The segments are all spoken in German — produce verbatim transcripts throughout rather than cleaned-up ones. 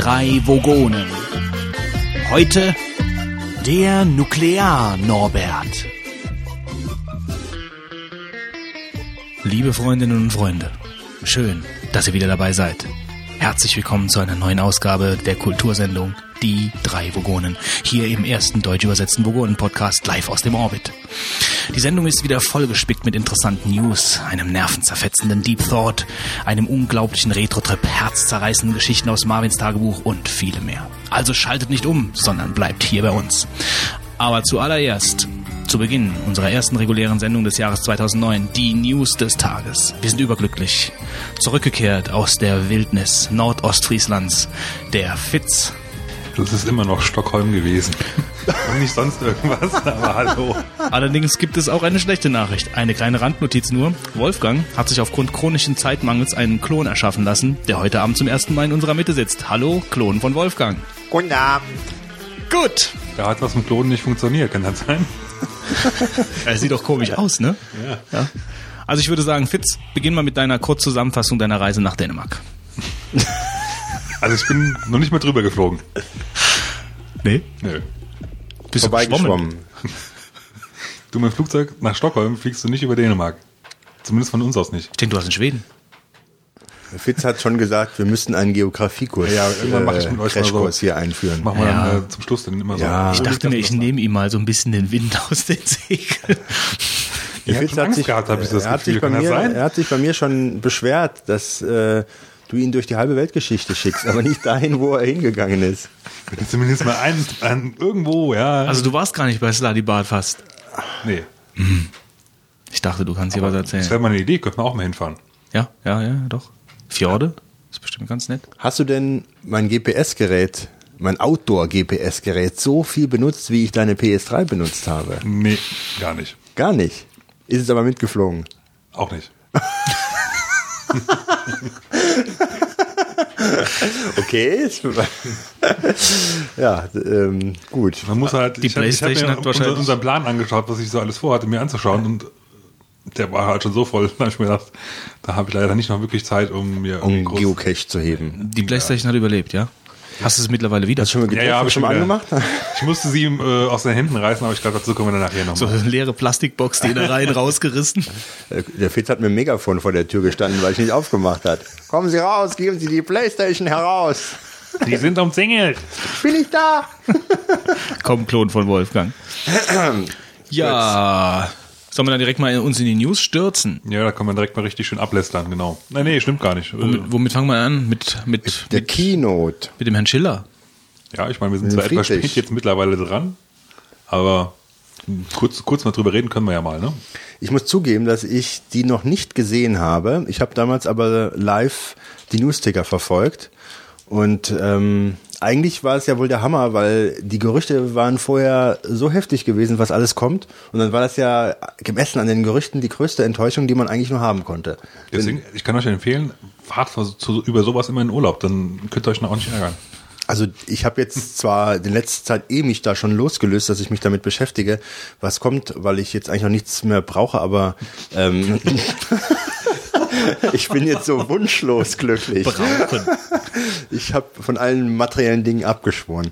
drei Vogonen. Heute der Nuklear-Norbert. Liebe Freundinnen und Freunde, schön, dass ihr wieder dabei seid. Herzlich willkommen zu einer neuen Ausgabe der Kultursendung Die drei Vogonen, hier im ersten deutsch übersetzten Vogonen-Podcast live aus dem Orbit. Die Sendung ist wieder vollgespickt mit interessanten News, einem nervenzerfetzenden Deep Thought, einem unglaublichen Retro-Trip, herzzerreißenden Geschichten aus Marvins Tagebuch und viele mehr. Also schaltet nicht um, sondern bleibt hier bei uns. Aber zuallererst, zu Beginn unserer ersten regulären Sendung des Jahres zweitausendneun, die News des Tages. Wir sind überglücklich. Zurückgekehrt aus der Wildnis Nordostfrieslands, der Fitz. Das ist immer noch Stockholm gewesen. Und nicht sonst irgendwas, aber hallo. Allerdings gibt es auch eine schlechte Nachricht. Eine kleine Randnotiz nur. Wolfgang hat sich aufgrund chronischen Zeitmangels einen Klon erschaffen lassen, der heute Abend zum ersten Mal in unserer Mitte sitzt. Hallo, Klon von Wolfgang. Guten Abend. Gut. Da hat was mit Klonen nicht funktioniert, kann das sein? Er sieht doch komisch aus, ne? Ja. Ja. Also ich würde sagen, Fitz, beginn mal mit deiner Kurzzusammenfassung deiner Reise nach Dänemark. Also ich bin noch nicht mal drüber geflogen. Nee? Nö. Bist du vorbeigeschwommen? Du, mit dem Flugzeug nach Stockholm fliegst du nicht über Dänemark. Zumindest von uns aus nicht. Ich denke, du warst in Schweden. Fitz hat schon gesagt, wir müssten einen Geografiekurs, ja, irgendwann mache ich mit euch Crashkurs so, hier einführen. Machen wir ja dann äh, zum Schluss dann immer ja. so. Ich dachte mir, ich nehme ihm mal so ein bisschen den Wind aus den Segeln. Ja, Fitz hat sich, gehabt, hab ich das er, hat sich bei mir, er hat sich bei mir schon beschwert, dass äh, du ihn durch die halbe Weltgeschichte schickst, aber nicht dahin, wo er hingegangen ist. Zumindest mal ein, ein, irgendwo, ja. Also du warst gar nicht bei Sladibad fast. Nee. Ich dachte, du kannst hier aber was erzählen. Das wäre mal eine Idee, könnten wir auch mal hinfahren. Ja, ja, ja, doch. Fjorde, ist bestimmt ganz nett. Hast du denn mein G P S-Gerät, mein Outdoor-G P S-Gerät so viel benutzt, wie ich deine P S drei benutzt habe? Nee, gar nicht. Gar nicht? Ist es aber mitgeflogen? Auch nicht. Okay, ja, ähm, gut. Man muss halt, die ich PlayStation hab, ich habe mir unser, unseren Plan angeschaut, was ich so alles vorhatte, mir anzuschauen, und der war halt schon so voll, da habe ich mir gedacht, da habe ich leider nicht noch wirklich Zeit, um mir um Geocache zu heben. Die PlayStation ja. hat überlebt, ja? Hast du es mittlerweile wieder? Hast du schon mal gedacht, ja, ja, habe ich schon mal angemacht? Ich musste sie äh, aus den Händen reißen, aber ich glaube, dazu kommen wir dann nachher nochmal. So eine leere Plastikbox, die in der Reihe rausgerissen. Der Fitz hat mit dem Megafon vor der Tür gestanden, weil ich nicht aufgemacht hat. Kommen Sie raus, geben Sie die PlayStation heraus. Die sind umzingelt. Bin ich da? Komm, Klon von Wolfgang. Ja. Sollen wir dann direkt mal uns in die News stürzen? Ja, da kann man direkt mal richtig schön ablästern, genau. Nein, nee, stimmt gar nicht. Womit, womit fangen wir an? Mit, mit, mit der mit, Keynote. Mit dem Herrn Schiller. Ja, ich meine, wir sind zwar etwas spät jetzt mittlerweile dran, aber kurz, kurz mal drüber reden können wir ja mal, ne? Ich muss zugeben, dass ich die noch nicht gesehen habe. Ich habe damals aber live die Newsticker verfolgt und ähm, eigentlich war es ja wohl der Hammer, weil die Gerüchte waren vorher so heftig gewesen, was alles kommt. Und dann war das ja gemessen an den Gerüchten die größte Enttäuschung, die man eigentlich nur haben konnte. Deswegen, ich kann euch empfehlen, fahrt über sowas immer in Urlaub, dann könnt ihr euch noch auch nicht ärgern. Also ich habe jetzt zwar in letzter Zeit eh mich da schon losgelöst, dass ich mich damit beschäftige, was kommt, weil ich jetzt eigentlich noch nichts mehr brauche, aber ähm, ich bin jetzt so wunschlos glücklich. Brauchen. Ich habe von allen materiellen Dingen abgeschworen.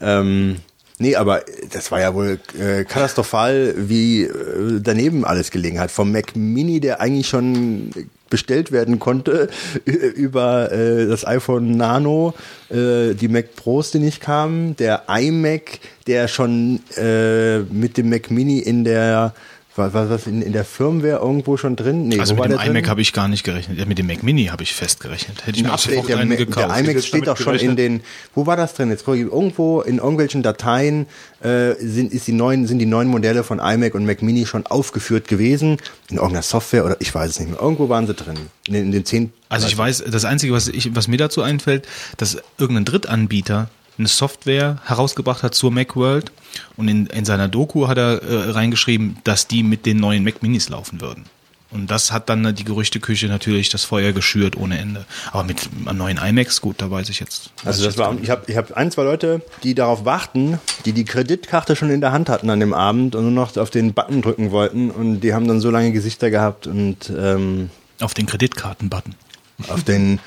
Ähm, nee, aber das war ja wohl äh, katastrophal, wie äh, daneben alles gelegen hat. Vom Mac Mini, der eigentlich schon bestellt werden konnte, über äh, das iPhone Nano, äh, die Mac Pros, die nicht kamen, der iMac, der schon äh, mit dem Mac Mini in der was, was in, in der Firmware irgendwo schon drin? Nee, also mit dem iMac habe ich gar nicht gerechnet. Ja, mit dem Mac Mini habe ich festgerechnet. Hätte ich mir absolut der, einen der, gekauft. Der iMac steht auch schon in den, wo war das drin? Jetzt irgendwo in irgendwelchen Dateien äh, sind, ist die neuen, sind die neuen Modelle von iMac und Mac Mini schon aufgeführt gewesen. In irgendeiner Software oder ich weiß es nicht mehr. Irgendwo waren sie drin. In, in den zehn. Also ich weiß, das Einzige, was, ich, was mir dazu einfällt, dass irgendein Drittanbieter eine Software herausgebracht hat zur Macworld und in, in seiner Doku hat er äh, reingeschrieben, dass die mit den neuen Mac Minis laufen würden. Und das hat dann die Gerüchteküche natürlich das Feuer geschürt ohne Ende. Aber mit einem neuen iMacs, gut, da weiß ich jetzt. Weiß also das war, ich habe ich hab ein, zwei Leute, die darauf warten, die die Kreditkarte schon in der Hand hatten an dem Abend und nur noch auf den Button drücken wollten und die haben dann so lange Gesichter gehabt und ähm, auf den Kreditkarten-Button. Auf den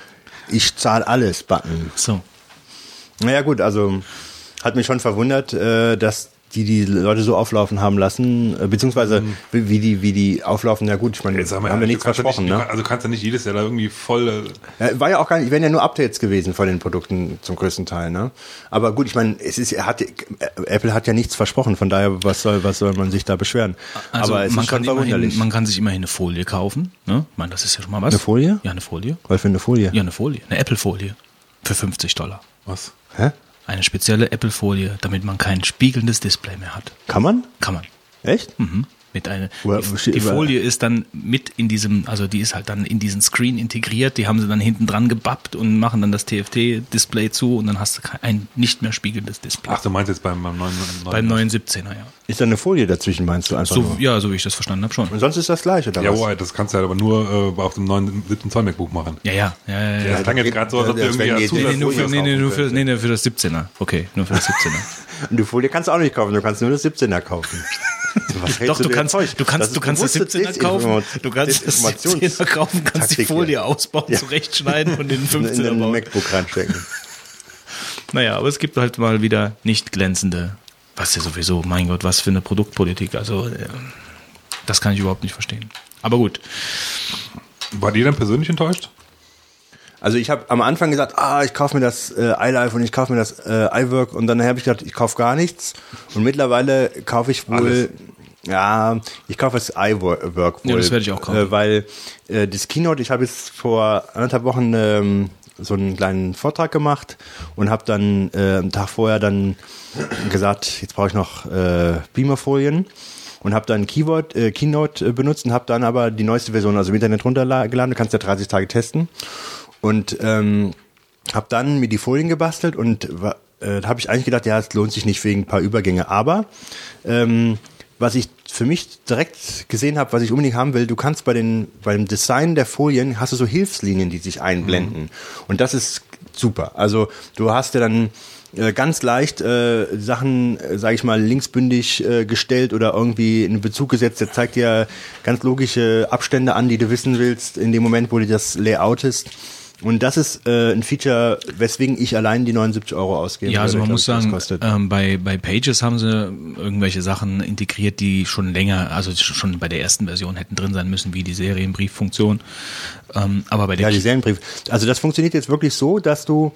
Ich zahle alles Button. So. Naja gut, also hat mich schon verwundert, dass die die Leute so auflaufen haben lassen, beziehungsweise mhm. wie die wie die auflaufen, ja gut, ich meine, jetzt haben wir, haben wir nichts versprochen. Nicht, ne? Also kannst du nicht jedes Jahr da irgendwie voll... Ja, war ja auch gar nicht, wären ja nur Updates gewesen von den Produkten zum größten Teil, ne? Aber gut, ich meine, es ist, hat, Apple hat ja nichts versprochen, von daher, was soll, was soll man sich da beschweren? Also aber es man ist schon verwunderlich. Immerhin, man kann sich immerhin eine Folie kaufen, ne? Ich meine, das ist ja schon mal was. Eine Folie? Ja, eine Folie. Was für eine Folie? Ja, eine Folie, eine Apple-Folie. Für fünfzig Dollar. Was? Hä? Eine spezielle Apple-Folie, damit man kein spiegelndes Display mehr hat. Kann man? Kann man. Echt? Mhm. Mit eine, die, die Folie ist dann mit in diesem, also die ist halt dann in diesen Screen integriert, die haben sie dann hinten dran gebappt und machen dann das T F T-Display zu und dann hast du ein nicht mehr spiegelndes Display. Ach, du meinst jetzt beim, beim neuen Beim neuen siebzehner, ja. Ist da eine Folie dazwischen, meinst du einfach so, nur? Ja, so wie ich das verstanden habe schon. Und sonst ist das gleiche oder ja, was? Ja, das kannst du halt aber nur äh, auf dem neuen siebzehn Zoll MacBook machen. Ja, ja. ja, ja, ja. Das klang jetzt gerade so, als ob du irgendwie eine Zusatzfolie kaufen. Nee, nee, nur für, nee, nee, für das siebzehner. Okay, nur für das siebzehner. Und die Folie kannst du auch nicht kaufen, du kannst nur das siebzehner kaufen. Was Doch, du, du kannst, du kannst, du kannst das siebzehner kaufen, du kannst das siebzehner kaufen, kannst Taktik die Folie hier ausbauen, ja, zurechtschneiden und den fünfzehner in den bauen. MacBook reinstecken. Naja, aber es gibt halt mal wieder nicht glänzende, was ja sowieso, mein Gott, was für eine Produktpolitik, also das kann ich überhaupt nicht verstehen. Aber gut. War ihr dann persönlich enttäuscht? Also ich habe am Anfang gesagt, ah, ich kaufe mir das äh, iLife und ich kaufe mir das äh, iWork und dann habe ich gedacht, ich kaufe gar nichts und mittlerweile kaufe ich wohl, alles. Ja, ich kaufe das iWork wohl. Ja, das werde ich auch kaufen. Äh, weil äh, das Keynote, ich habe jetzt vor anderthalb Wochen ähm, so einen kleinen Vortrag gemacht und habe dann äh, einen Tag vorher dann gesagt, jetzt brauche ich noch äh, Beamerfolien. Und habe dann Keyword, äh, Keynote benutzt und habe dann aber die neueste Version, also im Internet runtergeladen, du kannst ja dreißig Tage testen. Und ähm, habe dann mir die Folien gebastelt und äh, da habe ich eigentlich gedacht, ja, es lohnt sich nicht wegen ein paar Übergänge. Aber ähm, was ich für mich direkt gesehen habe, was ich unbedingt haben will, du kannst bei den beim Design der Folien, hast du so Hilfslinien, die sich einblenden. Mhm. Und das ist super. Also du hast ja dann äh, ganz leicht äh, Sachen, äh, sage ich mal, linksbündig äh, gestellt oder irgendwie in Bezug gesetzt. Der zeigt dir ganz logische Abstände an, die du wissen willst in dem Moment, wo dir das Layout ist. Und das ist äh, ein Feature, weswegen ich allein die neunundsiebzig Euro ausgebe. Ja, also man muss sagen, ähm, bei, bei Pages haben sie irgendwelche Sachen integriert, die schon länger, also schon bei der ersten Version hätten drin sein müssen, wie die Serienbrieffunktion. Ähm, aber bei der ja, die Serienbrief. Also das funktioniert jetzt wirklich so, dass du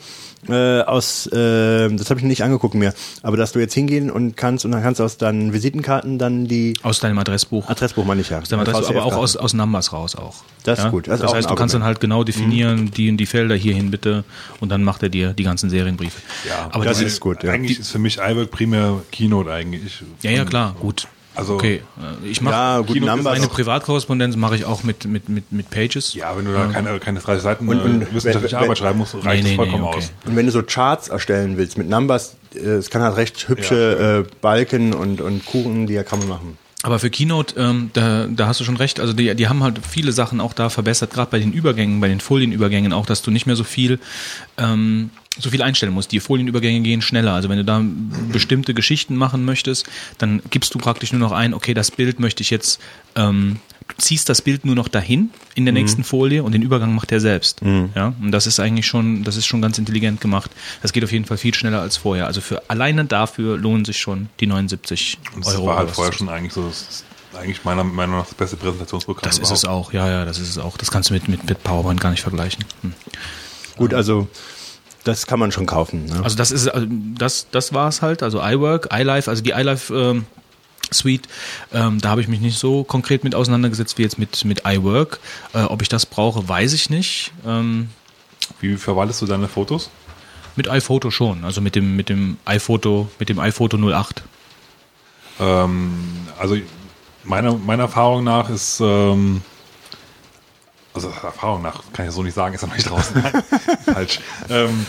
äh, aus, äh, das habe ich nicht angeguckt mir, aber dass du jetzt hingehen und kannst und dann kannst du aus deinen Visitenkarten dann die... Aus deinem Adressbuch. Adressbuch meine ich ja. Aus deinem Adressbuch, aber auch aus, aus Numbers raus auch. Das ist ja? gut. Das, das heißt, du Argument. Kannst dann halt genau definieren, mhm. die die Felder hierhin bitte und dann macht er dir die ganzen Serienbriefe. Ja, aber das, das ist gut. Ja. Eigentlich ist für mich iWork primär Keynote eigentlich. Ja, ja, klar, gut. Also okay, ich mache ja, meine Privatkorrespondenz mache ich auch mit, mit, mit, mit Pages. Ja, wenn du da keine, keine dreißig Seiten und, und wissenschaftliche Arbeit schreiben musst, reicht nee, das vollkommen nee, okay. aus. Und wenn du so Charts erstellen willst mit Numbers, es kann halt recht hübsche ja, äh, Balken und, und Kuchendiagramme machen. Aber für Keynote, ähm, da, da hast du schon recht, also die, die haben halt viele Sachen auch da verbessert, gerade bei den Übergängen, bei den Folienübergängen auch, dass du nicht mehr so viel ähm, so viel einstellen musst. Die Folienübergänge gehen schneller, also wenn du da bestimmte Geschichten machen möchtest, dann gibst du praktisch nur noch ein, okay, das Bild möchte ich jetzt, ähm, du ziehst das Bild nur noch dahin in der mhm. nächsten Folie und den Übergang macht er selbst. Mhm. Ja, und das ist eigentlich schon, das ist schon ganz intelligent gemacht. Das geht auf jeden Fall viel schneller als vorher. Also für alleine dafür lohnen sich schon die neunundsiebzig Euro. Das war halt vorher schon eigentlich so das, eigentlich meiner Meinung nach das beste Präsentationsprogramm. Das überhaupt. Ist es auch, ja, ja, das ist es auch. Das kannst du mit, mit, mit PowerPoint gar nicht vergleichen. Hm. Gut, also das kann man schon kaufen. Ne? Also das ist, das, das war es halt. Also iWork, iLife, also die iLife ähm, Suite, ähm, da habe ich mich nicht so konkret mit auseinandergesetzt wie jetzt mit, mit iWork. Äh, ob ich das brauche, weiß ich nicht. Ähm, wie verwaltest du deine Fotos? Mit iPhoto schon, also mit dem mit dem iPhoto, mit dem iPhoto null acht. Ähm, also meiner meiner Erfahrung nach ist ähm also Erfahrung nach, kann ich so nicht sagen, ist er noch nicht draußen. Nein, falsch. Ähm,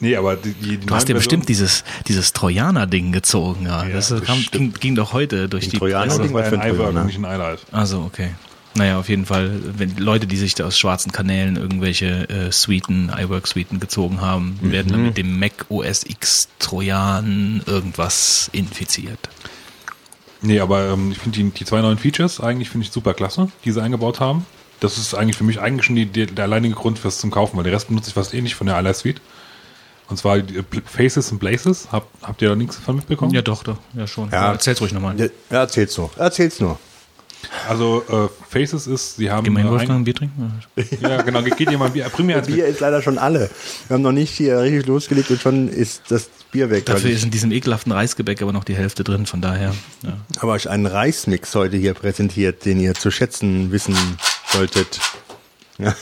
nee, aber die, die du hast ja bestimmt dieses, dieses Trojaner-Ding gezogen. Ja. Ja, das das kam, ging, ging doch heute durch die Trojaner-Ding war für ein iWork, nicht ein iLife. Also okay. Naja, auf jeden Fall, wenn Leute, die sich da aus schwarzen Kanälen irgendwelche äh, Suiten, iWork-Suiten gezogen haben, mhm. werden dann mit dem Mac O S X Trojan irgendwas infiziert. Nee, aber ähm, ich finde die, die zwei neuen Features eigentlich finde ich super klasse, die sie eingebaut haben. Das ist eigentlich für mich eigentlich schon die, der, der alleinige Grund fürs zum Kaufen, weil den Rest benutze ich fast eh nicht von der iLife Suite. Und zwar Faces and Blazes. Hab, habt ihr da nichts von mitbekommen? Ja, doch, doch. Ja, schon. Ja. Erzähl's ruhig nochmal. Ja, erzähl's nur. Erzähl's nur. Also, äh, Faces ist, sie haben. Gehen wir in Wolfgang ein Bier trinken? Ja, genau. Geht jemand Bier? Bring mir eins mit. Bier ist leider schon alle. Wir haben noch nicht hier richtig losgelegt und schon ist das Bier weg. Dafür ist in diesem ekelhaften Reisgebäck aber noch die Hälfte drin, von daher. Ja. Aber ich einen Reismix heute hier präsentiert, den ihr zu schätzen wissen solltet. Ja.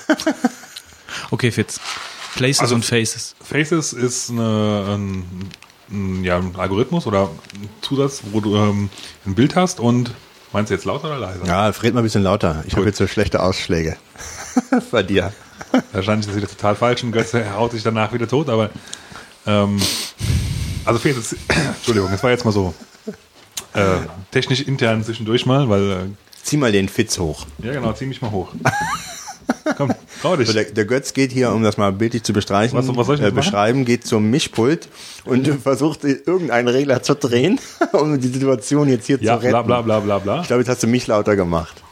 Okay, Fitz. Places also, und Faces. Faces ist eine, ein, ein, ja, ein Algorithmus oder ein Zusatz, wo du ähm, ein Bild hast und. Meinst du jetzt lauter oder leiser? Ja, red mal ein bisschen lauter. Ich cool. habe jetzt so schlechte Ausschläge. Bei dir. Wahrscheinlich ist das wieder total falsch und Götze haut sich danach wieder tot, aber ähm, also fehlt es. Entschuldigung, das war jetzt mal so äh, technisch intern zwischendurch mal, weil. Äh, Zieh mal den Fitz hoch. Ja, genau, zieh mich mal hoch. Komm, trau dich. So, der, der Götz geht hier, um das mal bildlich zu bestreichen, was, was soll ich äh, beschreiben, geht zum Mischpult und mhm. versucht, irgendeinen Regler zu drehen, um die Situation jetzt hier ja, zu retten. Ja, bla, bla, bla, bla. Ich glaube, jetzt hast du mich lauter gemacht.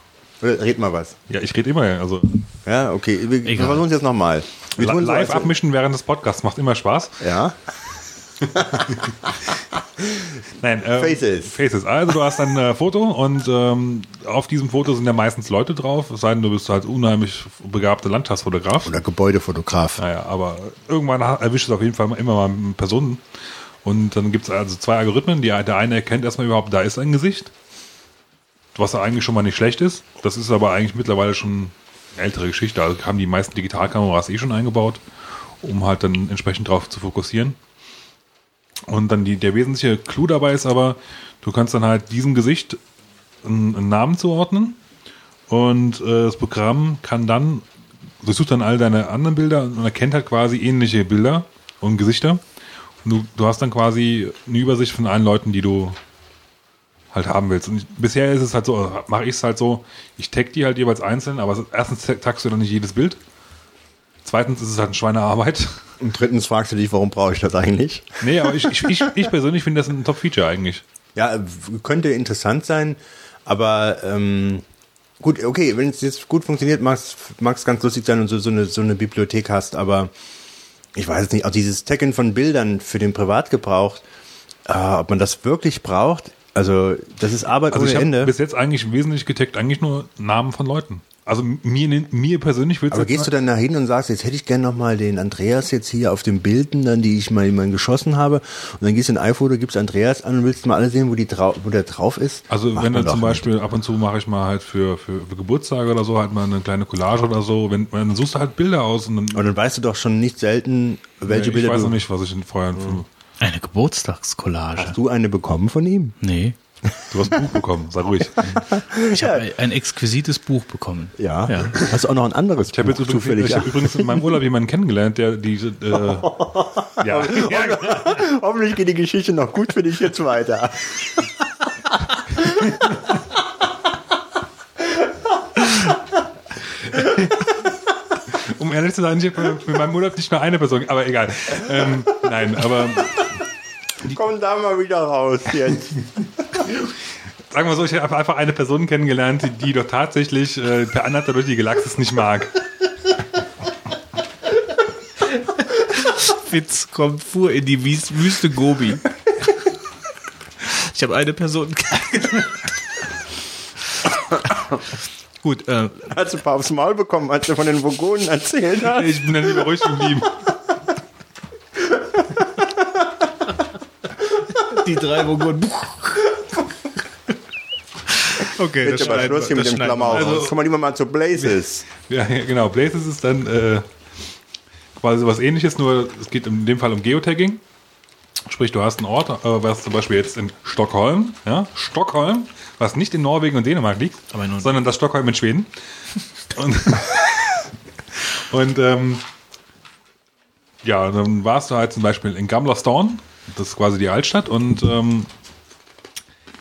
Oder, red mal was. Ja, ich rede immer. Also. Ja, okay. Wir, wir versuchen es jetzt nochmal. La- live so, also, abmischen während des Podcasts macht immer Spaß. Ja. Nein, äh, Faces. Faces. Also du hast ein äh, Foto und ähm, auf diesem Foto sind ja meistens Leute drauf, es sei denn, du bist halt unheimlich begabter Landschaftsfotograf. Oder Gebäudefotograf. Naja, aber irgendwann erwischt es auf jeden Fall immer mal Personen. Und dann gibt es also zwei Algorithmen. Die, der eine erkennt erstmal überhaupt, da ist ein Gesicht, was ja eigentlich schon mal nicht schlecht ist. Das ist aber eigentlich mittlerweile schon eine ältere Geschichte. Also haben die meisten Digitalkameras eh schon eingebaut, um halt dann entsprechend drauf zu fokussieren. Und dann die, der wesentliche Clou dabei ist aber, du kannst dann halt diesem Gesicht einen, einen Namen zuordnen und äh, das Programm kann dann, du suchst dann all deine anderen Bilder und erkennt halt quasi ähnliche Bilder und Gesichter und du, du hast dann quasi eine Übersicht von allen Leuten, die du halt haben willst. Und ich, bisher ist es halt so, mache ich es halt so, ich tag die halt jeweils einzeln, aber erstens tagst du dann nicht jedes Bild. Zweitens ist es halt eine Schweinearbeit. Und drittens fragst du dich, warum brauche ich das eigentlich? Nee, aber ich, ich, ich, ich persönlich finde das ein Top-Feature eigentlich. Ja, könnte interessant sein, aber ähm, gut, okay, wenn es jetzt gut funktioniert, mag es ganz lustig sein und so, so, eine, so eine Bibliothek hast, aber ich weiß es nicht, auch dieses Taggen von Bildern für den Privatgebrauch, äh, ob man das wirklich braucht, also das ist Arbeit also ohne Ende. Also ich habe bis jetzt eigentlich wesentlich getaggt, eigentlich nur Namen von Leuten. Also mir, mir persönlich willst du. Aber gehst du dann da hin und sagst, jetzt hätte ich gerne nochmal den Andreas jetzt hier auf den Bilden, dann, die ich mal jemanden geschossen habe. Und dann gehst du in iPhoto, gibst Andreas an und willst mal alle sehen, wo, die trau- wo der drauf ist. Also macht wenn dann zum Beispiel nicht. Ab und zu mache ich mal halt für, für, für Geburtstage oder so halt mal eine kleine Collage oder so. Wenn, dann suchst du halt Bilder aus. Und dann, und dann weißt du doch schon nicht selten, welche nee, ich Bilder. Ich weiß noch nicht, was ich in vorher empfinde. Eine Geburtstagscollage. Hast du eine bekommen von ihm? Nee. Du hast ein Buch bekommen, sei ruhig. Ich habe ein exquisites Buch bekommen. Ja. ja. Hast du auch noch ein anderes ich Buch? Jetzt zufällig, ich ja. habe übrigens in meinem Urlaub jemanden kennengelernt, der diese. Äh, ja. Hoffentlich geht die Geschichte noch gut für dich jetzt weiter. Um ehrlich zu sein, ich habe in meinem Urlaub nicht nur eine Person, aber egal. Ähm, nein, aber. Komm da mal wieder raus jetzt. Sagen wir so, ich habe einfach eine Person kennengelernt, die, die doch tatsächlich äh, per Anhalter durch die Galaxis nicht mag. Fitz kommt fuhr in die Wies- Wüste Gobi. Ich habe eine Person kennengelernt. Gut. Äh, hast du ein paar aufs Maul bekommen, als du von den Vogonen erzählt hast? Ich bin dann lieber ruhig geblieben. Die drei Vogonen. Okay, bitte das schneiden Schluss hier mit dem Klammer also, kommen wir lieber mal zu Blazes. Ja, genau. Blazes ist dann äh, quasi was Ähnliches, nur es geht in dem Fall um Geotagging. Sprich, du hast einen Ort, äh, was zum Beispiel jetzt in Stockholm, ja, Stockholm, was nicht in Norwegen und Dänemark liegt, aber sondern das Stockholm in Schweden. und und ähm, ja, dann warst du halt zum Beispiel in Gamla Stan, das ist quasi die Altstadt und ähm,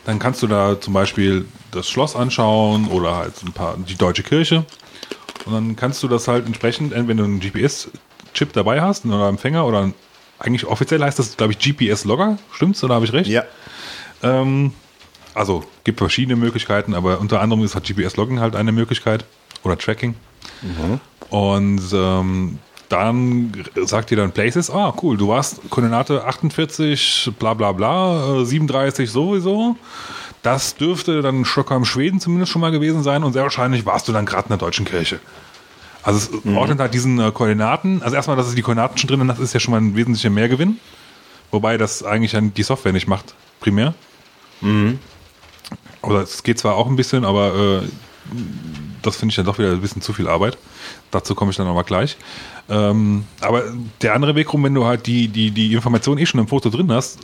dann kannst du da zum Beispiel das Schloss anschauen oder halt ein paar die deutsche Kirche. Und dann kannst du das halt entsprechend, entweder wenn du einen G P S-Chip dabei hast oder Empfänger oder ein, eigentlich offiziell heißt das, glaube ich, G P S-Logger. Stimmt's oder habe ich recht? Ja. Ähm, also gibt verschiedene Möglichkeiten, aber unter anderem ist halt G P S-Logging halt eine Möglichkeit oder Tracking. Mhm. Und ähm, dann sagt dir dann Places, ah cool, du warst Koordinate achtundvierzig, bla bla bla, siebenunddreißig sowieso. Das dürfte dann Stockholm, Schweden zumindest schon mal gewesen sein und sehr wahrscheinlich warst du dann gerade in der deutschen Kirche. Also es mhm. ordnet halt diesen äh, Koordinaten, also erstmal, dass es die Koordinaten schon drin sind, das ist ja schon mal ein wesentlicher Mehrgewinn. Wobei das eigentlich dann die Software nicht macht, primär. Mhm. Oder es geht zwar auch ein bisschen, aber äh, das finde ich dann doch wieder ein bisschen zu viel Arbeit. Dazu komme ich dann nochmal gleich. Ähm, aber der andere Weg rum, wenn du halt die, die, die Information eh schon im Foto drin hast,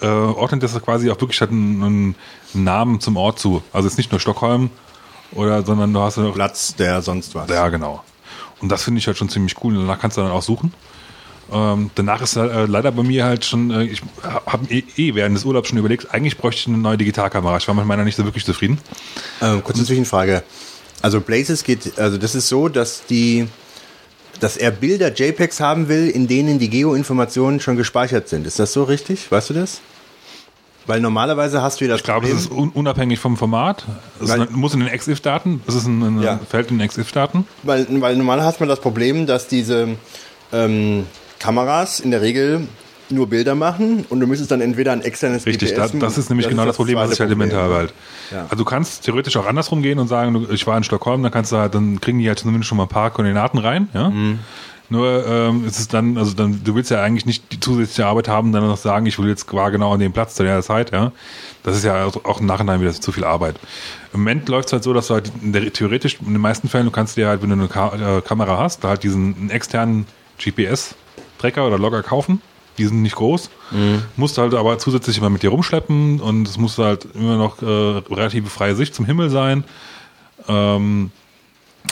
äh, ordnet das quasi auch wirklich halt einen, einen Namen zum Ort zu. Also es ist nicht nur Stockholm, oder, sondern du hast ja noch Platz, der sonst was. Ja, genau. Und das finde ich halt schon ziemlich cool. Danach kannst du dann auch suchen. Ähm, danach ist äh, leider bei mir halt schon, äh, ich habe eh, eh während des Urlaubs schon überlegt, eigentlich bräuchte ich eine neue Digitalkamera. Ich war mit meiner nicht so wirklich zufrieden. Ähm, kurze Zwischenfrage. Also Blazes geht, also das ist so, dass die, dass er Bilder JPEGs haben will, in denen die Geoinformationen schon gespeichert sind. Ist das so richtig? Weißt du das? Weil normalerweise hast du ja das Problem... Ich glaube, Problem, es ist unabhängig vom Format. Es weil, muss in den X I F-Daten. Es ist ein, ein ja. Feld in den X I F-Daten. Weil, weil normal hast man das Problem, dass diese ähm, Kameras in der Regel nur Bilder machen und du müsstest dann entweder ein externes Richtig, G P S... Richtig, das, das ist nämlich das genau ist das, das Problem, was ich halt im Moment habe. Halt. Ja. Also du kannst theoretisch auch andersrum gehen und sagen, ich war in Stockholm, dann kannst du halt, dann kriegen die halt zumindest schon mal ein paar Koordinaten rein, ja? Mhm. Nur ähm, ist es dann, also dann, du willst ja eigentlich nicht die zusätzliche Arbeit haben, dann noch sagen, ich will jetzt war genau an dem Platz zu der Zeit, ja. Das ist ja auch im Nachhinein wieder zu viel Arbeit. Im Moment läuft es halt so, dass du halt in der, theoretisch in den meisten Fällen, du kannst dir halt, wenn du eine Ka- äh, Kamera hast, da halt diesen einen externen G P S-Tracker oder Logger kaufen. Die sind nicht groß. Mhm. Musst du halt aber zusätzlich immer mit dir rumschleppen und es muss halt immer noch äh, relativ freie Sicht zum Himmel sein. Ähm,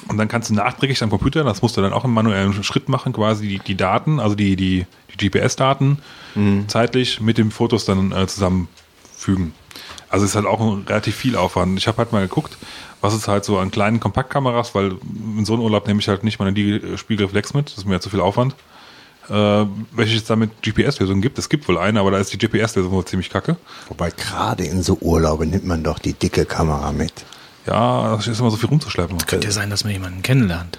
Und dann kannst du nachträglich am Computer, das musst du dann auch im manuellen Schritt machen, quasi die, die Daten, also die, die, die G P S-Daten mhm. zeitlich mit den Fotos dann äh, zusammenfügen. Also ist halt auch ein, relativ viel Aufwand. Ich habe halt mal geguckt, was es halt so an kleinen Kompaktkameras, weil in so einem Urlaub nehme ich halt nicht mal eine Spiegelreflex mit, das ist mir ja zu viel Aufwand, äh, welche es da mit G P S-Version gibt. Es gibt wohl eine, aber da ist die G P S-Version wohl ziemlich kacke. Wobei gerade in so Urlaube nimmt man doch die dicke Kamera mit. Ja, das ist immer so viel rumzuschleppen. Das könnte ja sein, dass man jemanden kennenlernt.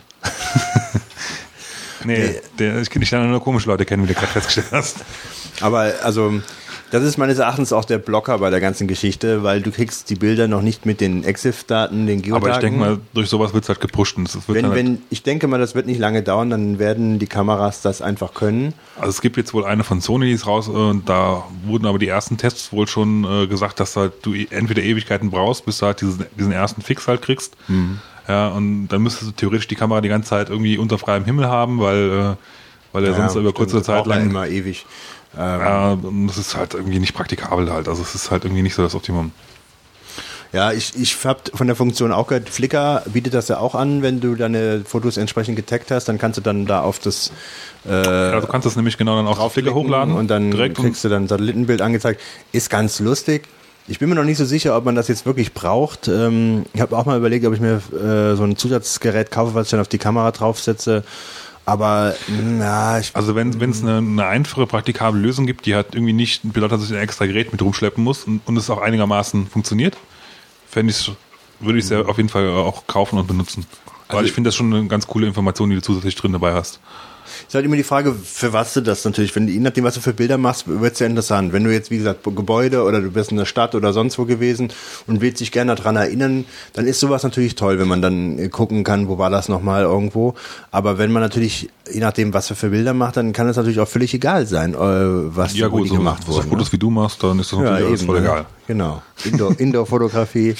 nee, der, ich lerne nur komische Leute kennen, wie du gerade festgestellt hast. Aber also, das ist meines Erachtens auch der Blocker bei der ganzen Geschichte, weil du kriegst die Bilder noch nicht mit den Exif-Daten, den Geodaten. Aber ich denke mal, durch sowas wird es halt gepusht. Und das wird wenn, halt wenn, ich denke mal, das wird nicht lange dauern, dann werden die Kameras das einfach können. Also es gibt jetzt wohl eine von Sony, die ist raus und da wurden aber die ersten Tests wohl schon gesagt, dass halt du entweder Ewigkeiten brauchst, bis du halt diesen, diesen ersten Fix halt kriegst. Mhm. Ja, und dann müsstest du theoretisch die Kamera die ganze Zeit irgendwie unter freiem Himmel haben, weil, weil er ja, sonst über kurze Zeit lang... immer ewig. Ja, das ist halt irgendwie nicht praktikabel halt. Also es ist halt irgendwie nicht so das Optimum. Ja, ich, ich habe von der Funktion auch gehört, Flickr bietet das ja auch an, wenn du deine Fotos entsprechend getaggt hast, dann kannst du dann da auf das... Äh, ja, du kannst das nämlich genau dann auf Flickr hochladen. Und dann direkt kriegst du dann ein Satellitenbild angezeigt. Ist ganz lustig. Ich bin mir noch nicht so sicher, ob man das jetzt wirklich braucht. Ähm, ich habe auch mal überlegt, ob ich mir äh, so ein Zusatzgerät kaufe, was ich dann auf die Kamera draufsetze. Aber, na, ich Also, wenn es eine, eine einfache, praktikable Lösung gibt, die halt irgendwie nicht ein Pilot, der sich ein extra Gerät mit rumschleppen muss und, und es auch einigermaßen funktioniert, fände ich, würde ich es ja auf jeden Fall auch kaufen und benutzen. Weil also, ich finde das schon eine ganz coole Information, die du zusätzlich drin dabei hast. Ist halt immer die Frage, für was du das natürlich, wenn je nachdem, was du für Bilder machst, wird es ja interessant. Wenn du jetzt, wie gesagt, Gebäude oder du bist in der Stadt oder sonst wo gewesen und willst dich gerne daran erinnern, dann ist sowas natürlich toll, wenn man dann gucken kann, wo war das nochmal irgendwo. Aber wenn man natürlich, je nachdem, was du für Bilder machst, dann kann es natürlich auch völlig egal sein, was ja, gut, wo die so, gemacht wurde. Ja gut, so Fotos ne? wie du machst, dann ist das natürlich ja, alles eben, voll egal. Ne? Genau, Indoor, Indoor-Fotografie.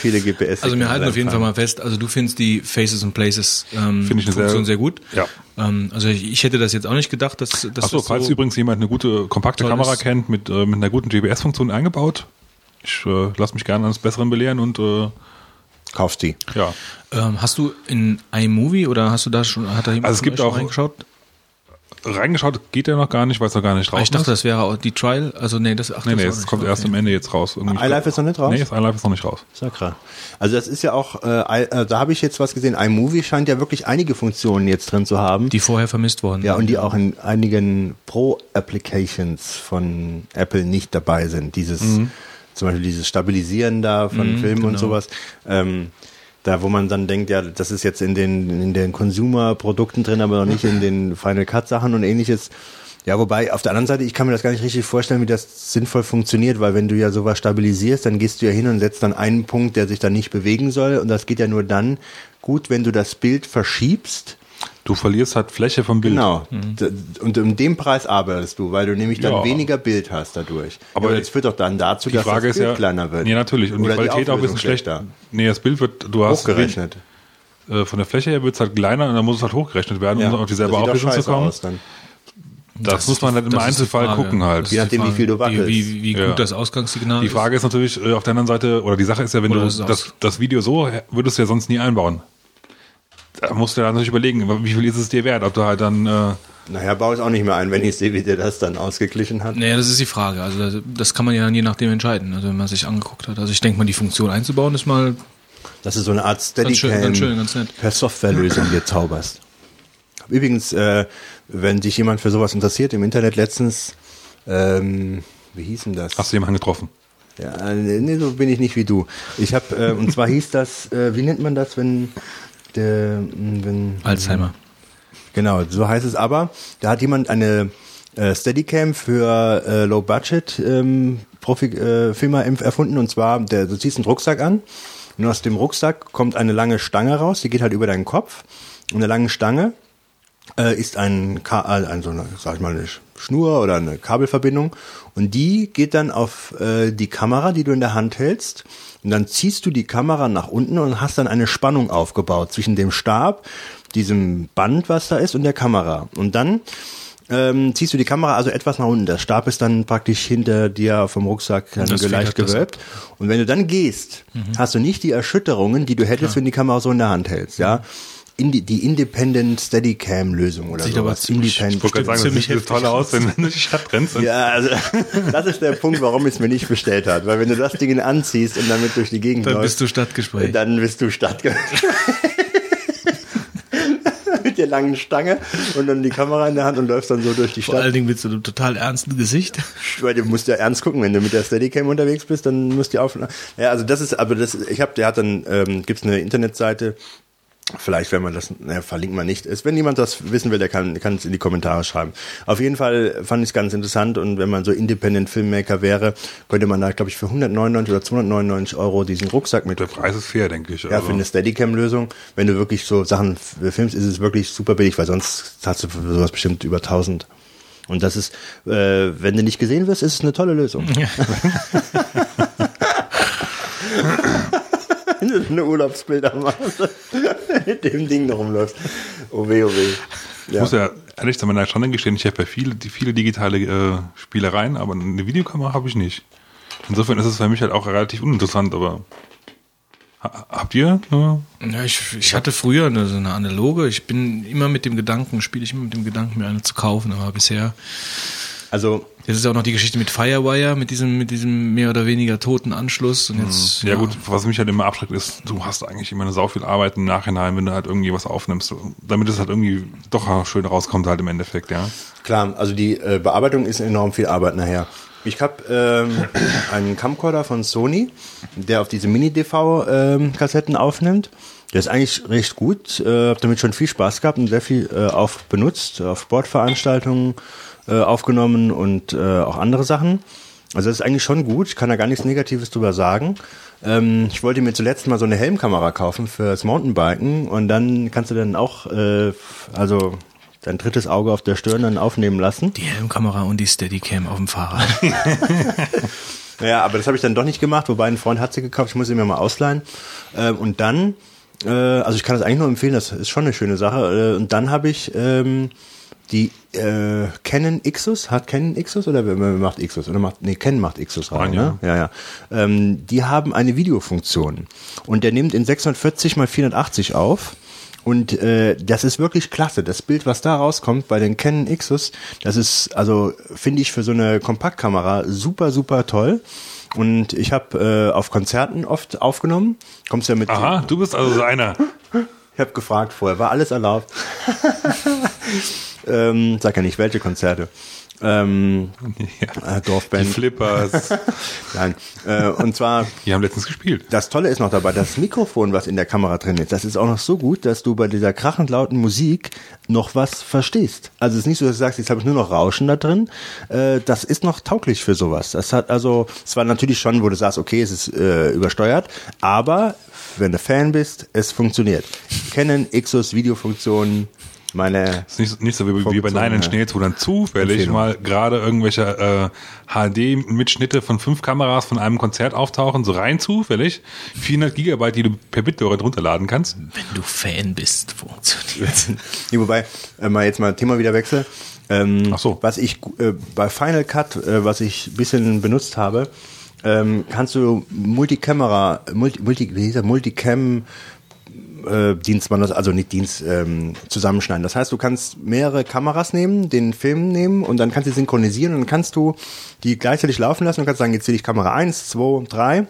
Viele G P S. Also wir halten auf jeden Fall mal fest, also du findest die Faces and Places ähm, Funktion sehr gut. Ja. Ähm, also ich, ich hätte das jetzt auch nicht gedacht, dass, dass Achso, das falls so übrigens jemand eine gute, kompakte Kamera ist. kennt, mit, äh, mit einer guten G P S-Funktion eingebaut, ich äh, lasse mich gerne eines Besseren belehren und äh, kaufst die. Ja. Ähm, hast du in iMovie oder hast du da schon, hat da jemand also es gibt auch reingeschaut? Reingeschaut geht ja noch gar nicht, weil es noch gar nicht raus ist. Ich dachte, das wäre auch die Trial. Also nee, das, ach, nee, das, nee, das kommt raus. Erst am Ende jetzt raus. Irgendwie iLife ist noch nicht raus? Nee, das iLife ist noch nicht raus. Sakra. Also das ist ja auch, äh, da habe ich jetzt was gesehen, iMovie scheint ja wirklich einige Funktionen jetzt drin zu haben. Die vorher vermisst wurden. Ja, und die auch in einigen Pro-Applications von Apple nicht dabei sind. Dieses, mhm. zum Beispiel dieses Stabilisieren da von mhm, Filmen genau. und sowas. Ähm, Da, wo man dann denkt, ja, das ist jetzt in den, in den Consumer-Produkten drin, aber noch nicht in den Final-Cut-Sachen und ähnliches. Ja, wobei, auf der anderen Seite, ich kann mir das gar nicht richtig vorstellen, wie das sinnvoll funktioniert, weil wenn du ja sowas stabilisierst, dann gehst du ja hin und setzt dann einen Punkt, der sich dann nicht bewegen soll, und das geht ja nur dann gut, wenn du das Bild verschiebst. Du verlierst halt Fläche vom Bild. Genau. Mhm. Und um den Preis arbeitest du, weil du nämlich dann ja. weniger Bild hast dadurch. Aber jetzt ja, führt doch dann dazu, dass das Bild ja, kleiner wird. Nee, natürlich. Und oder die Qualität die auch ein bisschen schlechter. Nee, das Bild wird, du hast hochgerechnet. Äh, von der Fläche her wird es halt kleiner und dann muss es halt hochgerechnet werden, ja, um auf dieselbe Auflösung zu kommen. Aus, dann. Das, das muss man halt im Einzelfall gucken halt. Je nachdem, wie viel du wackelst. Wie, wie, wie gut ja. das Ausgangssignal ist. Die Frage ist natürlich, auf der anderen Seite, oder die Sache ist ja, wenn oder du das, das Video so, würdest du ja sonst nie einbauen. Da musst du dann natürlich überlegen, wie viel ist es dir wert, ob du halt dann... Äh naja, baue es auch nicht mehr ein, wenn ich sehe, wie dir das dann ausgeglichen hat. Naja, das ist die Frage. Also das kann man ja dann je nachdem entscheiden, also wenn man sich angeguckt hat. Also ich denke mal, die Funktion einzubauen ist mal... Das ist so eine Art Steadicam, ganz schön, ganz schön, ganz per Softwarelösung dir zauberst. Übrigens, äh, wenn sich jemand für sowas interessiert, im Internet letztens, ähm, wie hieß denn das? Hast du jemanden getroffen? Ja, nee, so bin ich nicht wie du. Ich habe, äh, und zwar hieß das, äh, wie nennt man das, wenn... Der, wenn, Alzheimer. Genau, so heißt es aber. Da hat jemand eine äh, Steadicam für äh, Low-Budget ähm, Profi, äh, Firma erfunden, und zwar, der, du ziehst einen Rucksack an und aus dem Rucksack kommt eine lange Stange raus, die geht halt über deinen Kopf, und in der langen Stange äh, ist ein, Ka- ein so eine, sag ich mal, eine Schnur oder eine Kabelverbindung, und die geht dann auf äh, die Kamera, die du in der Hand hältst. Und dann ziehst du die Kamera nach unten und hast dann eine Spannung aufgebaut zwischen dem Stab, diesem Band, was da ist, und der Kamera. Und dann ähm, ziehst du die Kamera also etwas nach unten. Der Stab ist dann praktisch hinter dir vom Rucksack dann leicht gewölbt. Und wenn du dann gehst, mhm. hast du nicht die Erschütterungen, die du hättest, Klar. wenn die Kamera so in der Hand hältst, ja. Indi- die Independent Steadicam-Lösung oder so. Sieht sowas. aber ziemlich, ich wollte sagen, das sieht toll aus, wenn du in die Stadt rennst. Ja, also das ist der Punkt, warum es mir nicht bestellt hat. Weil wenn du das Ding anziehst und damit durch die Gegend dann läufst, bist du Stadtgespräch. Dann bist du Stadtgespräch. Mit der langen Stange und dann die Kamera in der Hand und läufst dann so durch die Stadt. Vor allen Dingen mit so einem total ernsten Gesicht. Weil du musst ja ernst gucken, wenn du mit der Steadicam unterwegs bist, dann musst du auf... Ja, also das ist, aber das, ich hab, der hat dann, ähm, gibt's eine Internetseite. Vielleicht, wenn man das, naja, verlinkt man nicht. Wenn jemand das wissen will, der kann, kann es in die Kommentare schreiben. Auf jeden Fall fand ich es ganz interessant, und wenn man so Independent Filmmaker wäre, könnte man da, glaube ich, für hundertneunundneunzig oder zweihundertneunundneunzig Euro diesen Rucksack mit. Der Preis ist fair, denke ich. Ja, also. Für eine Steadicam-Lösung. Wenn du wirklich so Sachen filmst, ist es wirklich super billig, weil sonst hast du für sowas bestimmt über tausend. Und das ist, äh, wenn du nicht gesehen wirst, ist es eine tolle Lösung. Ja. Eine Urlaubsbilder machen, mit dem Ding noch rumläuft. Oh weh, oh weh. Ja. Ich muss ja ehrlich zu meiner Schande gestehen, ich habe ja viele, viele digitale äh, Spielereien, aber eine Videokamera habe ich nicht. Insofern ist es für mich halt auch relativ uninteressant, aber ha- habt ihr? Ja. Ja, ich, ich hatte früher eine, so eine analoge, ich bin immer mit dem Gedanken, spiele ich immer mit dem Gedanken, mir eine zu kaufen, aber bisher... Also jetzt ist auch noch die Geschichte mit Firewire, mit diesem, mit diesem mehr oder weniger toten Anschluss. Und jetzt, ja, ja gut, was mich halt immer abschreckt ist, du hast eigentlich immer eine sau viel Arbeit im Nachhinein, wenn du halt irgendwie was aufnimmst, damit es halt irgendwie doch schön rauskommt halt im Endeffekt, ja. Klar, also die äh, Bearbeitung ist enorm viel Arbeit nachher. Ich habe ähm, einen Camcorder von Sony, der auf diese Mini-D V-Kassetten ähm, aufnimmt. Der ist eigentlich recht gut, äh, habe damit schon viel Spaß gehabt und sehr viel äh, auf benutzt, auf Sportveranstaltungen aufgenommen und äh, auch andere Sachen. Also das ist eigentlich schon gut. Ich kann da gar nichts Negatives drüber sagen. Ähm, ich wollte mir zuletzt mal so eine Helmkamera kaufen fürs Mountainbiken, und dann kannst du dann auch äh, also dein drittes Auge auf der Stirn dann aufnehmen lassen. Die Helmkamera und die Steadicam auf dem Fahrrad. Ja, aber das habe ich dann doch nicht gemacht, wobei ein Freund hat sie gekauft. Ich muss sie mir mal ausleihen. Ähm, und dann, äh, also ich kann das eigentlich nur empfehlen, das ist schon eine schöne Sache. Äh, und dann habe ich ähm, die äh, Canon Ixus, hat Canon Ixus oder wer macht Ixus? Oder macht, nee, Canon macht Ixus rein, ja. Ne? Ja, ja. Ähm, die haben eine Videofunktion, und der nimmt in sechshundertvierzig mal vierhundertachtzig auf, und äh, das ist wirklich klasse. Das Bild, was da rauskommt bei den Canon Ixus, das ist, also finde ich für so eine Kompaktkamera super, super toll. Und ich habe äh, auf Konzerten oft aufgenommen. Kommst ja mit. Aha, du bist also so einer. Ich habe gefragt vorher, war alles erlaubt? ähm, sag ja nicht, welche Konzerte. Ähm, ja, äh, Dorfband. Die Flippers. Nein. Äh, und zwar. Die haben letztens gespielt. Das Tolle ist noch dabei, das Mikrofon, was in der Kamera drin ist, das ist auch noch so gut, dass du bei dieser krachend lauten Musik noch was verstehst. Also es ist nicht so, dass du sagst, jetzt habe ich nur noch Rauschen da drin. Äh, das ist noch tauglich für sowas. Das hat also, es war natürlich schon, wo du sagst, okay, es ist äh, übersteuert, aber wenn du Fan bist, es funktioniert. Canon, Ixos, Videofunktionen. Meine das ist nicht, nicht so wie, wie bei Nine Inch Nails, wo dann zufällig Empfehlung. mal gerade irgendwelche äh, H D-Mitschnitte von fünf Kameras von einem Konzert auftauchen, so rein zufällig, vierhundert Gigabyte, die du per Bittorrent runterladen kannst. Wenn du Fan bist, funktioniert. Ja, wobei, äh, mal jetzt mal Thema wieder wechseln. Ähm, Ach so. Was ich äh, bei Final Cut, äh, was ich ein bisschen benutzt habe, ähm, kannst du Multikamera, Multi, Multi, wie hieß er, Multicam Äh, Dienst, also nicht Dienst, ähm, zusammenschneiden. Das heißt, du kannst mehrere Kameras nehmen, den Film nehmen und dann kannst du synchronisieren und dann kannst du die gleichzeitig laufen lassen und kannst sagen, jetzt will ich Kamera eins, zwei, drei,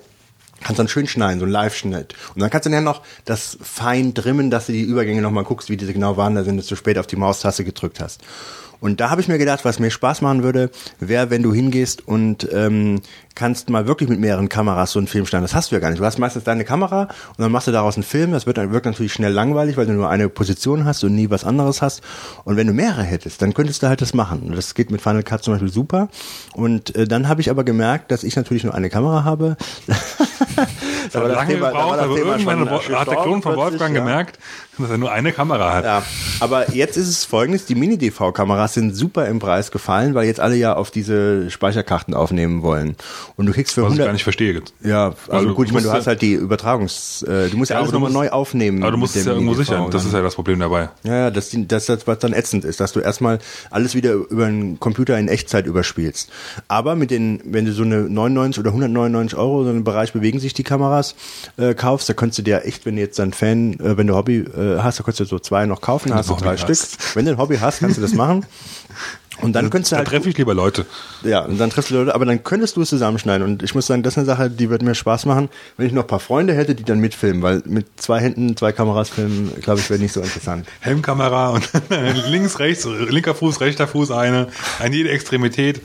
kannst dann schön schneiden, so ein Live-Schnitt. Und dann kannst du dann noch das fein trimmen, dass du die Übergänge nochmal guckst, wie diese genau waren, da sind du zu spät auf die Maustaste gedrückt hast. Und da habe ich mir gedacht, was mir Spaß machen würde, wäre, wenn du hingehst und ähm, kannst mal wirklich mit mehreren Kameras so einen Film schneiden. Das hast du ja gar nicht. Du hast meistens deine Kamera und dann machst du daraus einen Film. Das wird dann wirkt natürlich schnell langweilig, weil du nur eine Position hast und nie was anderes hast. Und wenn du mehrere hättest, dann könntest du halt das machen. Das geht mit Final Cut zum Beispiel super. Und äh, dann habe ich aber gemerkt, dass ich natürlich nur eine Kamera habe. Das hat lange gebraucht, aber irgendwann hat der Klon von Wolfgang gemerkt, dass er nur eine Kamera hat. Ja, aber jetzt ist es folgendes, die Mini-D V-Kameras sind super im Preis gefallen, weil jetzt alle ja auf diese Speicherkarten aufnehmen wollen. Und du kriegst für hundert... Was ich gar nicht verstehe. Ja, also gut, ich meine, du hast halt die Übertragungs... Du musst ja alles nochmal neu aufnehmen. Aber du musst es ja irgendwo sichern, das ist ja das Problem dabei. Ja, das ist das, was dann ätzend ist, dass du erstmal alles wieder über einen Computer in Echtzeit überspielst. Aber mit den, wenn du so eine neunundneunzig oder hundertneunundneunzig Euro so einen Bereich bewegen sich die Kameras äh, kaufst, da könntest du dir echt, wenn du jetzt ein Fan, äh, wenn du Hobby äh, hast, da könntest du so zwei noch kaufen, hast du drei Stück. Wenn du ein Hobby hast, kannst du das machen. Und dann könntest du halt. Dann treffe ich lieber Leute. Ja, und dann triffst du Leute, aber dann könntest du es zusammenschneiden. Und ich muss sagen, das ist eine Sache, die würde mir Spaß machen, wenn ich noch ein paar Freunde hätte, die dann mitfilmen, weil mit zwei Händen, zwei Kameras filmen, glaube ich, wäre nicht so interessant. Helmkamera und links, rechts, linker Fuß, rechter Fuß eine, an jede Extremität.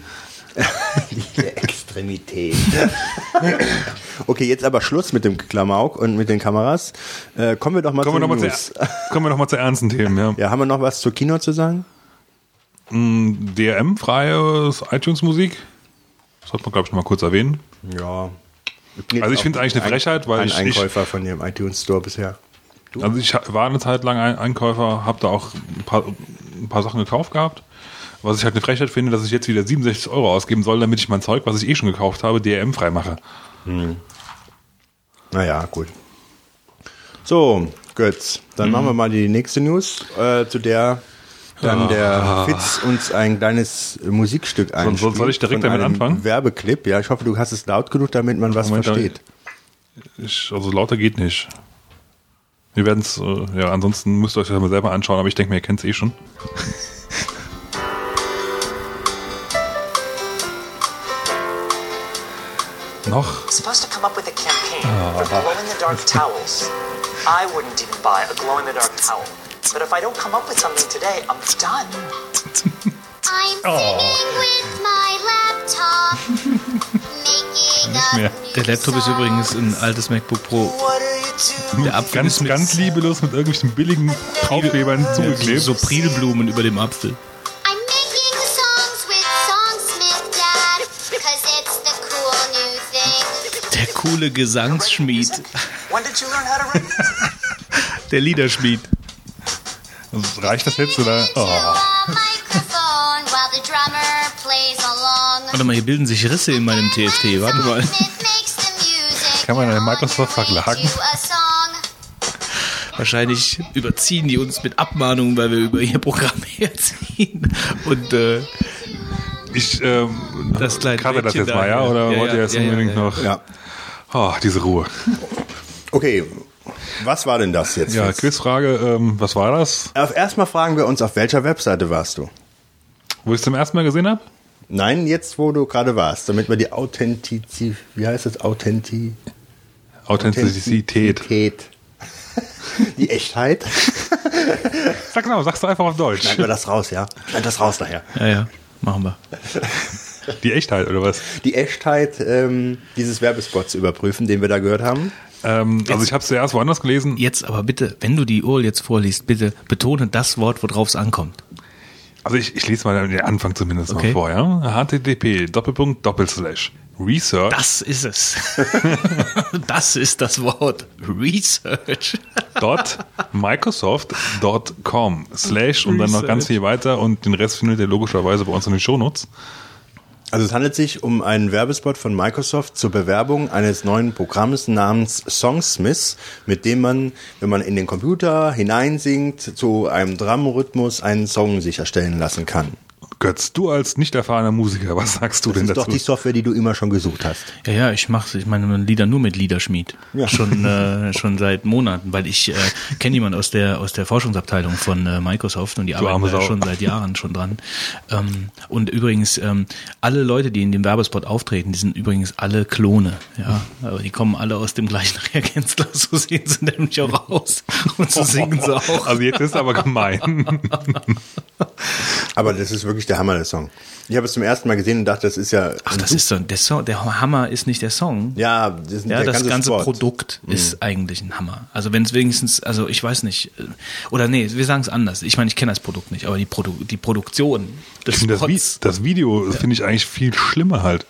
Jede Extremität. Okay, jetzt aber Schluss mit dem Klamauk und mit den Kameras. Äh, kommen wir doch mal kommen zu den News. Zu, kommen wir doch mal zu ernsten Themen, ja. Ja, haben wir noch was zur Kino zu sagen? Mm, D R M-freie iTunes-Musik. Das sollte man, glaube ich, noch mal kurz erwähnen. Ja. Ich also ich finde es eigentlich eine Frechheit, weil ein ich... Ein Einkäufer ich, von dem iTunes-Store bisher. Du? Also ich war eine Zeit lang ein Einkäufer, habe da auch ein paar, ein paar Sachen gekauft gehabt. Was ich halt eine Frechheit finde, dass ich jetzt wieder siebenundsechzig Euro ausgeben soll, damit ich mein Zeug, was ich eh schon gekauft habe, D R M-frei mache. Hm. Naja, gut. So, Götz, dann hm. machen wir mal die nächste News, äh, zu der dann ja. der Fitz uns ein kleines Musikstück einspielt. So, soll ich direkt damit anfangen? Werbeclip, ja, ich hoffe, du hast es laut genug, damit man was Moment, versteht. Ich, also lauter geht nicht. Wir werden es, äh, ja, ansonsten müsst ihr euch das mal selber anschauen, aber ich denke mir, ihr kennt es eh schon. Noch. Supposed to come up with a campaign oh. for glow-in-the-dark towels. I wouldn't even buy a glow-in-the-dark towel. But if I don't come up with something today, I'm done. I'm sitting with my laptop, making up. Der Laptop ist übrigens ein altes MacBook Pro. Der Apfel ganz, ist ganz liebelos mit irgendwelchen billigen Aufklebern zugeklebt. So Pridelblumen über dem Apfel. Coole Gesangsschmied. Der Liederschmied. Also reicht das jetzt, oder? Oh. Warte mal, hier bilden sich Risse in meinem T F T. Warte mal. Kann man an Microsoft verklagen? Wahrscheinlich überziehen die uns mit Abmahnungen, weil wir über ihr Programm herziehen. Und äh, ich äh, das gerade das jetzt da, mal, ja? Oder ja, wollt ihr ja, jetzt ja, unbedingt ja, ja. noch... Ja. Oh, diese Ruhe. Okay, was war denn das jetzt? Ja, Quizfrage, ähm, was war das? Erstmal fragen wir uns, auf welcher Webseite warst du? Wo ich es zum ersten Mal gesehen habe? Nein, jetzt, wo du gerade warst, damit wir die Authentizität, wie heißt das, Authenti... Authentizität. Authentizität. Die Echtheit. Sag genau, sagst du einfach auf Deutsch. Schneiden wir das raus, ja? Schneiden das raus nachher. Ja, ja. machen wir. Die Echtheit, oder was? Die Echtheit ähm, dieses Werbespots überprüfen, den wir da gehört haben. Ähm, also ich habe es zuerst woanders gelesen. Jetzt aber bitte, wenn du die U R L jetzt vorliest, bitte betone das Wort, worauf es ankommt. Also ich, ich lese mal den Anfang zumindest okay. mal vor. Ja? H T T P Doppelpunkt Doppelslash Research. Das ist es. Das ist das Wort. Research. Dot Microsoft Punkt com Slash und dann noch ganz viel weiter und den Rest findet ihr logischerweise bei uns in den Shownotes. Also es handelt sich um einen Werbespot von Microsoft zur Bewerbung eines neuen Programms namens Songsmith, mit dem man, wenn man in den Computer hineinsingt, zu einem Drumrhythmus einen Song sich erstellen lassen kann. Götz, du als nicht erfahrener Musiker, was sagst du das denn dazu? Das ist doch die Software, die du immer schon gesucht hast. Ja, ja, ich mache ich meine Lieder nur mit Liederschmied. Ja. Schon äh, schon seit Monaten, weil ich äh, kenne jemanden aus der aus der Forschungsabteilung von äh, Microsoft und die du arbeiten da schon seit Jahren schon dran. Ähm, und übrigens, ähm, alle Leute, die in dem Werbespot auftreten, die sind übrigens alle Klone. Ja, aber die kommen alle aus dem gleichen Reagenzler, so sehen sie nämlich auch aus und so singen sie auch. Also jetzt ist aber gemein. Aber das ist wirklich der Hammer, der Song. Ich habe es zum ersten Mal gesehen und dachte, das ist ja... Ach, das ist so, der Song, der Hammer ist nicht der Song. Ja, das, ist ja, der das ganze Sport. Produkt ist mhm. eigentlich ein Hammer. Also wenn es wenigstens, also ich weiß nicht, oder nee, wir sagen es anders. Ich meine, ich kenne das Produkt nicht, aber die, Produ- die Produktion des Spots. Das, Vi- das Video ja. finde ich eigentlich viel schlimmer halt.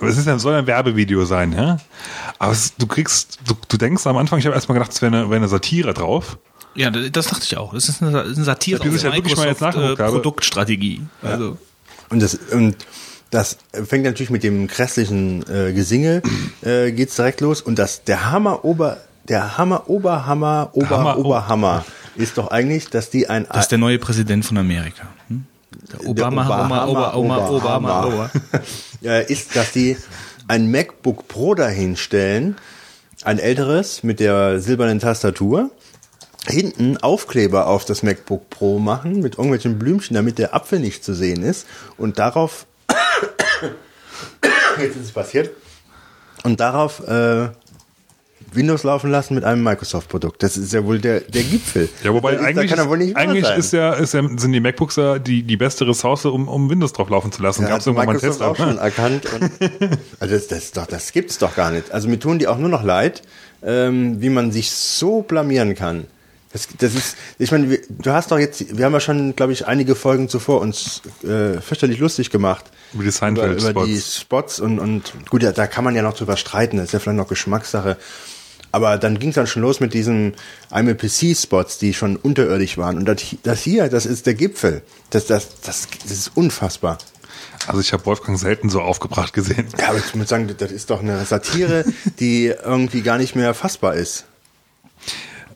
Aber es ist ja, soll ein Werbevideo sein, ja? Aber es, du kriegst, du, du denkst am Anfang, ich habe erstmal gedacht, es wäre eine, wäre eine Satire drauf. Ja, das dachte ich auch. Das ist eine, eine Satire auf ja Microsoft-Produktstrategie. Äh, also. Ja. Und, das, und das fängt natürlich mit dem grässlichen äh, Gesinge, äh, geht's direkt los. Und das, der Hammer, Ober, der Hammer, Oberhammer, Ober, Hammer, Oberhammer oh. ist doch eigentlich, dass die ein... Das ist der neue Präsident von Amerika. Hm? Der Obama, der Obama, Ober, Ober, Ober, Ober, Ober. Ist, dass die ein MacBook Pro dahinstellen, ein älteres mit der silbernen Tastatur, hinten Aufkleber auf das MacBook Pro machen mit irgendwelchen Blümchen, damit der Apfel nicht zu sehen ist und darauf jetzt ist es passiert und darauf äh, Windows laufen lassen mit einem Microsoft-Produkt. Das ist ja wohl der, der Gipfel. Ja, wobei ist, eigentlich, ist, wohl nicht eigentlich ist ja, ist ja, sind die MacBooks ja die, die beste Ressource, um, um Windows drauf laufen zu lassen. Ja, gab's irgendwann mal einen Test auch schon erkannt. Und, also das, das, das, das gibt's doch gar nicht. Also mir tun die auch nur noch leid, ähm, wie man sich so blamieren kann. Das, das ist, ich meine, du hast doch jetzt, wir haben ja schon, glaube ich, einige Folgen zuvor uns äh, fürchterlich lustig gemacht. Über die Seinfeld-Spots. Über, über die Spots und, und gut, ja, da kann man ja noch drüber streiten, das ist ja vielleicht noch Geschmackssache. Aber dann ging es dann schon los mit diesen I M P C-Spots, die schon unterirdisch waren. Und das, das hier, das ist der Gipfel. Das, das, das, das ist unfassbar. Also ich habe Wolfgang selten so aufgebracht gesehen. Ja, aber ich muss sagen, das ist doch eine Satire, die irgendwie gar nicht mehr fassbar ist.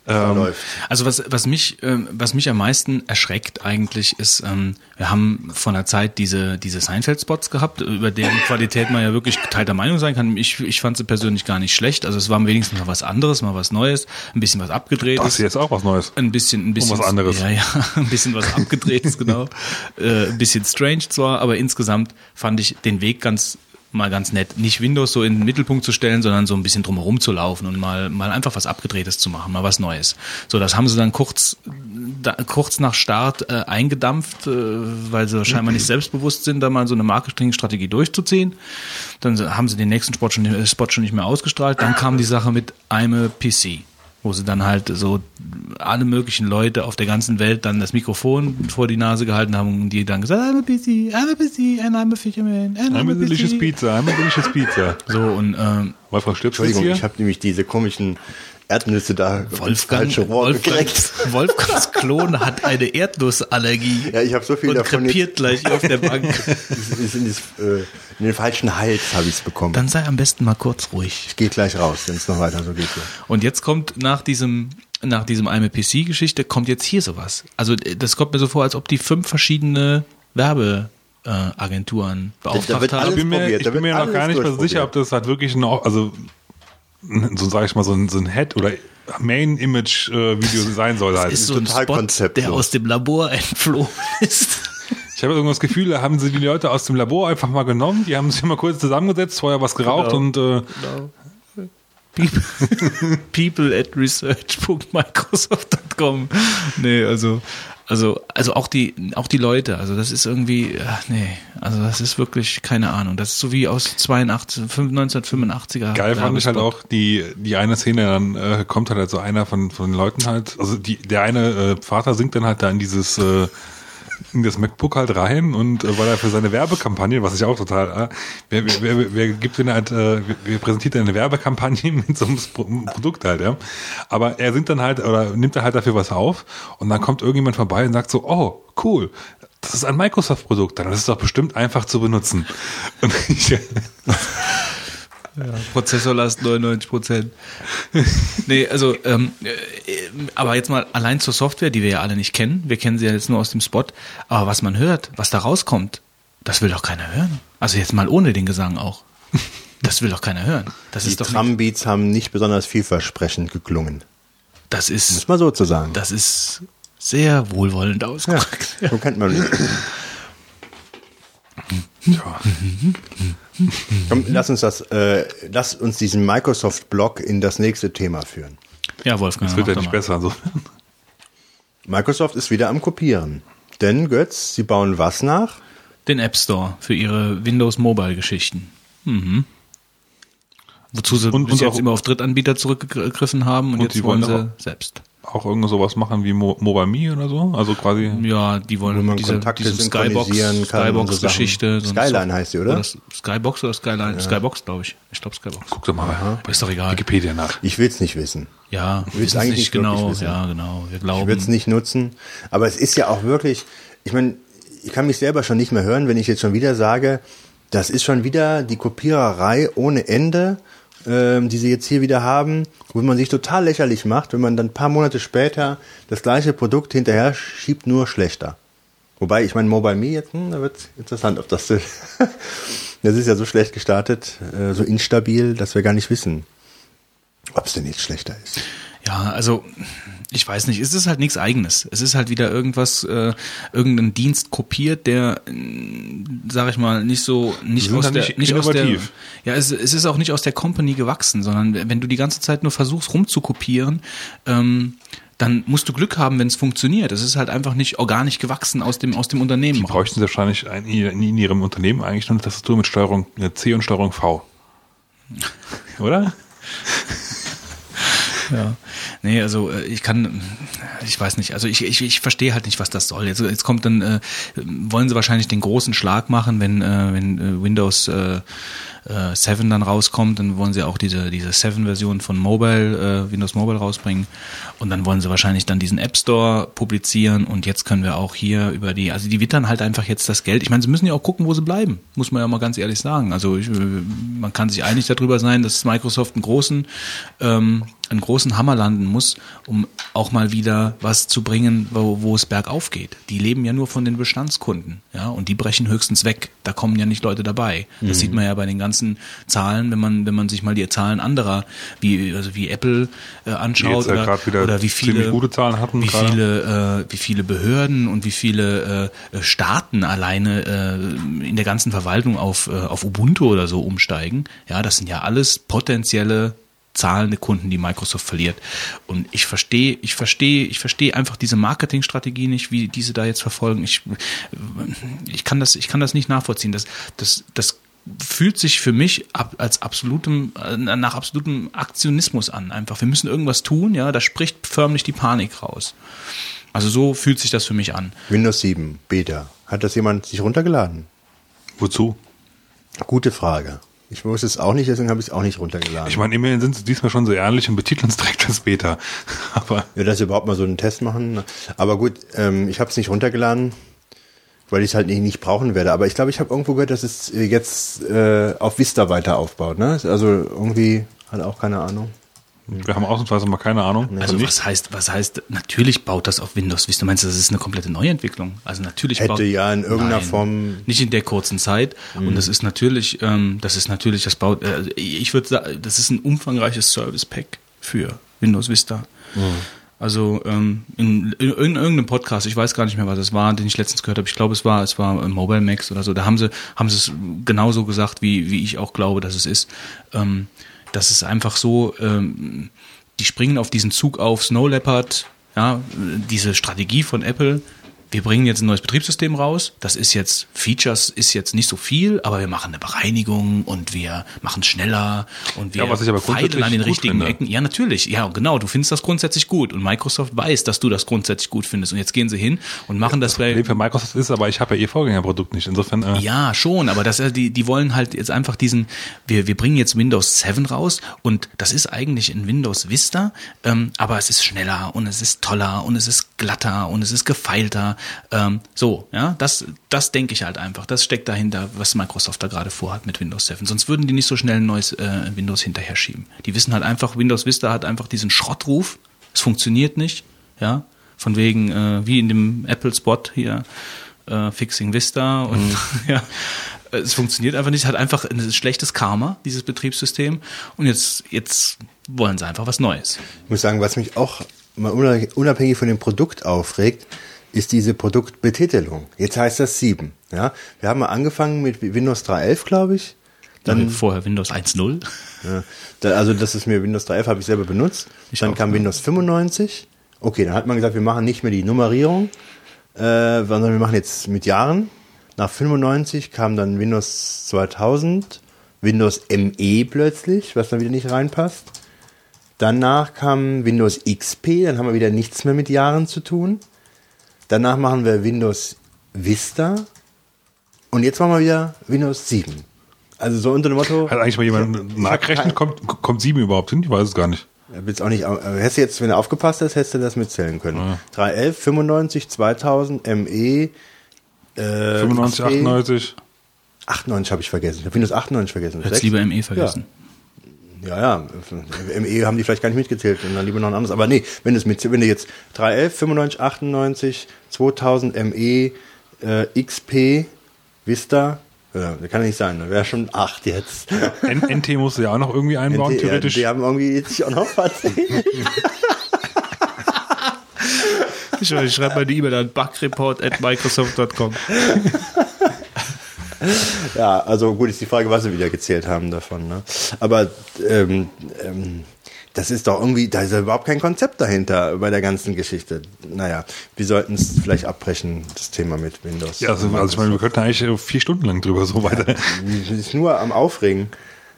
Verläuft. Also was, was mich, was mich am meisten erschreckt eigentlich ist, wir haben vor einer Zeit diese, diese Seinfeld-Spots gehabt, über deren Qualität man ja wirklich geteilter Meinung sein kann. Ich, ich fand sie persönlich gar nicht schlecht. Also es war wenigstens mal was anderes, mal was Neues, ein bisschen was Abgedrehtes. Das ist jetzt auch was Neues. Ein bisschen, ein bisschen. Und was anderes. Ja, ja, ein bisschen was Abgedrehtes, genau. äh, ein bisschen strange zwar, aber insgesamt fand ich den Weg ganz, mal ganz nett, nicht Windows so in den Mittelpunkt zu stellen, sondern so ein bisschen drumherum zu laufen und mal mal einfach was Abgedrehtes zu machen, mal was Neues. So, das haben sie dann kurz da, kurz nach Start äh, eingedampft, äh, weil sie scheinbar nicht selbstbewusst sind, da mal so eine Marketingstrategie durchzuziehen. Dann haben sie den nächsten Spot schon, äh, Spot schon nicht mehr ausgestrahlt. Dann kam die Sache mit I'm a P C, wo sie dann halt so alle möglichen Leute auf der ganzen Welt dann das Mikrofon vor die Nase gehalten haben und die dann gesagt, I'm a P C, I'm a P C, and I'm a fisherman, and I'm, I'm a delicious pizza, I'm a delicious pizza. So und ähm, Wolfgang stirbt Entschuldigung, hier? Ich habe nämlich diese komischen Erdnüsse da Wolfgang, Wolfgangs, Wolfgangs Klon hat eine Erdnussallergie. Ja, ich habe so viel und davon. Und krepiert gleich auf der Bank. Das ist in, das, äh, in den falschen Hals habe ich es bekommen. Dann sei am besten mal kurz ruhig. Ich gehe gleich raus, wenn es noch weiter so geht. Ja. Und jetzt kommt nach diesem nach diesem I M P C-Geschichte kommt jetzt hier sowas. Also das kommt mir so vor, als ob die fünf verschiedene Werbe Äh, Agenturen beauftragt haben. Ich bin mir, ich bin mir noch gar nicht mal so sicher, ob das halt wirklich noch, also so sage ich mal, so ein, so ein Head- oder Main-Image-Video äh, sein soll. Das halt. ist so ein total Spot, Konzept, der so. aus dem Labor entflohen ist. Ich habe irgendwas Gefühl, da haben sie die Leute aus dem Labor einfach mal genommen, die haben sich mal kurz zusammengesetzt, vorher was geraucht genau. und äh, genau. People at research Punkt microsoft Punkt com. Nee, also Also, also auch die, auch die Leute, also das ist irgendwie, ach nee, also das ist wirklich, keine Ahnung, das ist so wie aus zweiundachtzig, neunzehnhundertfünfundachtziger. Geil fand ich halt auch die, die eine Szene, dann äh, kommt halt, halt so einer von, von den Leuten halt, also die, der eine äh, Vater singt dann halt da in dieses, äh, in das MacBook halt rein und äh, weil er für seine Werbekampagne, was ich auch total, äh, wer, wer, wer, wer gibt denn halt, äh, wer präsentiert denn eine Werbekampagne mit so einem Produkt halt, ja. Aber er singt dann halt, oder nimmt dann halt dafür was auf und dann kommt irgendjemand vorbei und sagt so, oh, cool, das ist ein Microsoft-Produkt, dann ist es doch bestimmt einfach zu benutzen. Und ich, ja, Prozessorlast neunundneunzig Prozent. Nee, also, ähm, aber jetzt mal allein zur Software, die wir ja alle nicht kennen. Wir kennen sie ja jetzt nur aus dem Spot. Aber was man hört, was da rauskommt, das will doch keiner hören. Also jetzt mal ohne den Gesang auch. Das will doch keiner hören. Das die ist doch Drumbeats haben nicht besonders vielversprechend geklungen. Das ist. Muss man so zu sagen. Das ist sehr wohlwollend ausgedrückt. Ja, so kennt man nicht. Ja. Komm, lass uns das, äh, lass uns diesen Microsoft-Blog in das nächste Thema führen. Ja, Wolfgang. Das wird ja nicht besser. So. Microsoft ist wieder am Kopieren. Denn, Götz, sie bauen was nach? Den App Store für ihre Windows-Mobile-Geschichten. Mhm. Wozu sie und, bis und jetzt immer auf Drittanbieter zurückgegriffen haben und, und jetzt wollen sie selbst. Auch irgend sowas machen wie Mo- MobileMe oder so? Also quasi. Ja, die wollen man diese, diese Skybox, Skybox-Geschichte. So Skyline so, heißt die, oder? oder Skybox oder Skyline? Ja. Skybox, glaube ich. Ich glaube Skybox. Guck doch mal, aha, ist doch egal. Wikipedia nach. Ich will es nicht wissen. Ja, ich will es eigentlich nicht genau wissen. Ja, genau. Wir glauben. Ich will es nicht nutzen. Aber es ist ja auch wirklich, ich meine, ich kann mich selber schon nicht mehr hören, wenn ich jetzt schon wieder sage, das ist schon wieder die Kopiererei ohne Ende, die sie jetzt hier wieder haben, wo man sich total lächerlich macht, wenn man dann ein paar Monate später das gleiche Produkt hinterher schiebt, nur schlechter. Wobei, ich meine, MobileMe jetzt, hm, da wird es interessant, ob das das ist ja so schlecht gestartet, so instabil, dass wir gar nicht wissen, ob es denn jetzt schlechter ist. Ja, also ich weiß nicht, es ist halt nichts Eigenes. Es ist halt wieder irgendwas, äh, irgendein Dienst kopiert, der, äh, sag ich mal, nicht so, nicht aus der, nicht aus der, ja, es, es ist auch nicht aus der Company gewachsen, sondern wenn du die ganze Zeit nur versuchst rumzukopieren, ähm, dann musst du Glück haben, wenn es funktioniert. Es ist halt einfach nicht organisch gewachsen aus dem, aus dem Unternehmen. Die bräuchten wahrscheinlich in, in ihrem Unternehmen eigentlich nur eine Tastatur mit Steuerung C und Steuerung V. Oder? Ja, nee, also ich kann, ich weiß nicht, also ich, ich, ich verstehe halt nicht, was das soll. Jetzt, jetzt kommt dann, äh, wollen sie wahrscheinlich den großen Schlag machen, wenn, äh, wenn Windows äh, äh, sieben dann rauskommt, dann wollen sie auch diese, diese sieben-Version von Mobile, äh, Windows Mobile rausbringen und dann wollen sie wahrscheinlich dann diesen App Store publizieren und jetzt können wir auch hier über die, also die wittern halt einfach jetzt das Geld. Ich meine, sie müssen ja auch gucken, wo sie bleiben, muss man ja mal ganz ehrlich sagen. Also ich, man kann sich einig darüber sein, dass Microsoft einen großen, ähm, einen großen Hammer landen muss, um auch mal wieder was zu bringen, wo, wo es bergauf geht. Die leben ja nur von den Bestandskunden, ja, und die brechen höchstens weg. Da kommen ja nicht Leute dabei. Das mhm. sieht man ja bei den ganzen Zahlen, wenn man wenn man sich mal die Zahlen anderer, wie also wie Apple äh, anschaut oder, ja oder wie viele gute Zahlen hatten, wie gerade. viele äh, wie viele Behörden und wie viele äh, Staaten alleine äh, in der ganzen Verwaltung auf äh, auf Ubuntu oder so umsteigen. Ja, das sind ja alles potenzielle zahlende Kunden, die Microsoft verliert. Und ich verstehe, ich verstehe, ich verstehe einfach diese Marketingstrategie nicht, wie diese da jetzt verfolgen. Ich, ich kann das, ich kann das nicht nachvollziehen. Das, das, das fühlt sich für mich ab, als absolutem, nach absolutem Aktionismus an. Einfach, wir müssen irgendwas tun, ja, da spricht förmlich die Panik raus. Also so fühlt sich das für mich an. Windows sieben, Beta. Hat das jemand sich runtergeladen? Wozu? Gute Frage. Ich wusste es auch nicht, deswegen habe ich es auch nicht runtergeladen. Ich meine, immerhin sind sie diesmal schon so ehrlich und betiteln es direkt als Beta. Aber ja, dass sie überhaupt mal so einen Test machen. Aber gut, ähm, ich habe es nicht runtergeladen, weil ich es halt nicht, nicht brauchen werde. Aber ich glaube, ich habe irgendwo gehört, dass es jetzt äh, auf Vista weiter aufbaut. Ne? Also irgendwie hat auch keine Ahnung. Wir haben ausnahmsweise mal keine Ahnung. Also, also was heißt, was heißt, natürlich baut das auf Windows. Du meinst, das ist eine komplette Neuentwicklung. Also natürlich hätte baut, ja in irgendeiner nein, Form nicht in der kurzen Zeit. Mhm. Und das ist natürlich, ähm, das ist natürlich, das baut. Äh, ich würde sagen, das ist ein umfangreiches Service Pack für Windows Vista. Mhm. Also ähm, in, in, in irgendeinem Podcast, ich weiß gar nicht mehr, was es war, den ich letztens gehört habe. Ich glaube, es war, es war Mobile Max oder so. Da haben sie, haben sie es genauso gesagt, wie wie ich auch glaube, dass es ist. Ähm, Das ist einfach so, ähm, die springen auf diesen Zug auf Snow Leopard, ja, diese Strategie von Apple, wir bringen jetzt ein neues Betriebssystem raus, das ist jetzt, Features ist jetzt nicht so viel, aber wir machen eine Bereinigung und wir machen schneller und wir ja, was ich aber feilen an den richtigen finde. Ecken. Ja, natürlich, ja genau, du findest das grundsätzlich gut und Microsoft weiß, dass du das grundsätzlich gut findest und jetzt gehen sie hin und machen ja, das, das bei... für Microsoft ist, aber ich habe ja ihr Vorgängerprodukt nicht, insofern... Äh ja, schon, aber das, die, die wollen halt jetzt einfach diesen, wir, wir bringen jetzt Windows sieben raus und das ist eigentlich in Windows Vista, ähm, aber es ist schneller und es ist toller und es ist glatter und es ist gefeilter. Ähm, so, ja, das, das denke ich halt einfach. Das steckt dahinter, was Microsoft da gerade vorhat mit Windows sieben. Sonst würden die nicht so schnell ein neues äh, Windows hinterher schieben. Die wissen halt einfach, Windows Vista hat einfach diesen Schrottruf. Es funktioniert nicht, ja. Von wegen, äh, wie in dem Apple-Spot hier, äh, Fixing Vista und, mhm. ja. Es funktioniert einfach nicht, es hat einfach ein schlechtes Karma, dieses Betriebssystem. Und jetzt, jetzt wollen sie einfach was Neues. Ich muss sagen, was mich auch mal unabhängig von dem Produkt aufregt, ist diese Produktbetitelung. Jetzt heißt das sieben. Ja? Wir haben mal angefangen mit Windows drei Punkt elf, glaube ich. Dann, dann vorher Windows eins Punkt null. Ja, da, also das ist mir Windows drei Punkt elf, habe ich selber benutzt. Ich dann kam Windows fünfundneunzig. Okay, dann hat man gesagt, wir machen nicht mehr die Nummerierung, äh, sondern wir machen jetzt mit Jahren. Nach fünfundneunzig kam dann Windows zweitausend, Windows M E plötzlich, was dann wieder nicht reinpasst. Danach kam Windows X P, dann haben wir wieder nichts mehr mit Jahren zu tun. Danach machen wir Windows Vista und jetzt machen wir wieder Windows sieben. Also so unter dem Motto... Hat eigentlich mal jemand nachgerechnet, kommt, kommt sieben überhaupt hin? Ich weiß es gar nicht. Willst auch nicht, hättest du jetzt, wenn du aufgepasst hast, hättest du das mitzählen können. Ja. drei elf, fünfundneunzig, zweitausend, M E... fünfundneunzig, achtundneunzig. achtundneunzig habe ich vergessen. Ich habe Windows achtundneunzig vergessen. Hättest lieber M E vergessen. Ja, ja. ja. M E haben die vielleicht gar nicht mitgezählt. Und dann lieber noch ein anderes. Aber nee, wenn, mit, wenn du jetzt drei elf, fünfundneunzig, achtundneunzig, zweitausend, M E, äh, X P, Vista. Ja, das kann ja nicht sein. Da wäre schon acht jetzt. Ja. N T musst du ja auch noch irgendwie einbauen, N T, theoretisch. Ja, die haben irgendwie jetzt sich auch noch verzählt. Ich schreibe mal die E-Mail an bugreport at microsoft dot com. Ja, also gut, ist die Frage, was sie wieder gezählt haben davon. Ne? Aber ähm, ähm, das ist doch irgendwie, da ist ja überhaupt kein Konzept dahinter bei der ganzen Geschichte. Naja, wir sollten es vielleicht abbrechen, das Thema mit Windows. Ja, also, also ich meine, wir könnten eigentlich vier Stunden lang drüber so weiter. Ja, ist nur am Aufregen.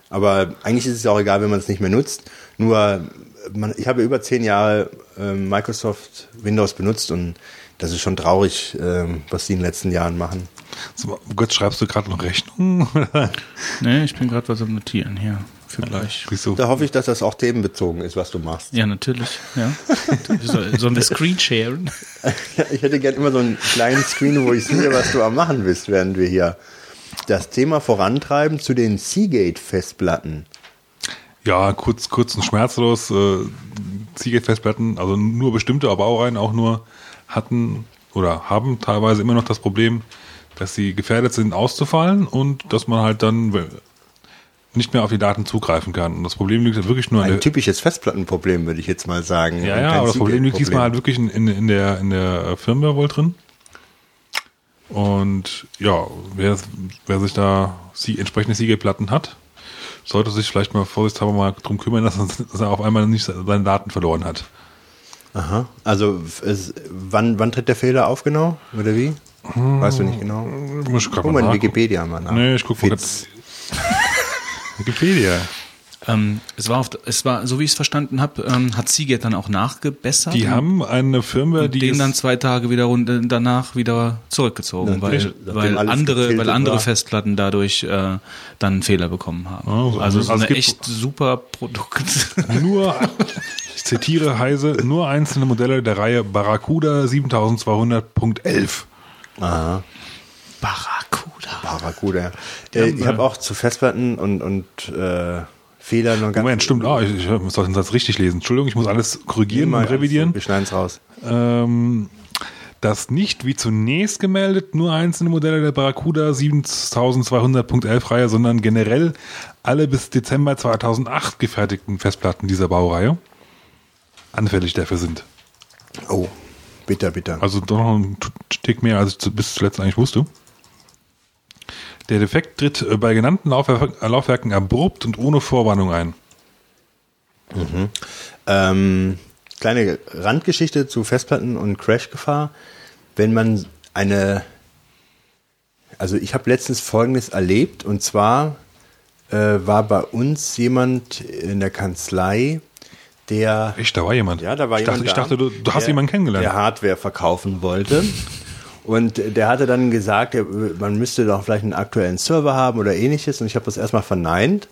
Aber eigentlich ist es auch egal, wenn man es nicht mehr nutzt. Nur... Man, ich habe über zehn Jahre äh, Microsoft Windows benutzt und das ist schon traurig, äh, was die in den letzten Jahren machen. So, Gott, schreibst du gerade noch Rechnungen? Nee, ich bin gerade was am Notieren hier. Für gleich. Ja, da hoffe ich, dass das auch themenbezogen ist, was du machst. Ja, natürlich. Ja. Sollen wir Screen sharen? Ja, ich hätte gerne immer so einen kleinen Screen, wo ich sehe, was du am machen bist, während wir hier das Thema vorantreiben zu den Seagate-Festplatten. Ja, kurz, kurz und schmerzlos. Äh, Seagate-Festplatten, also nur bestimmte, aber auch rein, auch nur hatten oder haben teilweise immer noch das Problem, dass sie gefährdet sind auszufallen und dass man halt dann nicht mehr auf die Daten zugreifen kann. Und das Problem liegt wirklich nur... Ein an typisches Festplattenproblem, würde ich jetzt mal sagen. Ja, ja, aber das Problem liegt diesmal halt wirklich in, in, der, in der Firmware wohl drin. Und ja, wer, wer sich da sie, entsprechende Seagate-Platten hat, sollte sich vielleicht mal vorsichtshalber mal drum kümmern, dass er auf einmal nicht seine Daten verloren hat. Aha, also es, wann, wann tritt der Fehler auf genau? Oder wie? Hm, weißt du nicht genau? Ich guck mal in Wikipedia mal nach. Nee, ich guck mal. Wikipedia. Ähm, es, war auf, es war, so wie ich es verstanden habe, ähm, hat Seagate dann auch nachgebessert. Die haben eine Firmware, die den dann zwei Tage wieder runter, danach wieder zurückgezogen, ja, weil, weil andere, weil andere Festplatten dadurch äh, dann Fehler bekommen haben. Oh, so also es ist also ein echt super Produkt. Nur, ich zitiere Heise, nur einzelne Modelle der Reihe Barracuda siebentausendzweihundert Punkt elf. Aha. Barracuda. Barracuda. Äh, ich habe auch zu Festplatten und und äh, Fehler noch ganz. Moment, stimmt. Ah, ich, ich muss doch den Satz richtig lesen. Entschuldigung, ich muss alles korrigieren und revidieren. Wir schneiden es raus. Ähm, dass nicht, wie zunächst gemeldet, nur einzelne Modelle der Barracuda siebentausendzweihundert Punkt elf Reihe, sondern generell alle bis Dezember zweitausendacht gefertigten Festplatten dieser Baureihe anfällig dafür sind. Oh, bitter, bitter. Also doch noch ein Tick mehr, als ich bis zuletzt eigentlich wusste. Der Defekt tritt bei genannten Laufwer- Laufwerken abrupt und ohne Vorwarnung ein. Mhm. Ähm, kleine Randgeschichte zu Festplatten und Crashgefahr. wenn man eine, also ich habe letztens Folgendes erlebt, und zwar äh, war bei uns jemand in der Kanzlei, der... Echt, da war jemand? Ja, da war ich jemand dachte, da, ich dachte, du, du der, hast jemanden kennengelernt. Der Hardware verkaufen wollte. Und der hatte dann gesagt, man müsste doch vielleicht einen aktuellen Server haben oder ähnliches. Und ich habe das erstmal verneint.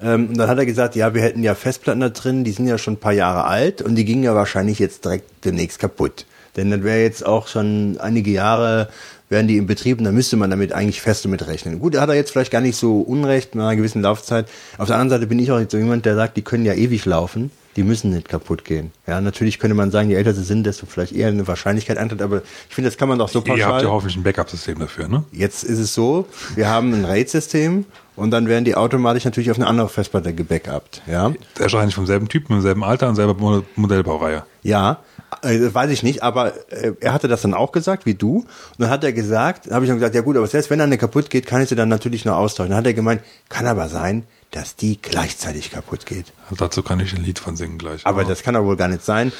Und dann hat er gesagt, ja, wir hätten ja Festplatten da drin, die sind ja schon ein paar Jahre alt und die gingen ja wahrscheinlich jetzt direkt demnächst kaputt. Denn dann wäre jetzt auch schon einige Jahre, wären die im Betrieb und dann müsste man damit eigentlich fest damit rechnen. Gut, da hat er jetzt vielleicht gar nicht so unrecht nach einer gewissen Laufzeit. Auf der anderen Seite bin ich auch jetzt so jemand, der sagt, die können ja ewig laufen. Die müssen nicht kaputt gehen. Ja, natürlich könnte man sagen, je älter sie sind, desto vielleicht eher eine Wahrscheinlichkeit eintritt, aber ich finde, das kann man doch so pauschal... Ihr habt ja hoffentlich ein Backup-System dafür, ne? Jetzt ist es so, wir haben ein RAID-System und dann werden die automatisch natürlich auf eine andere Festplatte gebackupt, ja? Wahrscheinlich vom selben Typen, im selben Alter und selber Modellbaureihe. Ja, äh, weiß ich nicht, aber äh, er hatte das dann auch gesagt, wie du, und dann hat er gesagt, habe ich dann gesagt, ja gut, aber selbst wenn eine kaputt geht, kann ich sie dann natürlich noch austauschen. Dann hat er gemeint, kann aber sein, dass die gleichzeitig kaputt geht. Dazu kann ich ein Lied von singen gleich. Aber, aber das kann doch wohl gar nicht sein,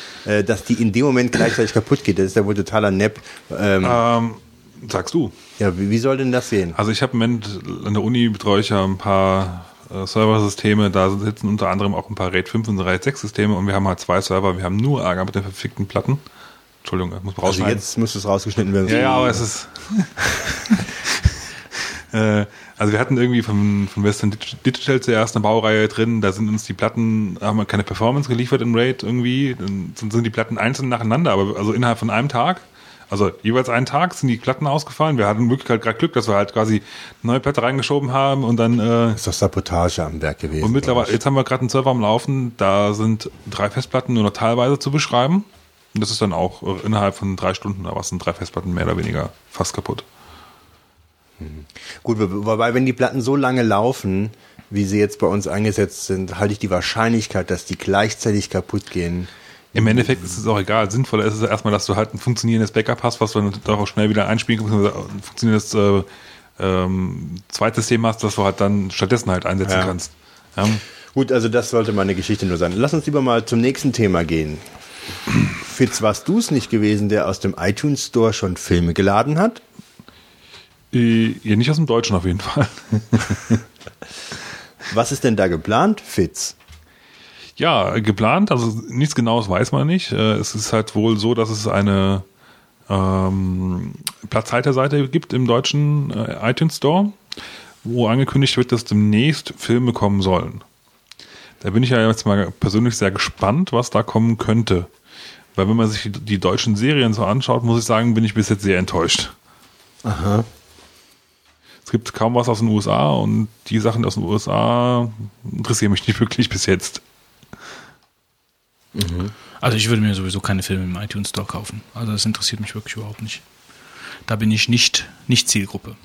dass die in dem Moment gleichzeitig kaputt geht. Das ist ja wohl totaler Nepp. Ähm, ähm, sagst du. Ja, wie, wie soll denn das sehen? Also ich habe im Moment an der Uni betreue ich ja ein paar äh, Serversysteme. Da sitzen unter anderem auch ein paar RAID fünf und RAID sechs Systeme. Und wir haben halt zwei Server. Wir haben nur Ärger mit den verfickten Platten. Entschuldigung, ich muss rausschneiden. Also jetzt muss es rausgeschnitten werden. Ja, ja, aber es ist... Also wir hatten irgendwie von, von Western Digital zuerst eine Baureihe drin, da sind uns die Platten, haben wir keine Performance geliefert im RAID irgendwie, dann sind die Platten einzeln nacheinander, aber also innerhalb von einem Tag, also jeweils einen Tag sind die Platten ausgefallen, wir hatten wirklich halt gerade Glück, dass wir halt quasi eine neue Platte reingeschoben haben und dann... Äh, ist das Sabotage am Werk gewesen. Und mittlerweile, jetzt haben wir gerade einen Server am Laufen, da sind drei Festplatten nur noch teilweise zu beschreiben und das ist dann auch innerhalb von drei Stunden, aber es sind drei Festplatten mehr oder weniger fast kaputt. Gut, wobei, wenn die Platten so lange laufen, wie sie jetzt bei uns eingesetzt sind, halte ich die Wahrscheinlichkeit, dass die gleichzeitig kaputt gehen. Im Endeffekt ist es auch egal. Sinnvoller ist es erstmal, dass du halt ein funktionierendes Backup hast, was du dann auch schnell wieder einspielen kannst, ein funktionierendes äh, ähm, zweites System hast, das du halt dann stattdessen halt einsetzen ja. kannst. Ja. Gut, also das sollte meine Geschichte nur sein. Lass uns lieber mal zum nächsten Thema gehen. Fitz, warst du es nicht gewesen, der aus dem iTunes Store schon Filme geladen hat? Ja, nicht aus dem Deutschen auf jeden Fall. Was ist denn da geplant, Fitz? Ja, geplant, also nichts Genaues weiß man nicht. Es ist halt wohl so, dass es eine ähm, Platzhalterseite gibt im deutschen äh, iTunes Store, wo angekündigt wird, dass demnächst Filme kommen sollen. Da bin ich ja jetzt mal persönlich sehr gespannt, was da kommen könnte. Weil wenn man sich die, die deutschen Serien so anschaut, muss ich sagen, bin ich bis jetzt sehr enttäuscht. Aha. Es gibt kaum was aus den U S A und die Sachen aus den U S A interessieren mich nicht wirklich bis jetzt. Mhm. Also ich würde mir sowieso keine Filme im iTunes Store kaufen. Also das interessiert mich wirklich überhaupt nicht. Da bin ich nicht, nicht Zielgruppe.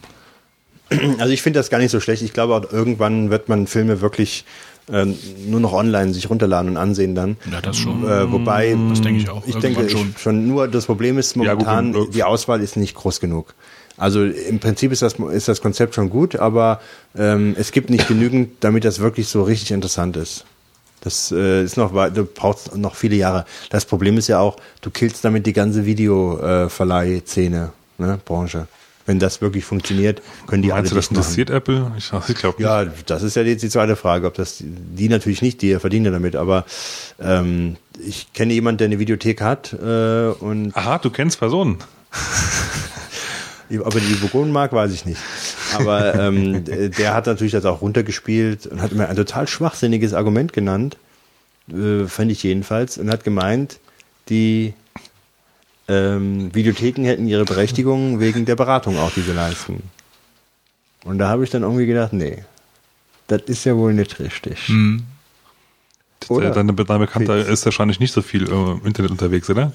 Also ich finde das gar nicht so schlecht. Ich glaube auch irgendwann wird man Filme wirklich ähm, nur noch online sich runterladen und ansehen dann. Ja, das schon. Äh, wobei, das denke ich auch. Ich denke schon. Ich, schon nur das Problem ist momentan, ja, gut, die Auswahl ist nicht groß genug. Also im Prinzip ist das, ist das Konzept schon gut, aber ähm, es gibt nicht genügend, damit das wirklich so richtig interessant ist. Das äh, ist noch, du brauchst noch viele Jahre. Das Problem ist ja auch, du killst damit die ganze Videoverleih-Szene, ne, Branche. Wenn das wirklich funktioniert, können die meinst alle das interessiert machen. Apple? Ich, ich glaube ja, das ist ja jetzt die zweite Frage, ob das die natürlich nicht, die verdienen ja damit, aber ähm, ich kenne jemanden, der eine Videothek hat äh, und... Aha, du kennst Personen. Ob er die begonnen mag, weiß ich nicht. Aber ähm, der hat natürlich das auch runtergespielt und hat mir ein total schwachsinniges Argument genannt, äh, fand ich jedenfalls, und hat gemeint, die ähm, Videotheken hätten ihre Berechtigung wegen der Beratung auch, die sie leisten. Und da habe ich dann irgendwie gedacht, nee, das ist ja wohl nicht richtig. Hm. Oder? Deine Bekannte ist wahrscheinlich nicht so viel im Internet unterwegs, oder?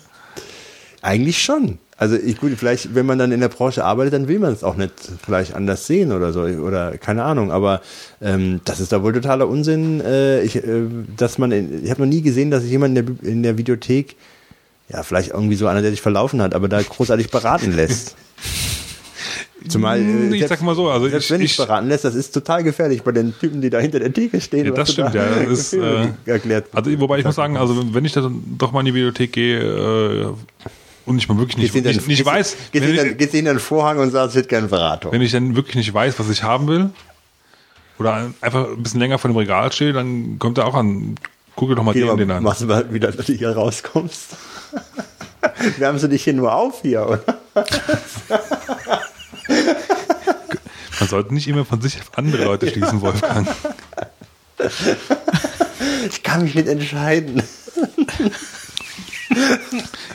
Eigentlich schon. Also ich, gut, vielleicht, wenn man dann in der Branche arbeitet, dann will man es auch nicht vielleicht anders sehen oder so, oder keine Ahnung, aber ähm, das ist da wohl totaler Unsinn, äh, ich, äh, dass man, in, ich habe noch nie gesehen, dass sich jemand in der, in der Videothek, ja vielleicht irgendwie so einer, der sich verlaufen hat, aber da großartig beraten lässt. Zumal, äh, ich selbst, sag mal so, also selbst ich, wenn ich beraten lässt, das ist total gefährlich bei den Typen, die da hinter der Theke stehen. Ja, das stimmt, da ja. Das ist, äh, erklärt. Also, wobei ich muss sagen, also wenn ich da doch mal in die Videothek gehe, äh, und ich mal wirklich nicht, nicht, dann, nicht weiß. Gehst du hinter den Vorhang und sagst, ich hätte gerne einen Berater. Wenn ich dann wirklich nicht weiß, was ich haben will, oder einfach ein bisschen länger vor dem Regal stehe, dann kommt da auch an, gucke doch mal den, mal, den an. Machst du mal wieder, dass du hier rauskommst. Wärmst du dich hier nur auf hier, oder? Man sollte nicht immer von sich auf andere Leute schließen, Wolfgang. Ich kann mich nicht entscheiden.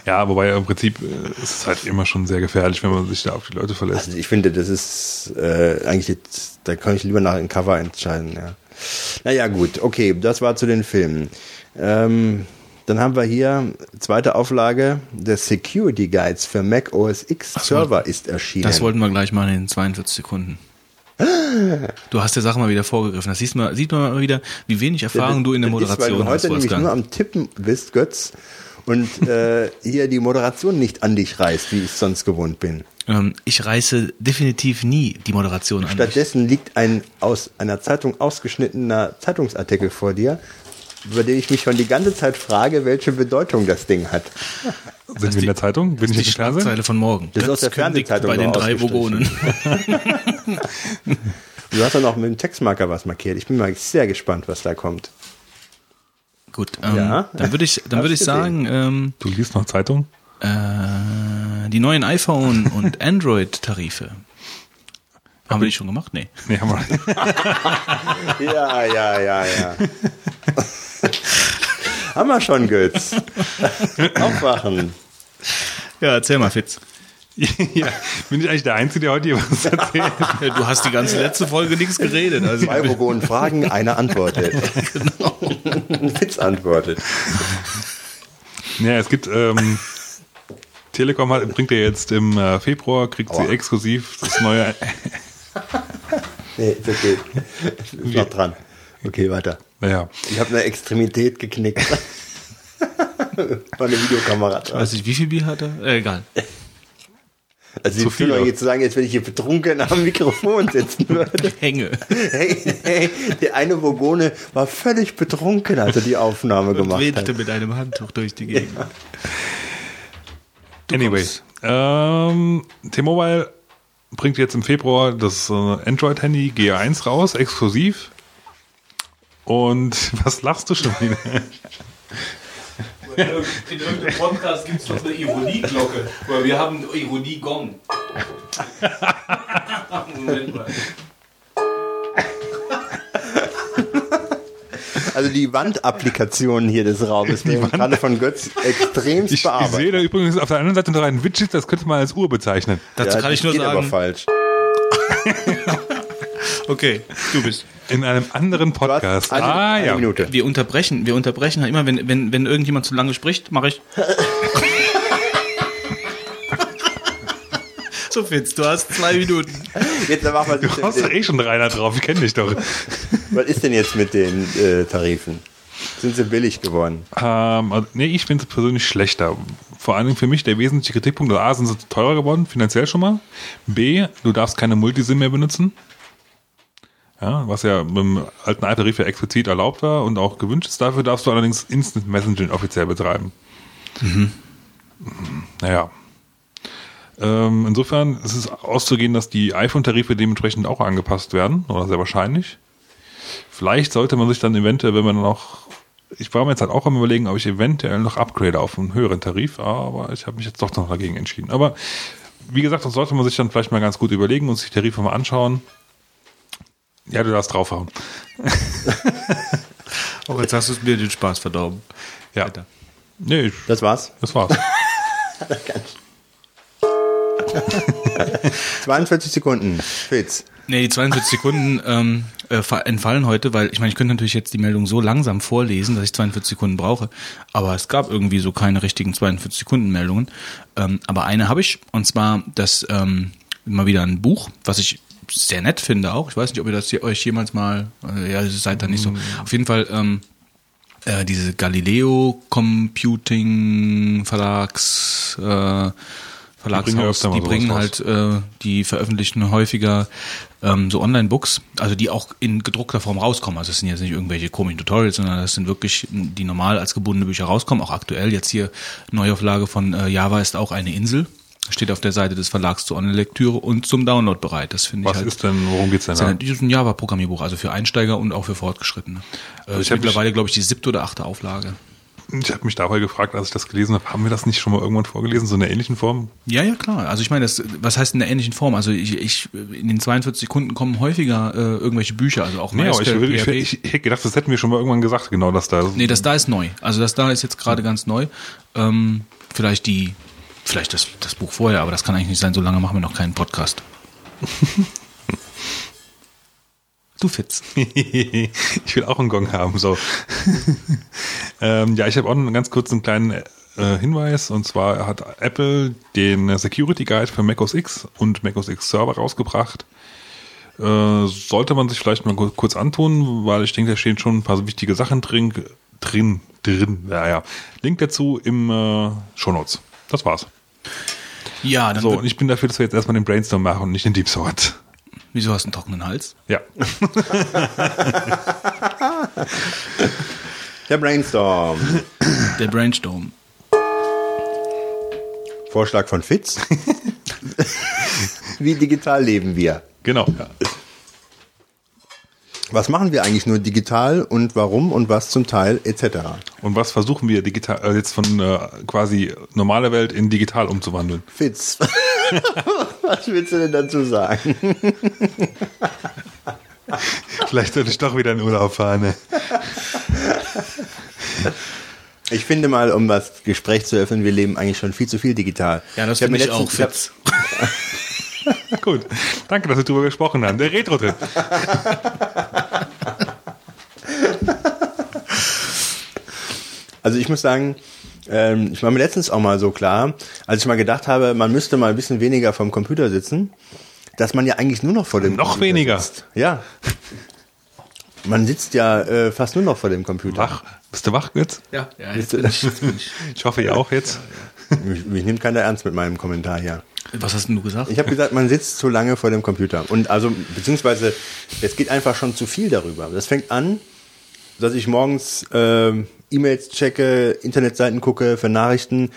Ja, wobei im Prinzip ist es halt immer schon sehr gefährlich, wenn man sich da auf die Leute verlässt. Also ich finde, das ist äh, eigentlich, jetzt, da kann ich lieber nach dem Cover entscheiden. Ja. Naja, gut, okay, das war zu den Filmen. Ähm, dann haben wir hier, zweite Auflage, der Security Guides für Mac O S X Server so, ist erschienen. Das wollten wir gleich mal in zweiundvierzig Sekunden. Du hast der Sache mal wieder vorgegriffen. Das sieht man, sieht man mal wieder, wie wenig Erfahrung ja, du in der Moderation ist, weil du hast. Weil heute nämlich kann. Nur am Tippen bist, Götz, und äh, hier die Moderation nicht an dich reißt, wie ich es sonst gewohnt bin. Ähm, ich reiße definitiv nie die Moderation an. Stattdessen mich. liegt ein aus einer Zeitung ausgeschnittener Zeitungsartikel vor dir, über den ich mich schon die ganze Zeit frage, welche Bedeutung das Ding hat. Sind wir in die, der Zeitung? Bin ich in der Schlagzeile von morgen. Das, das ist aus der Fernsehzeitung bei den drei Bogonen. Du hast dann auch mit dem Textmarker was markiert. Ich bin mal sehr gespannt, was da kommt. Gut, ähm, ja? dann würde ich, dann würd ich sagen... Ähm, du liest noch Zeitung? Äh, die neuen iPhone- und Android-Tarife. Haben wir die schon gemacht? Nee. Nee, haben wir nicht. Ja, ja, ja, ja. Haben wir schon, Götz. Aufwachen. Ja, erzähl mal, Fitz. Ja, bin ich eigentlich der Einzige, der heute hier was erzählt? Ja, du hast die ganze letzte Folge nichts geredet. Also zwei Bogonen fragen, einer antwortet. Genau. Fitz antwortet. Ja, es gibt... Ähm, Telekom hat, bringt ja jetzt im äh, Februar, kriegt Aua. sie exklusiv das neue... Nee, ist okay. Ist noch dran. Okay, weiter. Naja. Ich habe eine Extremität geknickt. War eine Videokamera. Ich weiß nicht, wie viel Bier hat er? Äh, egal. Also zu ich will jetzt sagen, jetzt wenn ich hier betrunken am Mikrofon sitzen würde. Hänge. Hey, hey, der eine Bogone war völlig betrunken, als er die Aufnahme und gemacht hat. Und wedete mit einem Handtuch durch die Gegend. Ja. Du anyway, ähm, T-Mobile bringt jetzt im Februar das äh, Android-Handy G A eins raus, exklusiv. Und was lachst du schon wieder? In irgendeinem Podcast gibt es noch eine Ironieglocke, weil wir haben Ironie-Gong. Moment mal. Also die Wandapplikationen hier des Raumes werden gerade von Götz extremst ich, bearbeitet. Ich sehe da übrigens auf der anderen Seite noch einen Widget, das könnte man als Uhr bezeichnen. Dazu ja, kann ich nur sagen. Aber falsch. Okay, du bist in einem anderen Podcast. Eine, ah eine ja. Minute. Wir unterbrechen, wir unterbrechen halt immer, wenn wenn wenn irgendjemand zu lange spricht, mache ich. So Fitz, du hast zwei Minuten. Jetzt machen wir. Du hast doch eh schon Rainer drauf, ich kenne dich doch. Was ist denn jetzt mit den äh, Tarifen? Sind sie billig geworden? Ähm, also, nee, ich finde es persönlich schlechter. Vor allen Dingen für mich der wesentliche Kritikpunkt, also A, sind sie teurer geworden, finanziell schon mal. B, du darfst keine Multisim mehr benutzen. Ja, was ja beim alten iPhone-Tarif ja explizit erlaubt war und auch gewünscht ist. Dafür darfst du allerdings Instant Messaging offiziell betreiben. Mhm. Naja. Ähm, insofern ist es auszugehen, dass die iPhone-Tarife dementsprechend auch angepasst werden, oder sehr wahrscheinlich. Vielleicht sollte man sich dann eventuell, wenn man noch, ich war mir jetzt halt auch am Überlegen, ob ich eventuell noch upgrade auf einen höheren Tarif, aber ich habe mich jetzt doch noch dagegen entschieden. Aber wie gesagt, das sollte man sich dann vielleicht mal ganz gut überlegen und sich die Tarife mal anschauen. Ja, du darfst draufhauen. Oh, jetzt hast du mir den Spaß verdorben. Ja. Weiter. Nee, ich, das war's? Das war's. zweiundvierzig Sekunden, Fitz. Nee, die zweiundvierzig Sekunden ähm, äh, entfallen heute, weil ich meine, ich könnte natürlich jetzt die Meldung so langsam vorlesen, dass ich zweiundvierzig Sekunden brauche, aber es gab irgendwie so keine richtigen zweiundvierzig Sekunden Meldungen. Ähm, aber eine habe ich, und zwar das ähm, mal wieder ein Buch, was ich sehr nett finde auch. Ich weiß nicht, ob ihr das hier, euch jemals mal, also, ja, seid da nicht so. Auf jeden Fall ähm, äh, diese Galileo Computing Verlags äh, Verlagshaus, die bringen, die bringen halt äh, die veröffentlichen häufiger ähm, so Online-Books, also die auch in gedruckter Form rauskommen. Also das sind jetzt nicht irgendwelche komischen Tutorials, sondern das sind wirklich, die normal als gebundene Bücher rauskommen, auch aktuell. Jetzt hier Neuauflage von äh, Java ist auch eine Insel. Steht auf der Seite des Verlags zur Online-Lektüre und zum Download bereit. Das finde ich halt. Was ist denn, worum geht's denn da? Das ist ein Java-Programmierbuch, also für Einsteiger und auch für Fortgeschrittene. Also ich habe mittlerweile, glaube ich, die siebte oder achte Auflage. Ich habe mich dabei gefragt, als ich das gelesen habe, haben wir das nicht schon mal irgendwann vorgelesen, so in der ähnlichen Form? Ja, ja, klar. Also ich meine, das, was heißt in der ähnlichen Form? Also ich, ich in den zweiundvierzig Sekunden kommen häufiger äh, irgendwelche Bücher, also auch mehr. Ich, ich, ich, ich hätte gedacht, das hätten wir schon mal irgendwann gesagt, genau das da. Nee, das da ist neu. Also das da ist jetzt gerade ganz neu. Ähm, vielleicht die Vielleicht das, das Buch vorher, aber das kann eigentlich nicht sein, so lange machen wir noch keinen Podcast. Du Fitz. Ich will auch einen Gong haben, so. ähm, ja, ich habe auch einen ganz kurzen kleinen äh, Hinweis, und zwar hat Apple den Security Guide für macOS X und macOS X Server rausgebracht. Äh, sollte man sich vielleicht mal kurz antun, weil ich denke, da stehen schon ein paar wichtige Sachen drin. Drin, drin, naja. Link dazu im äh, Shownotes. Das war's. Ja, dann so, und ich bin dafür, dass wir jetzt erstmal den Brainstorm machen und nicht den Deep Thought. Wieso hast du einen trockenen Hals? Ja. Der Brainstorm. Der Brainstorm. Vorschlag von Fitz. Wie digital leben wir? Genau. Ja. Was machen wir eigentlich nur digital und warum und was zum Teil et cetera? Und was versuchen wir digital äh, jetzt von äh, quasi normaler Welt in digital umzuwandeln? Fitz, was willst du denn dazu sagen? Vielleicht sollte ich doch wieder in Urlaub fahren. Ne? Ich finde mal, um das Gespräch zu öffnen, wir leben eigentlich schon viel zu viel digital. Ja, das finde ich auch, Fitz. Gut, danke, dass wir darüber gesprochen haben. Der Retro-Trip. Also ich muss sagen, ich war mir letztens auch mal so klar, als ich mal gedacht habe, man müsste mal ein bisschen weniger vom Computer sitzen, dass man ja eigentlich nur noch vor dem Computer sitzt. Noch weniger? Ja. Man sitzt ja äh, fast nur noch vor dem Computer. Wach? Bist du wach jetzt? Ja, ja jetzt bin ich, jetzt bin ich. Ich hoffe, ihr auch jetzt. Ja, ja. Mich, mich nimmt keiner ernst mit meinem Kommentar hier. Was hast denn du gesagt? Ich habe gesagt, man sitzt zu lange vor dem Computer. Und also, beziehungsweise, es geht einfach schon zu viel darüber. Das fängt an, dass ich morgens äh, E-Mails checke, Internetseiten gucke für Nachrichten.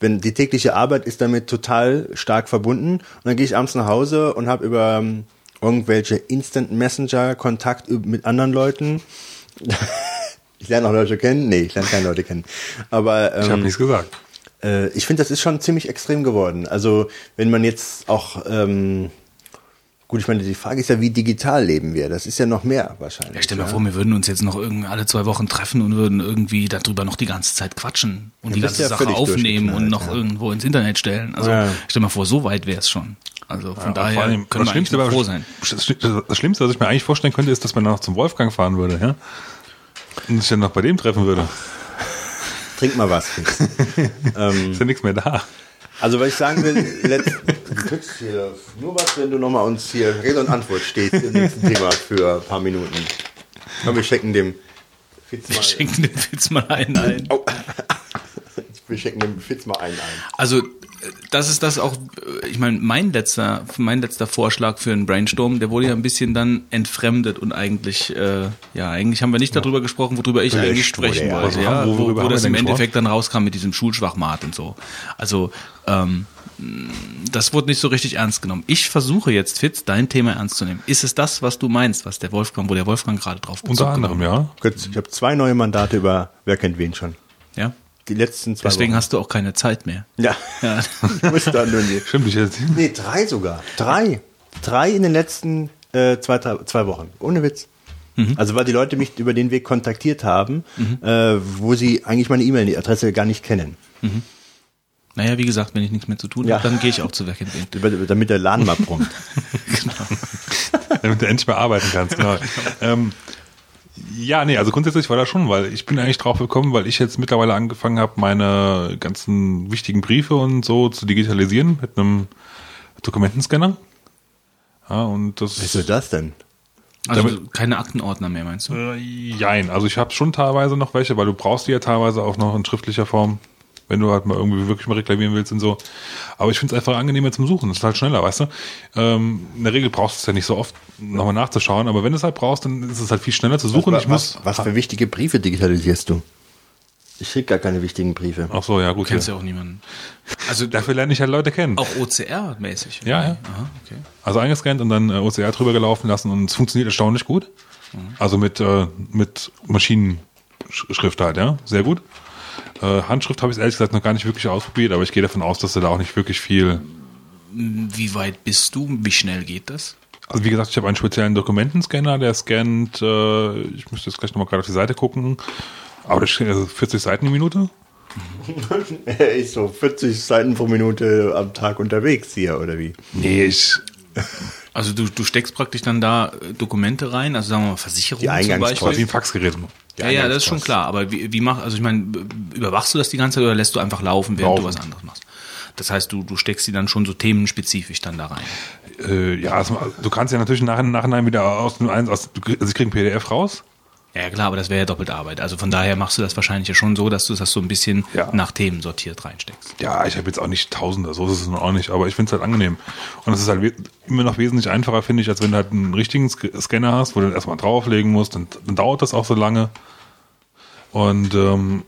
Wenn die tägliche Arbeit ist damit total stark verbunden. Und dann gehe ich abends nach Hause und habe über ähm, irgendwelche Instant Messenger Kontakt mit anderen Leuten. Ich lerne auch Leute kennen. Nee, ich lerne keine Leute kennen. Aber ähm, ich habe nichts gesagt. Ich finde, das ist schon ziemlich extrem geworden. Also wenn man jetzt auch, ähm, gut, ich meine, die Frage ist ja, wie digital leben wir? Das ist ja noch mehr wahrscheinlich. Ja, stell dir mal vor, wir würden uns jetzt noch irgend alle zwei Wochen treffen und würden irgendwie darüber noch die ganze Zeit quatschen und ja, die ganze ja Sache aufnehmen und noch ja. irgendwo ins Internet stellen. Also ja. stell dir mal vor, so weit wäre es schon. Also von ja, daher allem, können wir eigentlich nur froh sein. Das Schlimmste, was ich mir eigentlich vorstellen könnte, ist, dass man noch zum Wolfgang fahren würde, ja? Und sich dann noch bei dem treffen würde. Trink mal was. ähm, ist ja nichts mehr da. Also, was ich sagen will, hier, nur was, wenn du nochmal uns hier Rede und Antwort stehst im nächsten Thema für ein paar Minuten. Aber wir schenken dem Fitz mal, wir schenken dem Fitz mal einen ein. Oh. Wir schenken dem Fitz mal einen ein. Also, das ist das auch, ich meine, mein letzter, mein letzter Vorschlag für einen Brainstorm, der wurde ja ein bisschen dann entfremdet und eigentlich, äh, ja, eigentlich haben wir nicht darüber gesprochen, worüber ich Vielleicht eigentlich sprechen wurde, wollte, ja, wo, wo das im Endeffekt vor? Dann rauskam mit diesem Schulschwachmat und so. Also, ähm, das wurde nicht so richtig ernst genommen. Ich versuche jetzt, Fitz, dein Thema ernst zu nehmen. Ist es das, was du meinst, was der Wolfgang, wo der Wolfgang gerade drauf bezog? Unter anderem, ja. Ich habe zwei neue Mandate über Wer kennt wen schon. Ja. Die letzten zwei Deswegen Wochen. Hast du auch keine Zeit mehr. Ja. ja. Ich muss da nur nicht. Stimmt, ich jetzt. Nee, drei sogar. Drei. Drei in den letzten äh, zwei, drei, zwei Wochen. Ohne Witz. Mhm. Also, weil die Leute mich über den Weg kontaktiert haben, mhm. äh, wo sie eigentlich meine E-Mail-Adresse gar nicht kennen. Mhm. Naja, wie gesagt, wenn ich nichts mehr zu tun ja. habe, dann gehe ich auch zu Werken. Damit der Laden mal brummt. Genau. Damit du endlich mal arbeiten kannst. Genau. ähm, Ja, nee, also grundsätzlich war das schon, weil ich bin eigentlich drauf gekommen, weil ich jetzt mittlerweile angefangen habe, meine ganzen wichtigen Briefe und so zu digitalisieren mit einem Dokumentenscanner. Ja, und das. Wieso das denn? Also damit, keine Aktenordner mehr, meinst du? Äh, jein, also ich habe schon teilweise noch welche, weil du brauchst die ja teilweise auch noch in schriftlicher Form. wenn du halt mal irgendwie wirklich mal reklamieren willst und so. Aber ich finde es einfach angenehmer zum Suchen. Es ist halt schneller, weißt du? Ähm, in der Regel brauchst du es ja nicht so oft, nochmal nachzuschauen. Aber wenn du es halt brauchst, dann ist es halt viel schneller zu suchen. Was, ich was, muss, was für wichtige Briefe digitalisierst du? Ich krieg gar keine wichtigen Briefe. Ach so, ja, gut. Du kennst ja, ja auch niemanden. Also dafür lerne ich halt Leute kennen. Auch O C R-mäßig? Ja, ja. Aha, okay. Also eingescannt und dann O C R drüber gelaufen lassen und es funktioniert erstaunlich gut. Mhm. Also mit, äh, mit Maschinenschrift halt, ja. Sehr gut. Äh, Handschrift habe ich ehrlich gesagt noch gar nicht wirklich ausprobiert, aber ich gehe davon aus, dass du da auch nicht wirklich viel... Wie weit bist du? Wie schnell geht das? Also wie gesagt, ich habe einen speziellen Dokumentenscanner, der scannt, äh, ich müsste jetzt gleich nochmal gerade auf die Seite gucken, aber das steht also vierzig Seiten die Minute? Er ist so vierzig Seiten pro Minute am Tag unterwegs hier, oder wie? Nee, ich... Also du, du steckst praktisch dann da Dokumente rein, also sagen wir mal Versicherungen zum Beispiel. Wie ein Faxgerät. Ja, ja, das ist schon klar, aber wie, wie mach, also ich meine, überwachst du das die ganze Zeit oder lässt du einfach laufen, während laufen. du was anderes machst? Das heißt, du, du steckst die dann schon so themenspezifisch dann da rein. Äh, ja, also, du kannst ja natürlich nach, nachhinein wieder aus dem eins, aus, also ich krieg ein P D F raus. Ja klar, aber das wäre ja doppelt Arbeit. Also von daher machst du das wahrscheinlich ja schon so, dass du das so ein bisschen ja. nach Themen sortiert reinsteckst. Ja, ich habe jetzt auch nicht Tausende, so ist es noch auch nicht, aber ich finde es halt angenehm. Und es ist halt immer noch wesentlich einfacher, finde ich, als wenn du halt einen richtigen Scanner hast, wo du erstmal drauflegen musst, dann, dann dauert das auch so lange. Und ähm,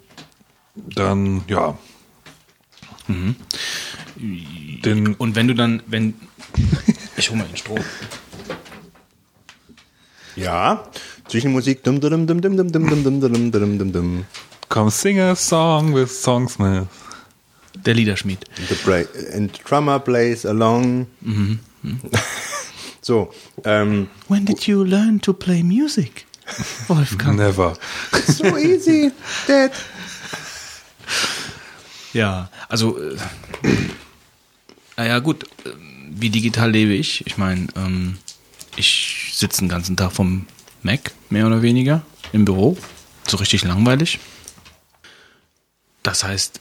dann, ja. Mhm. Den Und wenn du dann, wenn... Ich hole mal den Strom. Ja, Zwischenmusik. Dum, dum, dum, dum, dum, dum, dum, dum, dum, dum, dum. Come sing a song with Songsmith. Der Liederschmied. The break, and the drummer plays along. Mhm. Mhm. So. Ähm, When did you learn to play music, Wolfgang? Never. So easy, Dad. Ja, also, äh, naja, gut, äh, wie digital lebe ich? Ich meine, ähm, ich sitze den ganzen Tag vom Mac, mehr oder weniger, im Büro. So richtig langweilig. Das heißt,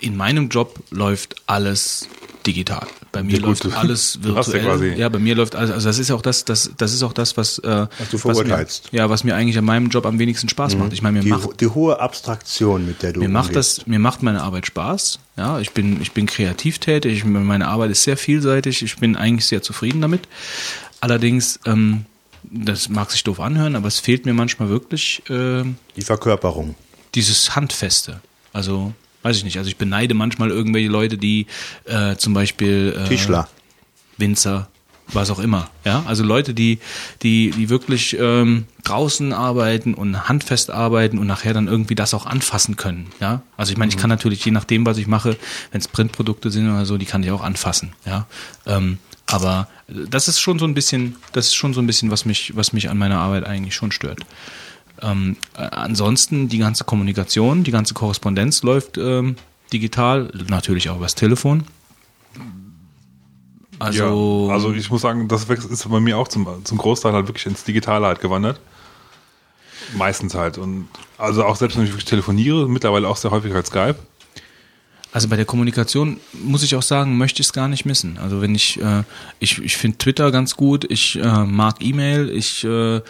in meinem Job läuft alles digital. Bei mir ja, läuft alles virtuell. Ja, bei mir läuft alles. Also das ist auch das, das, das ist auch das, was, äh, was du verurteilst. Was mir, ja, was mir eigentlich an meinem Job am wenigsten Spaß mhm. macht. Ich meine, mir die, macht die hohe Abstraktion, mit der du mir umgehst. macht das, mir macht meine Arbeit Spaß. Ja, ich bin, ich bin kreativ tätig. Ich, meine Arbeit ist sehr vielseitig. Ich bin eigentlich sehr zufrieden damit. Allerdings, ähm, das mag sich doof anhören, aber es fehlt mir manchmal wirklich äh, die Verkörperung. Dieses Handfeste. Also weiß ich nicht. Also ich beneide manchmal irgendwelche Leute, die äh, zum Beispiel äh, Tischler, Winzer, was auch immer. Ja, also Leute, die die die wirklich ähm, draußen arbeiten und handfest arbeiten und nachher dann irgendwie das auch anfassen können. Ja, also ich meine, mhm. ich kann natürlich je nachdem, was ich mache, wenn es Printprodukte sind oder so, die kann ich auch anfassen. Ja, ähm, aber das ist schon so ein bisschen, das ist schon so ein bisschen, was mich was mich an meiner Arbeit eigentlich schon stört. Ähm, ansonsten die ganze Kommunikation, die ganze Korrespondenz läuft ähm, digital, natürlich auch übers Telefon. Also, ja, also ich muss sagen, das ist bei mir auch zum, zum Großteil halt wirklich ins Digitale halt gewandert. Meistens halt. Und also auch selbst wenn ich wirklich telefoniere, mittlerweile auch sehr häufig halt Skype. Also bei der Kommunikation, muss ich auch sagen, möchte ich es gar nicht missen. Also wenn ich, äh, ich, ich finde Twitter ganz gut, ich äh, mag E-Mail, ich äh, äh,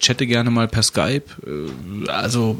chatte gerne mal per Skype. Äh, also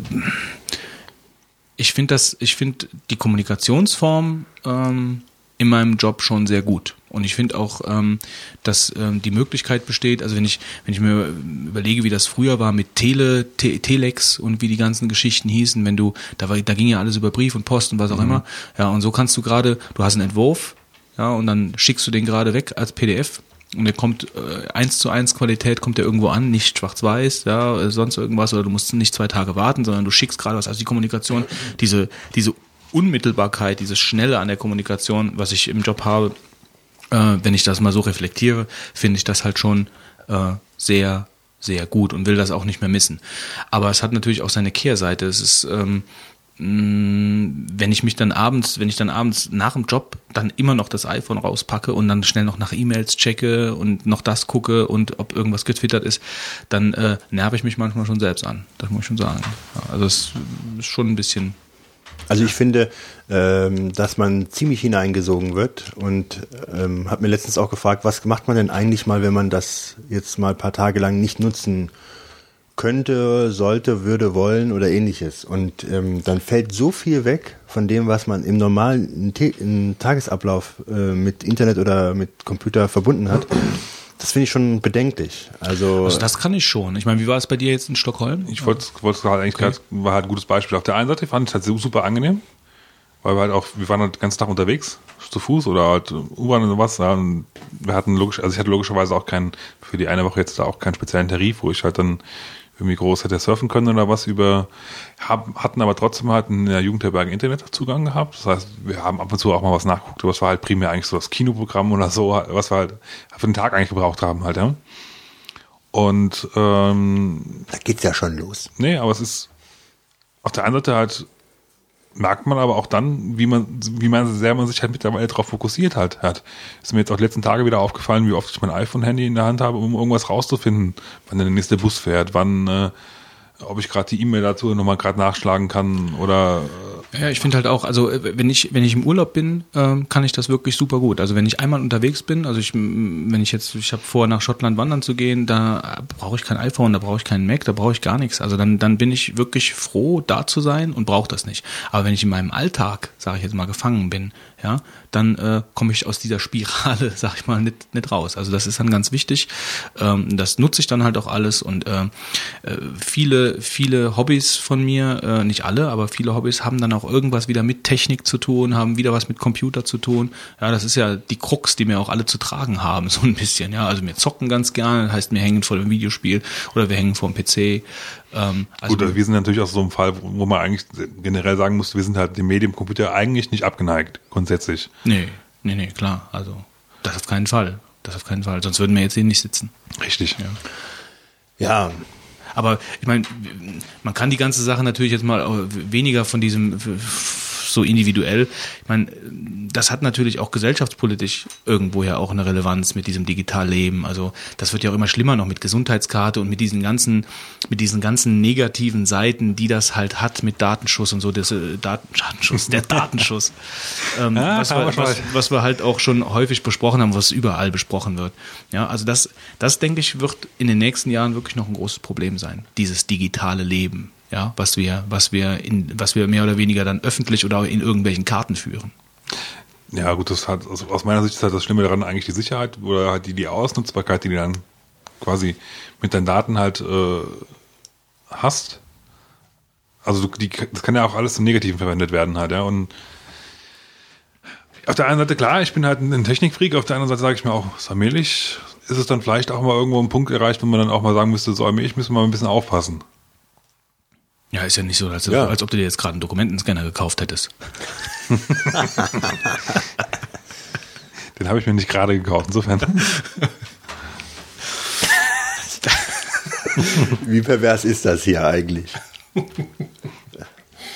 ich finde das, ich finde die Kommunikationsform ähm, in meinem Job schon sehr gut. Und ich finde auch, ähm, dass ähm, die Möglichkeit besteht, also wenn ich, wenn ich mir überlege, wie das früher war mit Tele, Te, Telex und wie die ganzen Geschichten hießen, wenn du, da, war, da ging ja alles über Brief und Post und was auch mhm. immer. Ja, und so kannst du gerade, du hast einen Entwurf, ja, und dann schickst du den gerade weg als P D F und der kommt äh, eins zu eins Qualität, kommt der irgendwo an, nicht schwarz-weiß, ja, sonst irgendwas, oder du musst nicht zwei Tage warten, sondern du schickst gerade was. Also die Kommunikation, diese, diese Unmittelbarkeit, dieses Schnelle an der Kommunikation, was ich im Job habe, Äh, wenn ich das mal so reflektiere, finde ich das halt schon äh, sehr, sehr gut und will das auch nicht mehr missen. Aber es hat natürlich auch seine Kehrseite. Es ist, ähm, mh, wenn ich mich dann abends, wenn ich dann abends nach dem Job dann immer noch das iPhone rauspacke und dann schnell noch nach E-Mails checke und noch das gucke und ob irgendwas getwittert ist, dann äh, nerve ich mich manchmal schon selbst an. Das muss ich schon sagen. Ja, also es ist schon ein bisschen... Also ich finde, ähm, dass man ziemlich hineingesogen wird und ähm, habe mir letztens auch gefragt, was macht man denn eigentlich mal, wenn man das jetzt mal ein paar Tage lang nicht nutzen könnte, sollte, würde, wollen oder ähnliches. Und ähm, dann fällt so viel weg von dem, was man im normalen Te- im Tagesablauf äh, mit Internet oder mit Computer verbunden hat. Das finde ich schon bedenklich. Also, also das kann ich schon. Ich meine, wie war es bei dir jetzt in Stockholm? Ich wollte es gerade eigentlich, okay. grad, war halt ein gutes Beispiel. Auf der einen Seite fand ich es halt super angenehm, weil wir halt auch, wir waren halt den ganzen Tag unterwegs, zu Fuß oder halt U-Bahn und sowas. Ja, und wir hatten logisch, also ich hatte logischerweise auch keinen, für die eine Woche jetzt da auch keinen speziellen Tarif, wo ich halt dann irgendwie groß hätte surfen können oder was über, haben, hatten aber trotzdem halt in der Jugendherberge Internetzugang gehabt. Das heißt, wir haben ab und zu auch mal was nachgeguckt, aber es war halt primär eigentlich so das Kinoprogramm oder so, was wir halt für den Tag eigentlich gebraucht haben halt, ja. Und, ähm. Da geht's ja schon los. Nee, aber es ist, auf der einen Seite halt, merkt man aber auch dann, wie man, wie man sehr man sich halt mittlerweile darauf fokussiert halt hat. Ist mir jetzt auch die letzten Tage wieder aufgefallen, wie oft ich mein iPhone-Handy in der Hand habe, um irgendwas rauszufinden, wann der nächste Bus fährt, wann, äh, ob ich gerade die E-Mail dazu nochmal gerade nachschlagen kann oder. Äh ja, ich finde halt auch, also wenn ich, wenn ich im Urlaub bin, äh, kann ich das wirklich super gut. Also wenn ich einmal unterwegs bin, also ich, wenn ich jetzt, ich habe vor, nach Schottland wandern zu gehen, da brauche ich kein iPhone, da brauche ich keinen Mac, da brauche ich gar nichts. Also dann, dann bin ich wirklich froh, da zu sein und brauche das nicht. Aber wenn ich in meinem Alltag, sage ich jetzt mal, gefangen bin, ja, dann äh, komme ich aus dieser Spirale, sag ich mal, nicht, nicht raus. Also das ist dann ganz wichtig. Ähm, das nutze ich dann halt auch alles und äh, viele, viele Hobbys von mir, äh, nicht alle, aber viele Hobbys haben dann auch irgendwas wieder mit Technik zu tun, haben wieder was mit Computer zu tun. Ja, das ist ja die Krux, die mir auch alle zu tragen haben, so ein bisschen. Ja, also wir zocken ganz gerne, heißt wir hängen vor dem Videospiel oder wir hängen vor dem P C. Ähm, also Gut, also wir sind natürlich auch so ein Fall, wo man eigentlich generell sagen muss, wir sind halt dem Medium Computer eigentlich nicht abgeneigt, grundsätzlich. Nee, nee, nee, klar. Also das auf keinen Fall. Das auf keinen Fall. Sonst würden wir jetzt hier nicht sitzen. Richtig. Ja. ja. Aber ich meine, man kann die ganze Sache natürlich jetzt mal weniger von diesem so individuell. Ich meine, das hat natürlich auch gesellschaftspolitisch irgendwo ja auch eine Relevanz mit diesem Digitalleben. Also das wird ja auch immer schlimmer noch mit Gesundheitskarte und mit diesen ganzen, mit diesen ganzen negativen Seiten, die das halt hat mit Datenschuss und so, das, äh, Datenschuss, der Datenschuss, ähm, ja, was, wir, was, was wir halt auch schon häufig besprochen haben, was überall besprochen wird. Ja, also das, das denke ich, wird in den nächsten Jahren wirklich noch ein großes Problem sein, dieses digitale Leben. Ja, was wir, was wir in, was wir mehr oder weniger dann öffentlich oder in irgendwelchen Karten führen. Ja, gut, das hat, also aus meiner Sicht ist halt das Schlimme daran eigentlich die Sicherheit oder halt die, die Ausnutzbarkeit, die du dann quasi mit deinen Daten halt äh, hast. Also die, das kann ja auch alles zum Negativen verwendet werden halt, ja. Und auf der einen Seite, klar, ich bin halt ein Technikfreak, auf der anderen Seite sage ich mir auch, allmählich ist es dann vielleicht auch mal irgendwo ein Punkt erreicht, wo man dann auch mal sagen müsste, so allmählich müssen wir mal ein bisschen aufpassen. Ja, ist ja nicht so, als, ja. als ob du dir jetzt gerade einen Dokumentenscanner gekauft hättest. Den habe ich mir nicht gerade gekauft, insofern. Wie pervers ist das hier eigentlich?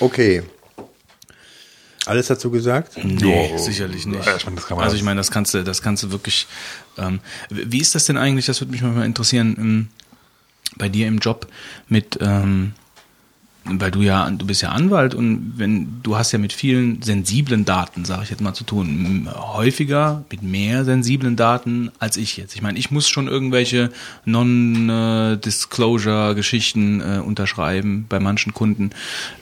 Okay. Alles dazu gesagt? Nee, jo. sicherlich nicht. Ja, ich mein, das kann man also ich meine, das kannst du, das kannst du wirklich. Ähm, wie ist das denn eigentlich, das würde mich mal interessieren, ähm, bei dir im Job mit. Ähm, Weil du ja, du bist ja Anwalt und wenn du hast ja mit vielen sensiblen Daten, sage ich jetzt mal, zu tun. Häufiger mit mehr sensiblen Daten als ich jetzt. Ich meine, ich muss schon irgendwelche Non-Disclosure-Geschichten äh, unterschreiben bei manchen Kunden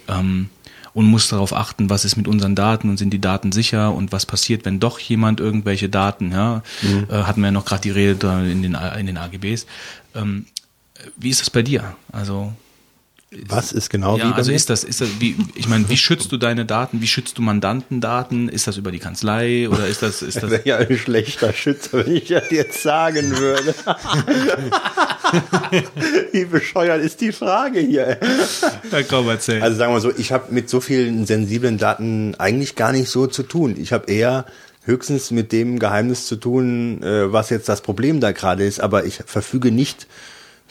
ähm, und muss darauf achten, was ist mit unseren Daten und sind die Daten sicher und was passiert, wenn doch jemand irgendwelche Daten, ja, mhm. äh, hatten wir ja noch gerade die Rede in den, in den A G Bs. Ähm, wie ist das bei dir? Also was ist genau ja, wie also ist das ist das wie ich meine wie schützt du deine Daten, wie schützt du Mandantendaten, ist das über die Kanzlei oder ist das ist das ja ein schlechter Schützer, wenn ich das jetzt sagen würde. Wie bescheuert ist die Frage hier? Da kann man erzählen. Also sagen wir so, ich habe mit so vielen sensiblen Daten eigentlich gar nicht so zu tun. Ich habe eher höchstens mit dem Geheimnis zu tun, was jetzt das Problem da gerade ist, aber ich verfüge nicht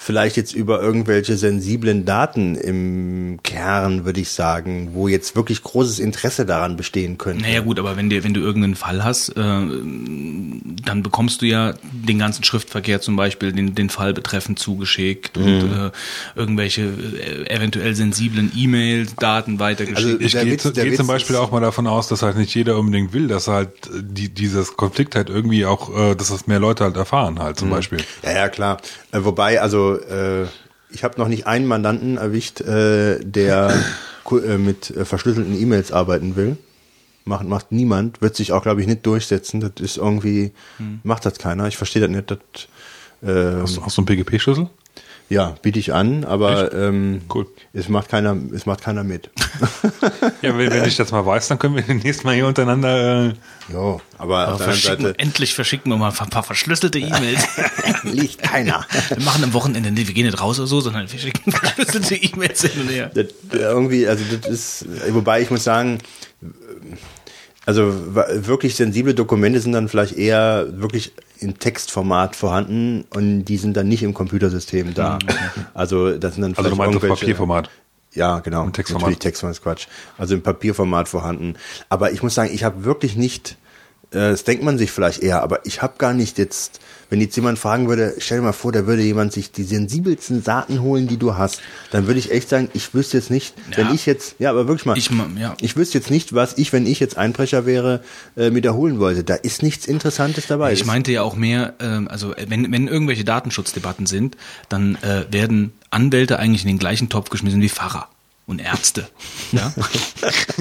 vielleicht jetzt über irgendwelche sensiblen Daten im Kern, würde ich sagen, wo jetzt wirklich großes Interesse daran bestehen könnte. Naja gut, aber wenn, dir, wenn du irgendeinen Fall hast, äh, dann bekommst du ja den ganzen Schriftverkehr zum Beispiel, den, den Fall betreffend zugeschickt mhm. und äh, irgendwelche äh, eventuell sensiblen E-Mail-Daten weitergeschickt. Also ich gehe geh zum Beispiel auch mal davon aus, dass halt nicht jeder unbedingt will, dass halt die, dieses Konflikt halt irgendwie auch, dass das mehr Leute halt erfahren halt zum mhm. Beispiel. Ja, ja, klar. Wobei, also Ich habe noch nicht einen Mandanten erwischt, äh, der äh, mit äh, verschlüsselten E-Mails arbeiten will. Macht, macht niemand. Wird sich auch, glaube ich, nicht durchsetzen. Das ist irgendwie, hm. macht das keiner. Ich verstehe das nicht. Das, äh, hast, hast du einen P G P-Schlüssel? Ja, biete ich an, aber ähm, cool. es macht keiner, es macht keiner mit. Ja, wenn, wenn ich das mal weiß, dann können wir nächstes Mal hier untereinander. Äh, jo, aber aber auf der Seite, endlich verschicken wir mal ein paar verschlüsselte E-Mails. Liegt keiner. Wir machen am Wochenende, wir gehen nicht raus oder so, sondern wir schicken verschlüsselte E-Mails hin und her. Das, irgendwie, also das ist, wobei ich muss sagen, also wirklich sensible Dokumente sind dann vielleicht eher wirklich im Textformat vorhanden und die sind dann nicht im Computersystem da. Also das sind dann vielleicht also irgendwelche... Also Papierformat. Ja, genau. Im Textformat. Natürlich Textformat ist Quatsch. Also im Papierformat vorhanden. Aber ich muss sagen, ich habe wirklich nicht, äh, das denkt man sich vielleicht eher, aber ich habe gar nicht jetzt, wenn jetzt jemand fragen würde, stell dir mal vor, da würde jemand sich die sensibelsten Daten holen, die du hast, dann würde ich echt sagen, ich wüsste jetzt nicht, ja. wenn ich jetzt, ja, aber wirklich mal, ich, ja. ich wüsste jetzt nicht, was ich, wenn ich jetzt Einbrecher wäre, äh, mir da holen wollte. Da ist nichts Interessantes dabei. Ich meinte ja auch mehr, äh, also wenn, wenn irgendwelche Datenschutzdebatten sind, dann äh, werden Anwälte eigentlich in den gleichen Topf geschmissen wie Pfarrer. Und Ärzte. Ja?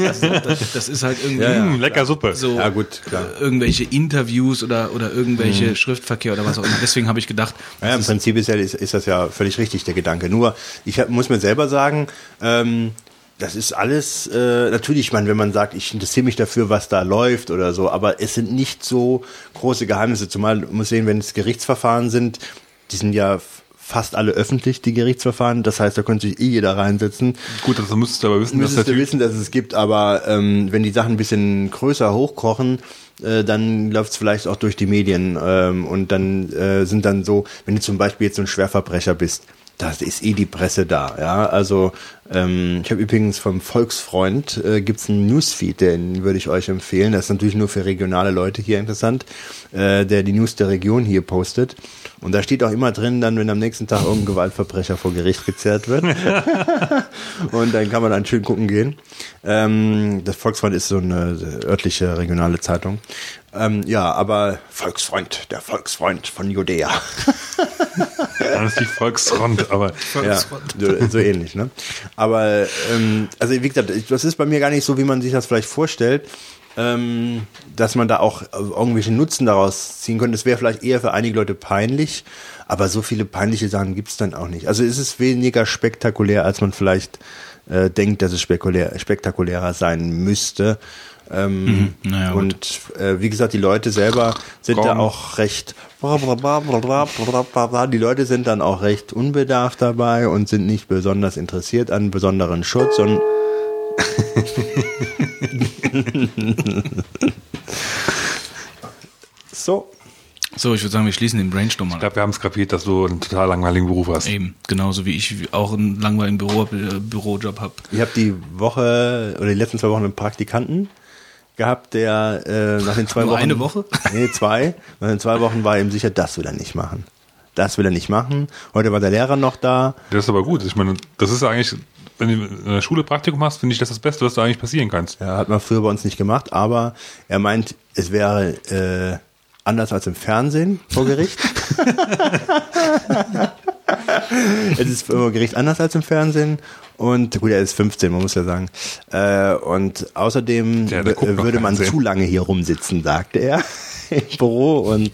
Also, das, das ist halt irgendwie ja, ja, lecker Suppe. So ja, gut, klar. Irgendwelche Interviews oder, oder irgendwelche mhm. Schriftverkehr oder was auch immer. Deswegen habe ich gedacht. Ja, im Prinzip ist, ist, ist das ja völlig richtig, der Gedanke. Nur, ich hab, muss mir selber sagen, ähm, das ist alles, äh, natürlich, ich meine, wenn man sagt, ich interessiere mich dafür, was da läuft oder so, aber es sind nicht so große Geheimnisse. Zumal, man muss sehen, wenn es Gerichtsverfahren sind, die sind ja fast alle öffentlich, die Gerichtsverfahren. Das heißt, da könnte sich eh jeder reinsetzen. Gut, also müsstest du aber wissen, müsstest dass du wissen, dass es gibt. Aber ähm, wenn die Sachen ein bisschen größer hochkochen, äh, dann läuft es vielleicht auch durch die Medien. Ähm, und dann äh, sind dann so, wenn du zum Beispiel jetzt so ein Schwerverbrecher bist, da ist eh die Presse da. Ja, also ähm, ich habe übrigens vom Volksfreund äh, gibt's einen Newsfeed, den würde ich euch empfehlen. Das ist natürlich nur für regionale Leute hier interessant, äh, der die News der Region hier postet. Und da steht auch immer drin, dann wenn am nächsten Tag irgendein Gewaltverbrecher vor Gericht gezerrt wird. Und dann kann man dann schön gucken gehen. Ähm, das Volksfreund ist so eine örtliche regionale Zeitung. Ähm, ja, aber Volksfreund, der Volksfreund von Judäa. Dann ist die Volksfront, aber Volksfront. Ja, so, so ähnlich, ne? Aber, ähm, also wie gesagt, das ist bei mir gar nicht so, wie man sich das vielleicht vorstellt, ähm, dass man da auch irgendwelchen Nutzen daraus ziehen könnte. Das wäre vielleicht eher für einige Leute peinlich, aber so viele peinliche Sachen gibt es dann auch nicht. Also es ist weniger spektakulär, als man vielleicht äh, denkt, dass es spekulär, spektakulärer sein müsste. Ähm, mhm, ja, und äh, wie gesagt, die Leute selber sind Gong. da auch recht die Leute sind dann auch recht unbedarft dabei und sind nicht besonders interessiert an besonderen Schutz und so So, ich würde sagen, wir schließen den Brainstorm an. Ich glaube, wir haben es kapiert, dass du einen total langweiligen Beruf hast. Eben, genauso wie ich auch einen langweiligen Büro, Bürojob habe. Ich habe die Woche oder die letzten zwei Wochen einen Praktikanten gehabt, der äh, nach den zwei Nur Wochen... eine Woche? Nee, zwei. Nach den zwei Wochen war ihm sicher, das will er nicht machen. Das will er nicht machen. Heute war der Lehrer noch da. Das ist aber gut. Ich meine, das ist eigentlich... Wenn du in der Schule Praktikum machst, finde ich das das Beste, was da eigentlich passieren kannst. Ja, hat man früher bei uns nicht gemacht, aber er meint, es wäre... Äh, anders als im Fernsehen vor Gericht. Es ist vor Gericht anders als im Fernsehen. Und gut, er ist fünfzehn, man muss ja sagen. Und außerdem ja, würde man Fernsehen. zu lange hier rumsitzen, sagte er im Büro. Und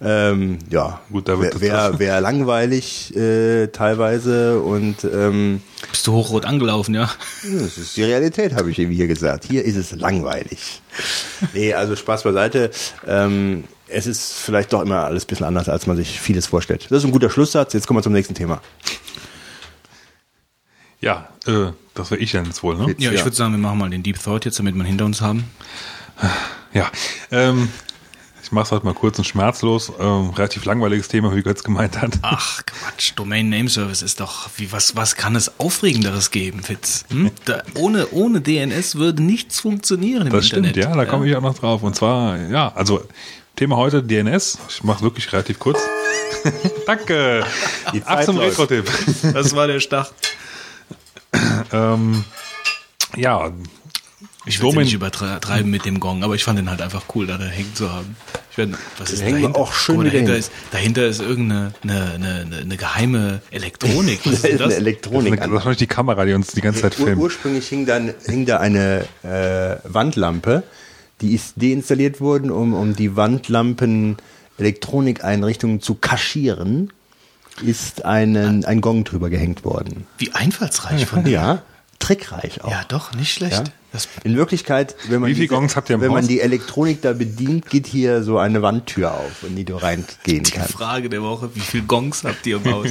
ähm, ja, wäre wär, wär langweilig äh, teilweise. Und ähm, bist du hochrot angelaufen, ja? Das ist die Realität, habe ich eben hier gesagt. Hier ist es langweilig. Nee, also Spaß beiseite. Ähm, Es ist vielleicht doch immer alles ein bisschen anders, als man sich vieles vorstellt. Das ist ein guter Schlusssatz. Jetzt kommen wir zum nächsten Thema. Ja, äh, das wäre ich dann jetzt wohl, ne? Jetzt, ja, ja, ich würde sagen, wir machen mal den Deep Thought jetzt, damit wir ihn hinter uns haben. Ja, ähm, ich mache es heute mal kurz und schmerzlos. Ähm, relativ langweiliges Thema, wie Götz gemeint hat. Ach, Quatsch. Domain Name Service ist doch, wie was, was kann es Aufregenderes geben, Fitz? Hm? Da, ohne, ohne D N S würde nichts funktionieren im das Internet. Das stimmt, ja, da komme ich auch noch drauf. Und zwar, ja, also... Thema heute D N S. Ich mache wirklich relativ kurz. Danke. Ab zum Retro-Tipp. Das war der Start. ähm, ja. Ich will es nicht übertreiben mit dem Gong, aber ich fand den halt einfach cool, da hängen zu haben. Ich werden. Was ist dahinter? Auch schön oh, dahinter, ist, dahinter ist irgendeine eine, eine, eine geheime Elektronik. Was ist das? Eine Elektronik. Das ist wahrscheinlich die Kamera, die uns die ganze Zeit filmt. Ur- ursprünglich hing, dann, hing da eine äh, Wandlampe, die ist deinstalliert worden, um, um die Wandlampen Elektronikeinrichtungen zu kaschieren, ist einen, ein Gong drüber gehängt worden. Wie einfallsreich von dir. Ja, trickreich auch. Ja, doch, nicht schlecht. Ja? In Wirklichkeit, wenn man, diese, Gongs habt ihr im wenn Haus? man die Elektronik da bedient, geht hier so eine Wandtür auf, in die du reingehen die kannst. Die Frage der Woche, wie viele Gongs habt ihr im Haus?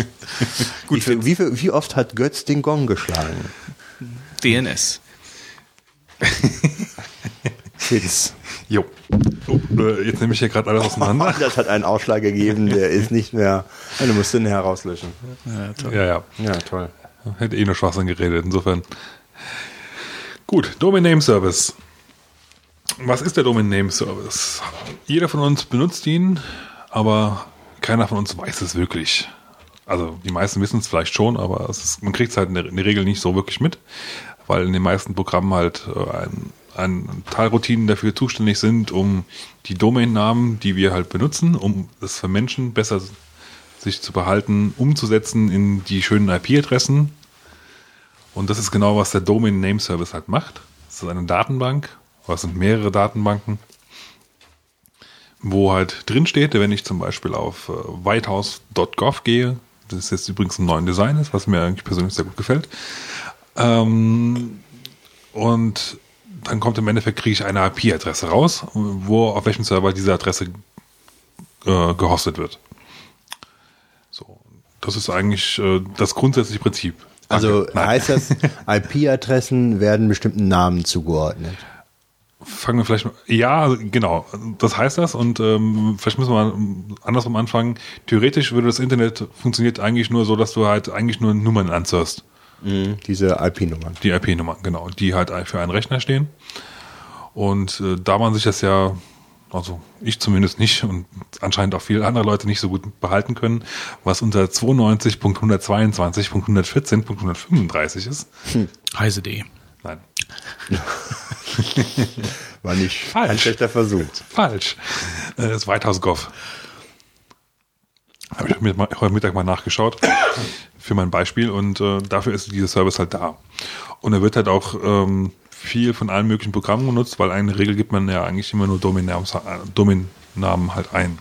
Gut, wie, wie, viel, wie oft hat Götz den Gong geschlagen? D N S. Kids. Jo. Oh, jetzt nehme ich hier gerade alles auseinander. Das hat einen Ausschlag gegeben, der ist nicht mehr. Du musst den herauslöschen. Ja, toll. Ja, ja. Ja, toll. Hätte eh nur Schwachsinn geredet, insofern. Gut, Domain Name Service. Was ist der Domain Name Service? Jeder von uns benutzt ihn, aber keiner von uns weiß es wirklich. Also die meisten wissen es vielleicht schon, aber es ist, man kriegt es halt in der Regel nicht so wirklich mit, weil in den meisten Programmen halt ein an Teilroutinen dafür zuständig sind, um die Domainnamen, die wir halt benutzen, um das für Menschen besser sich zu behalten, umzusetzen in die schönen I P-Adressen. Und das ist genau, was der Domain Name Service halt macht. Das ist eine Datenbank, oder es sind mehrere Datenbanken, wo halt drin steht, wenn ich zum Beispiel auf whitehouse dot gov gehe, das jetzt übrigens ein neues Design ist, was mir eigentlich persönlich sehr gut gefällt, ähm, und dann kommt im Endeffekt, kriege ich eine I P-Adresse raus, wo auf welchem Server diese Adresse äh, gehostet wird. So, das ist eigentlich äh, das grundsätzliche Prinzip. Danke. Also Nein. heißt das, I P-Adressen werden bestimmten Namen zugeordnet? Fangen wir vielleicht mal. Ja, genau, das heißt das. Und ähm, vielleicht müssen wir andersrum anfangen. Theoretisch würde das Internet funktioniert eigentlich nur so, dass du halt eigentlich nur Nummern ansurfst. Diese I P-Nummern. Die I P-Nummern, genau. Die halt für einen Rechner stehen. Und äh, da man sich das ja, also ich zumindest nicht und anscheinend auch viele andere Leute nicht so gut behalten können, was unter zweiundneunzig Punkt hundertzweiundzwanzig Punkt hundertvierzehn Punkt hundertfünfunddreißig ist. Hm. Heise Idee. Nein. War nicht falsch. Ein schlechter Versuch. Falsch. Das ist whitehouse dot gov. Habe ich heute Mittag mal nachgeschaut für mein Beispiel und äh, dafür ist dieser Service halt da. Und er wird halt auch ähm, viel von allen möglichen Programmen genutzt, weil in der Regel gibt man ja eigentlich immer nur Domainnamen, Domainnamen halt ein.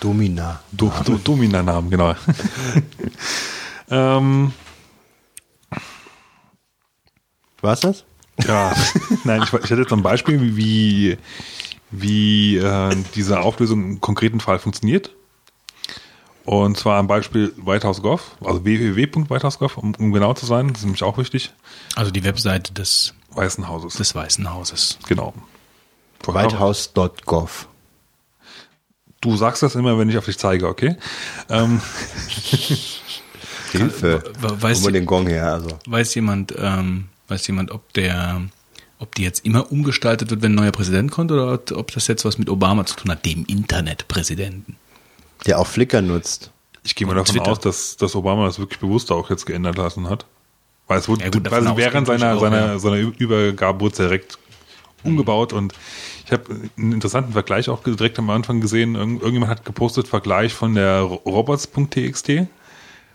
Domina. Do, do, Dominanamen, genau. ähm, War's das? Ja, nein, ich, ich hätte jetzt noch ein Beispiel, wie, wie äh, diese Auflösung im konkreten Fall funktioniert. Und zwar am Beispiel whitehouse dot gov, also w w w dot whitehouse dot gov, um, um genau zu sein, das ist nämlich auch wichtig. Also die Webseite des Weißen Hauses. Des Weißen Hauses. Genau. whitehouse dot gov. Du sagst das immer, wenn ich auf dich zeige, okay? Ähm. Hilfe. Weiß, um den Gong her, also. Weiß jemand, ähm, weiß jemand, ob der, ob die jetzt immer umgestaltet wird, wenn ein neuer Präsident kommt, oder ob das jetzt was mit Obama zu tun hat, dem Internetpräsidenten? Der auch Flickr nutzt. Ich gehe mal davon Twitter. aus, dass, dass Obama das wirklich bewusst auch jetzt geändert lassen hat. Weil es wurde ja, gut, weil während seiner, auch, seiner, ja. seiner Übergabe wurde es direkt mhm. umgebaut. Und ich habe einen interessanten Vergleich auch direkt am Anfang gesehen. Irgend, irgendjemand hat gepostet, Vergleich von der robots.txt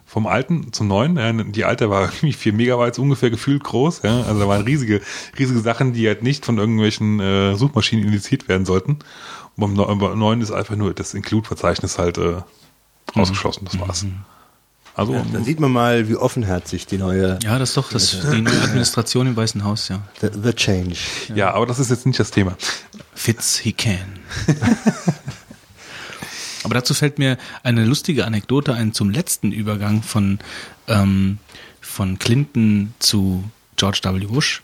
vom alten zum neuen. Die alte war irgendwie vier Megabyte ungefähr gefühlt groß. Ja? Also da waren riesige, riesige Sachen, die halt nicht von irgendwelchen äh, Suchmaschinen indiziert werden sollten. Beim neuen ist einfach nur das Include-Verzeichnis halt äh, ausgeschlossen, das war's. Also, ja, dann sieht man mal, wie offenherzig die neue... Ja, das ist doch das, die neue Administration im Weißen Haus, ja. The, the change. Ja. ja, aber das ist jetzt nicht das Thema. Fits he can. Aber dazu fällt mir eine lustige Anekdote ein zum letzten Übergang von, ähm, von Clinton zu George W. Bush.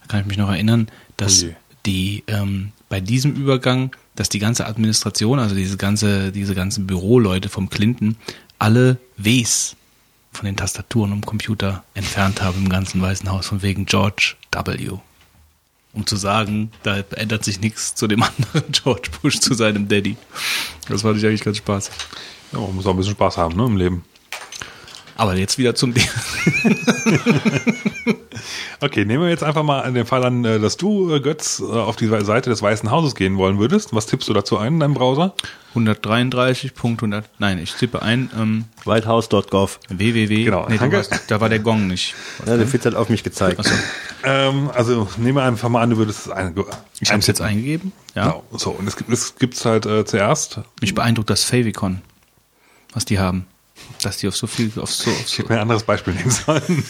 Da kann ich mich noch erinnern, dass okay. die... Ähm, bei diesem Übergang, dass die ganze Administration, also diese ganze, diese ganzen Büroleute vom Clinton, alle Ws von den Tastaturen am Computer entfernt haben im ganzen Weißen Haus, von wegen George W. Um zu sagen, da ändert sich nichts zu dem anderen George Bush, zu seinem Daddy. Das fand ich eigentlich ganz Spaß. Ja, man muss auch ein bisschen Spaß haben, ne, im Leben. Aber jetzt wieder zum Thema. Okay, nehmen wir jetzt einfach mal den Fall an, dass du, Götz, auf die Seite des Weißen Hauses gehen wollen würdest. Was tippst du dazu ein in deinem Browser? hundertdreiunddreißig Punkt hundert. Nein, ich tippe ein. Ähm, Whitehouse Punkt gov. www. Genau. Nee, warst, da war der Gong nicht. Was ja, der Fitz hat auf mich gezeigt. So. Ähm, also nehmen wir einfach mal an, du würdest es ein. Ich habe es jetzt eingegeben. Ja. Genau. So, und es gibt es gibt's halt äh, zuerst. Mich beeindruckt das Favicon, was die haben. Dass die auf so viel, auf so, auf so. Ich hätte mir ein anderes Beispiel nehmen sollen.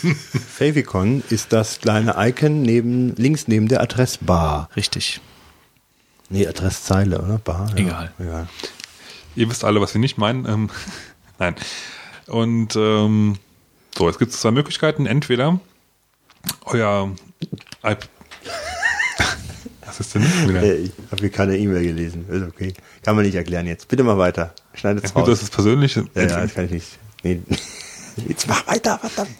Favicon ist das kleine Icon neben, links neben der Adressbar. Richtig. Nee, Adresszeile, oder? Bar. Ja. Egal. Egal. Ihr wisst alle, was wir nicht meinen. Ähm, nein. Und ähm, so, jetzt gibt es zwei Möglichkeiten. Entweder euer I P. Was ist denn das wieder? Ich habe hier keine E-Mail gelesen. Ist okay. Kann man nicht erklären jetzt. Bitte mal weiter. Schneidet's ja, raus. Das ist persönlich. Ja, ja, das kann ich nicht. Nee. Jetzt mach weiter, verdammt.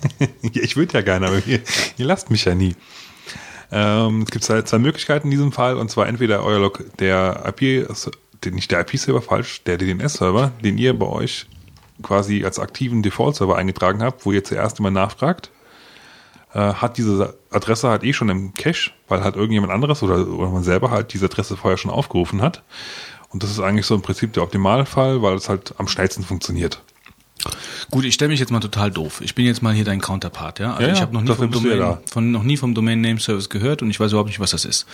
Ich würde ja gerne, aber ihr, ihr lasst mich ja nie. Ähm, es gibt zwei Möglichkeiten in diesem Fall. Und zwar entweder euer Log, der I P, nicht der I P-Server, falsch, der D D N S-Server, den ihr bei euch quasi als aktiven Default-Server eingetragen habt, wo ihr zuerst immer nachfragt. Hat diese Adresse halt eh schon im Cache, weil halt irgendjemand anderes oder, oder man selber halt diese Adresse vorher schon aufgerufen hat. Und das ist eigentlich so im Prinzip der Optimalfall, weil es halt am schnellsten funktioniert. Gut, ich stelle mich jetzt mal total doof. Ich bin jetzt mal hier dein Counterpart, ja? Also ja, ich habe noch nie vom Domain, ja von, noch nie vom Domain Name Service gehört und ich weiß überhaupt nicht, was das ist.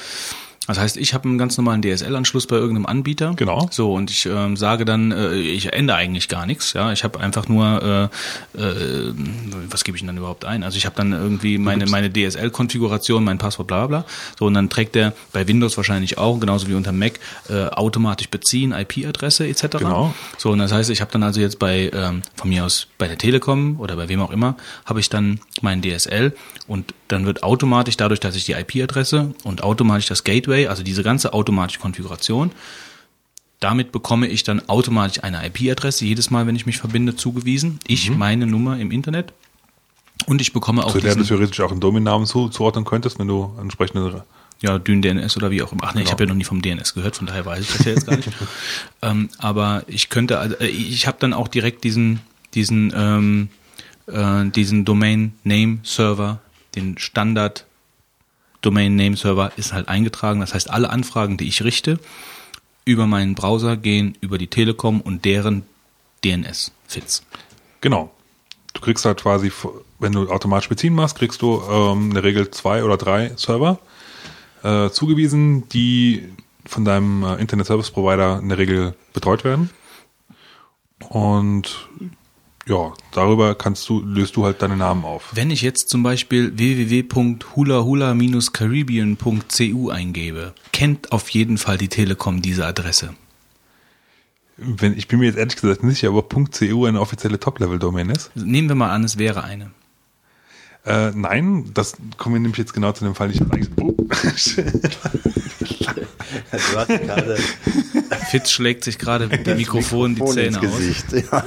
Das heißt, ich habe einen ganz normalen D S L-Anschluss bei irgendeinem Anbieter. Genau. So, und ich ähm, sage dann, äh, ich ändere eigentlich gar nichts. Ja, ich habe einfach nur, äh, äh, was gebe ich denn dann überhaupt ein? Also ich habe dann irgendwie meine meine D S L-Konfiguration, mein Passwort, bla bla. So, und dann trägt der bei Windows wahrscheinlich auch, genauso wie unter Mac, äh, automatisch beziehen, I P-Adresse et cetera. Genau. So, und das heißt, ich habe dann also jetzt bei, ähm, von mir aus bei der Telekom oder bei wem auch immer, habe ich dann meinen D S L und dann wird automatisch, dadurch, dass ich die I P-Adresse und automatisch das Gateway, also diese ganze automatische Konfiguration. Damit bekomme ich dann automatisch eine I P-Adresse, jedes Mal, wenn ich mich verbinde, zugewiesen. Ich, mhm. meine Nummer im Internet. Und ich bekomme auch... Zu der du theoretisch auch einen Domainnamen zu, zuordnen könntest, wenn du entsprechende... Ja, Dyn D N S oder wie auch immer. Ach nee, genau. Ich habe ja noch nie vom D N S gehört, von daher weiß ich das ja jetzt gar nicht. ähm, aber ich könnte, also ich habe dann auch direkt diesen, diesen, ähm, äh, diesen Domain-Name-Server, den Standard- Domain-Name-Server ist halt eingetragen. Das heißt, alle Anfragen, die ich richte, über meinen Browser gehen über die Telekom und deren D N S-Fits. Genau. Du kriegst halt quasi, wenn du automatisch beziehen machst, kriegst du ähm, in der Regel zwei oder drei Server äh, zugewiesen, die von deinem äh, Internet-Service-Provider in der Regel betreut werden. Und ja, darüber kannst du, löst du halt deine Namen auf. Wenn ich jetzt zum Beispiel w w w Punkt hula hula Bindestrich caribbean Punkt c u eingebe, kennt auf jeden Fall die Telekom diese Adresse. Wenn, ich bin mir jetzt ehrlich gesagt nicht sicher, ob .cu eine offizielle Top-Level-Domain ist. Nehmen wir mal an, es wäre eine. Äh, nein, das kommen wir nämlich jetzt genau zu dem Fall. Ich habe eigentlich oh. Fitz schlägt sich gerade mit dem Mikrofon, Mikrofon die Zähne ins Gesicht, aus.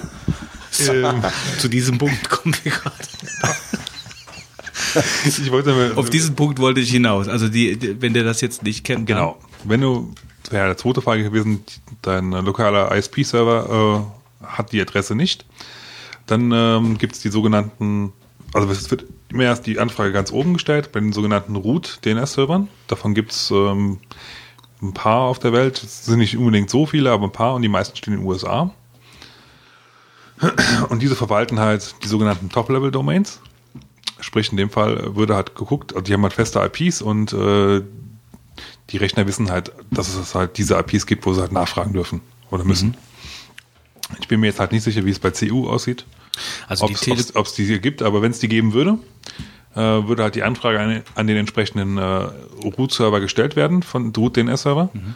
Ja. Ähm, zu diesem Punkt kommen wir gerade. Auf diesen Punkt wollte ich hinaus. Also die, die, wenn der das jetzt nicht kennt. Genau. Dann. Wenn du, ja, die zweite Frage gewesen, dein lokaler I S P-Server äh, hat die Adresse nicht, dann ähm, gibt es die sogenannten, also es wird immer erst die Anfrage ganz oben gestellt, bei den sogenannten Root-D N S-Servern. Davon gibt es ähm, ein paar auf der Welt. Es sind nicht unbedingt so viele, aber ein paar und die meisten stehen in den U S A. Und diese verwalten halt die sogenannten Top-Level-Domains. Sprich, in dem Fall würde halt geguckt, also die haben halt feste I Ps und äh, die Rechner wissen halt, dass es halt diese I Ps gibt, wo sie halt nachfragen dürfen oder müssen. Mhm. Ich bin mir jetzt halt nicht sicher, wie es bei C U aussieht, also ob es die hier gibt, aber wenn es die geben würde, äh, würde halt die Anfrage an, an den entsprechenden äh, Root-Server gestellt werden, von Root-D N S-Server. Mhm.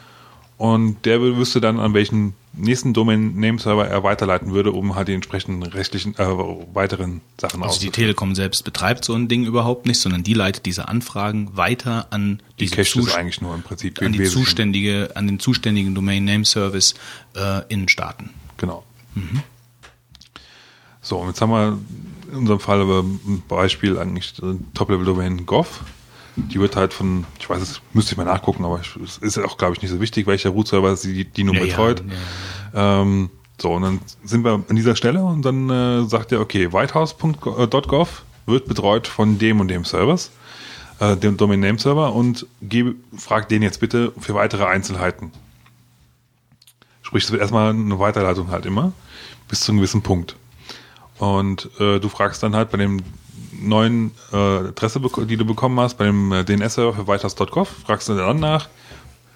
Und der wüsste dann, an welchen nächsten Domain-Name-Server er weiterleiten würde, um halt die entsprechenden rechtlichen, äh, weiteren Sachen auszuführen. Also die Telekom selbst betreibt so ein Ding überhaupt nicht, sondern die leitet diese Anfragen weiter an die Cache ist eigentlich nur im Prinzip an die zuständige, an den zuständigen Domain-Name-Service äh, in Staaten. Genau. Mhm. So, und jetzt haben wir in unserem Fall aber ein Beispiel eigentlich Top-Level-Domain Punkt gov. Die wird halt von, ich weiß es, müsste ich mal nachgucken, aber es ist auch, glaube ich, nicht so wichtig, welcher Root-Server die, die nun ja, betreut. Ja, ja. Ähm, so, und dann sind wir an dieser Stelle und dann äh, sagt er, okay, whitehouse Punkt gov wird betreut von dem und dem Service. äh, dem Domain-Name-Server und gebe, frag den jetzt bitte für weitere Einzelheiten. Sprich, es wird erstmal eine Weiterleitung halt immer, bis zu einem gewissen Punkt. Und äh, du fragst dann halt bei dem neuen äh, Adresse, die du bekommen hast, bei dem äh, D N S-Server für Weiters Punkt c o f, fragst du dann nach,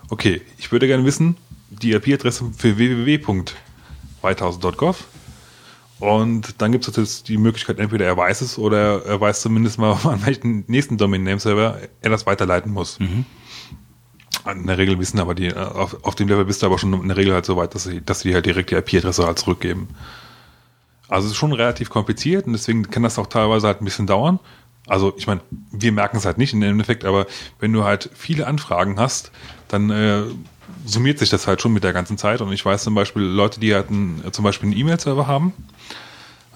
okay, ich würde gerne wissen, die I P-Adresse für w w w Punkt weiters Punkt c o f. Und dann gibt es jetzt die Möglichkeit, entweder er weiß es oder er weiß zumindest mal, an welchen nächsten Domain-Name-Server er das weiterleiten muss. Mhm. In der Regel wissen aber die, auf, auf dem Level bist du aber schon in der Regel halt so weit, dass sie, dass sie halt direkt die I P-Adresse halt zurückgeben. Also es ist schon relativ kompliziert und deswegen kann das auch teilweise halt ein bisschen dauern. Also ich meine, wir merken es halt nicht im Endeffekt, aber wenn du halt viele Anfragen hast, dann äh, summiert sich das halt schon mit der ganzen Zeit. Und ich weiß zum Beispiel Leute, die halt einen, zum Beispiel einen E-Mail-Server haben,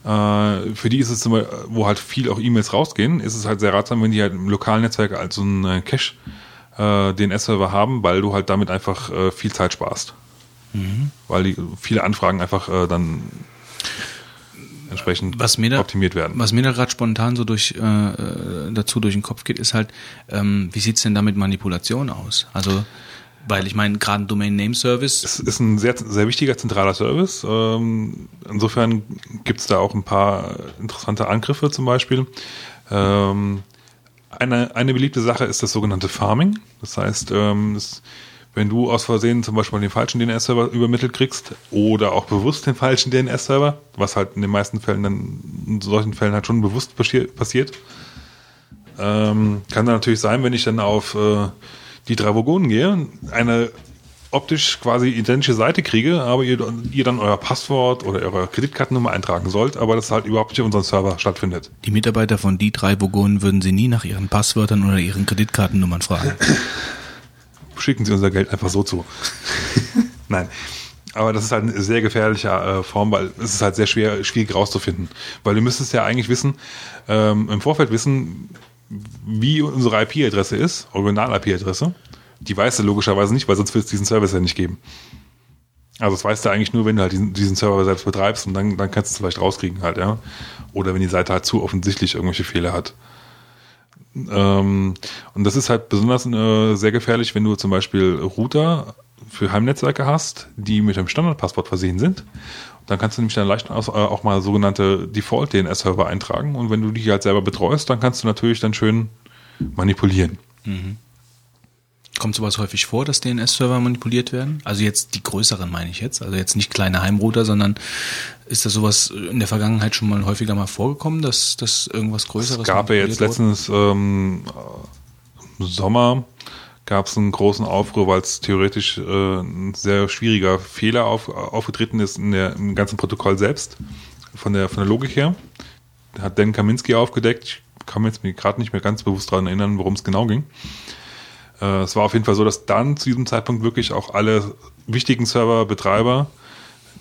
äh, für die ist es zum Beispiel, wo halt viel auch E-Mails rausgehen, ist es halt sehr ratsam, wenn die halt im lokalen Netzwerk als so einen Cache äh, D N S-Server haben, weil du halt damit einfach äh, viel Zeit sparst. Mhm. Weil die, viele Anfragen einfach äh, dann entsprechend was mir da, optimiert werden. Was mir da gerade spontan so durch äh, dazu durch den Kopf geht, ist halt, ähm, wie sieht es denn da mit Manipulation aus? Also weil ich meine, gerade ein Domain-Name-Service... Es ist ein sehr, sehr wichtiger zentraler Service. Ähm, insofern gibt es da auch ein paar interessante Angriffe zum Beispiel. Ähm, eine, eine beliebte Sache ist das sogenannte Farming. Das heißt, ähm, es, wenn du aus Versehen zum Beispiel den falschen D N S-Server übermittelt kriegst oder auch bewusst den falschen D N S-Server, was halt in den meisten Fällen dann, in solchen Fällen halt schon bewusst passiert, ähm, kann dann natürlich sein, wenn ich dann auf... Äh, die drei Vogonen gehe, eine optisch quasi identische Seite kriege, aber ihr, ihr dann euer Passwort oder eure Kreditkartennummer eintragen sollt, aber das halt überhaupt nicht auf unserem Server stattfindet. Die Mitarbeiter von die drei Vogonen würden Sie nie nach Ihren Passwörtern oder Ihren Kreditkartennummern fragen. Schicken Sie unser Geld einfach so zu. Nein. Aber das ist halt eine sehr gefährliche äh, Form, weil es ist halt sehr schwer, schwierig rauszufinden. Weil du müsstest ja eigentlich wissen, ähm, im Vorfeld wissen, wie unsere I P-Adresse ist, Original-I P-Adresse, die weißt du logischerweise nicht, weil sonst wird es diesen Service ja nicht geben. Also das weißt du eigentlich nur, wenn du halt diesen, diesen Server selbst betreibst und dann, dann kannst du es vielleicht rauskriegen halt, ja. Oder wenn die Seite halt zu offensichtlich irgendwelche Fehler hat. Ähm, und das ist halt besonders äh, sehr gefährlich, wenn du zum Beispiel Router für Heimnetzwerke hast, die mit dem Standardpasswort versehen sind. Dann kannst du nämlich dann leicht auch mal sogenannte Default-D N S-Server eintragen und wenn du die halt selber betreust, dann kannst du natürlich dann schön manipulieren. Mhm. Kommt sowas häufig vor, dass D N S-Server manipuliert werden? Also jetzt die größeren meine ich jetzt, also jetzt nicht kleine Heimrouter, sondern ist das sowas in der Vergangenheit schon mal häufiger mal vorgekommen, dass das irgendwas Größeres manipuliert wurde? Es gab ja jetzt letztens ähm, im Sommer gab es einen großen Aufruhr, weil es theoretisch äh, ein sehr schwieriger Fehler auf, aufgetreten ist in der, im ganzen Protokoll selbst, von der, von der Logik her. Hat Dan Kaminski aufgedeckt. Ich kann mir jetzt gerade nicht mehr ganz bewusst daran erinnern, worum es genau ging. Äh, es war auf jeden Fall so, dass dann zu diesem Zeitpunkt wirklich auch alle wichtigen Serverbetreiber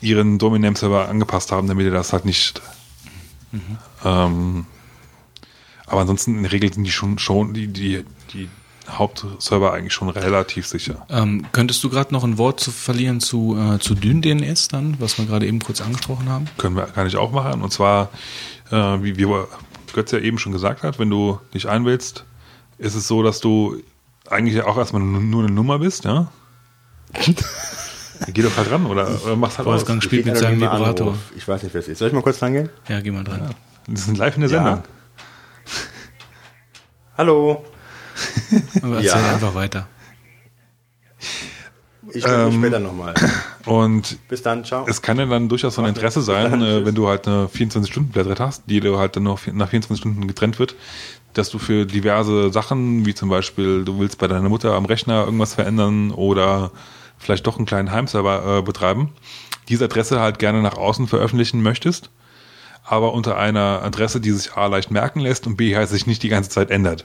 ihren Domain-Name-Server angepasst haben, damit er das halt nicht... Mhm. Ähm, aber ansonsten in der Regel sind die schon, schon die, die, die Hauptserver eigentlich schon relativ sicher. Ähm, könntest du gerade noch ein Wort zu verlieren zu, äh, zu DynDNS dann, was wir gerade eben kurz angesprochen haben? Können wir, kann ich auch machen. Und zwar, äh, wie, wie Götz ja eben schon gesagt hat, wenn du dich einwählst, ist es so, dass du eigentlich auch erstmal nur eine Nummer bist, ja? Geh doch halt ran oder, oder machst halt Wolfgang aus. Spielt mit seinem Vibrator. Ich weiß nicht, wer es ist. Soll ich mal kurz rangehen? Ja, geh mal dran. Ja. Wir sind live in der Sendung. Ja. Hallo. Aber erzähl ja. einfach weiter. Ich höre mich ähm, später nochmal. Und bis dann, ciao. Es kann ja dann durchaus von Interesse sein, äh, wenn du halt eine vierundzwanzig-Stunden-Blattrette hast, die du halt dann noch nach vierundzwanzig Stunden getrennt wird, dass du für diverse Sachen, wie zum Beispiel, du willst bei deiner Mutter am Rechner irgendwas verändern oder vielleicht doch einen kleinen Heimserver äh, betreiben, diese Adresse halt gerne nach außen veröffentlichen möchtest, aber unter einer Adresse, die sich A leicht merken lässt und B halt sich nicht die ganze Zeit ändert.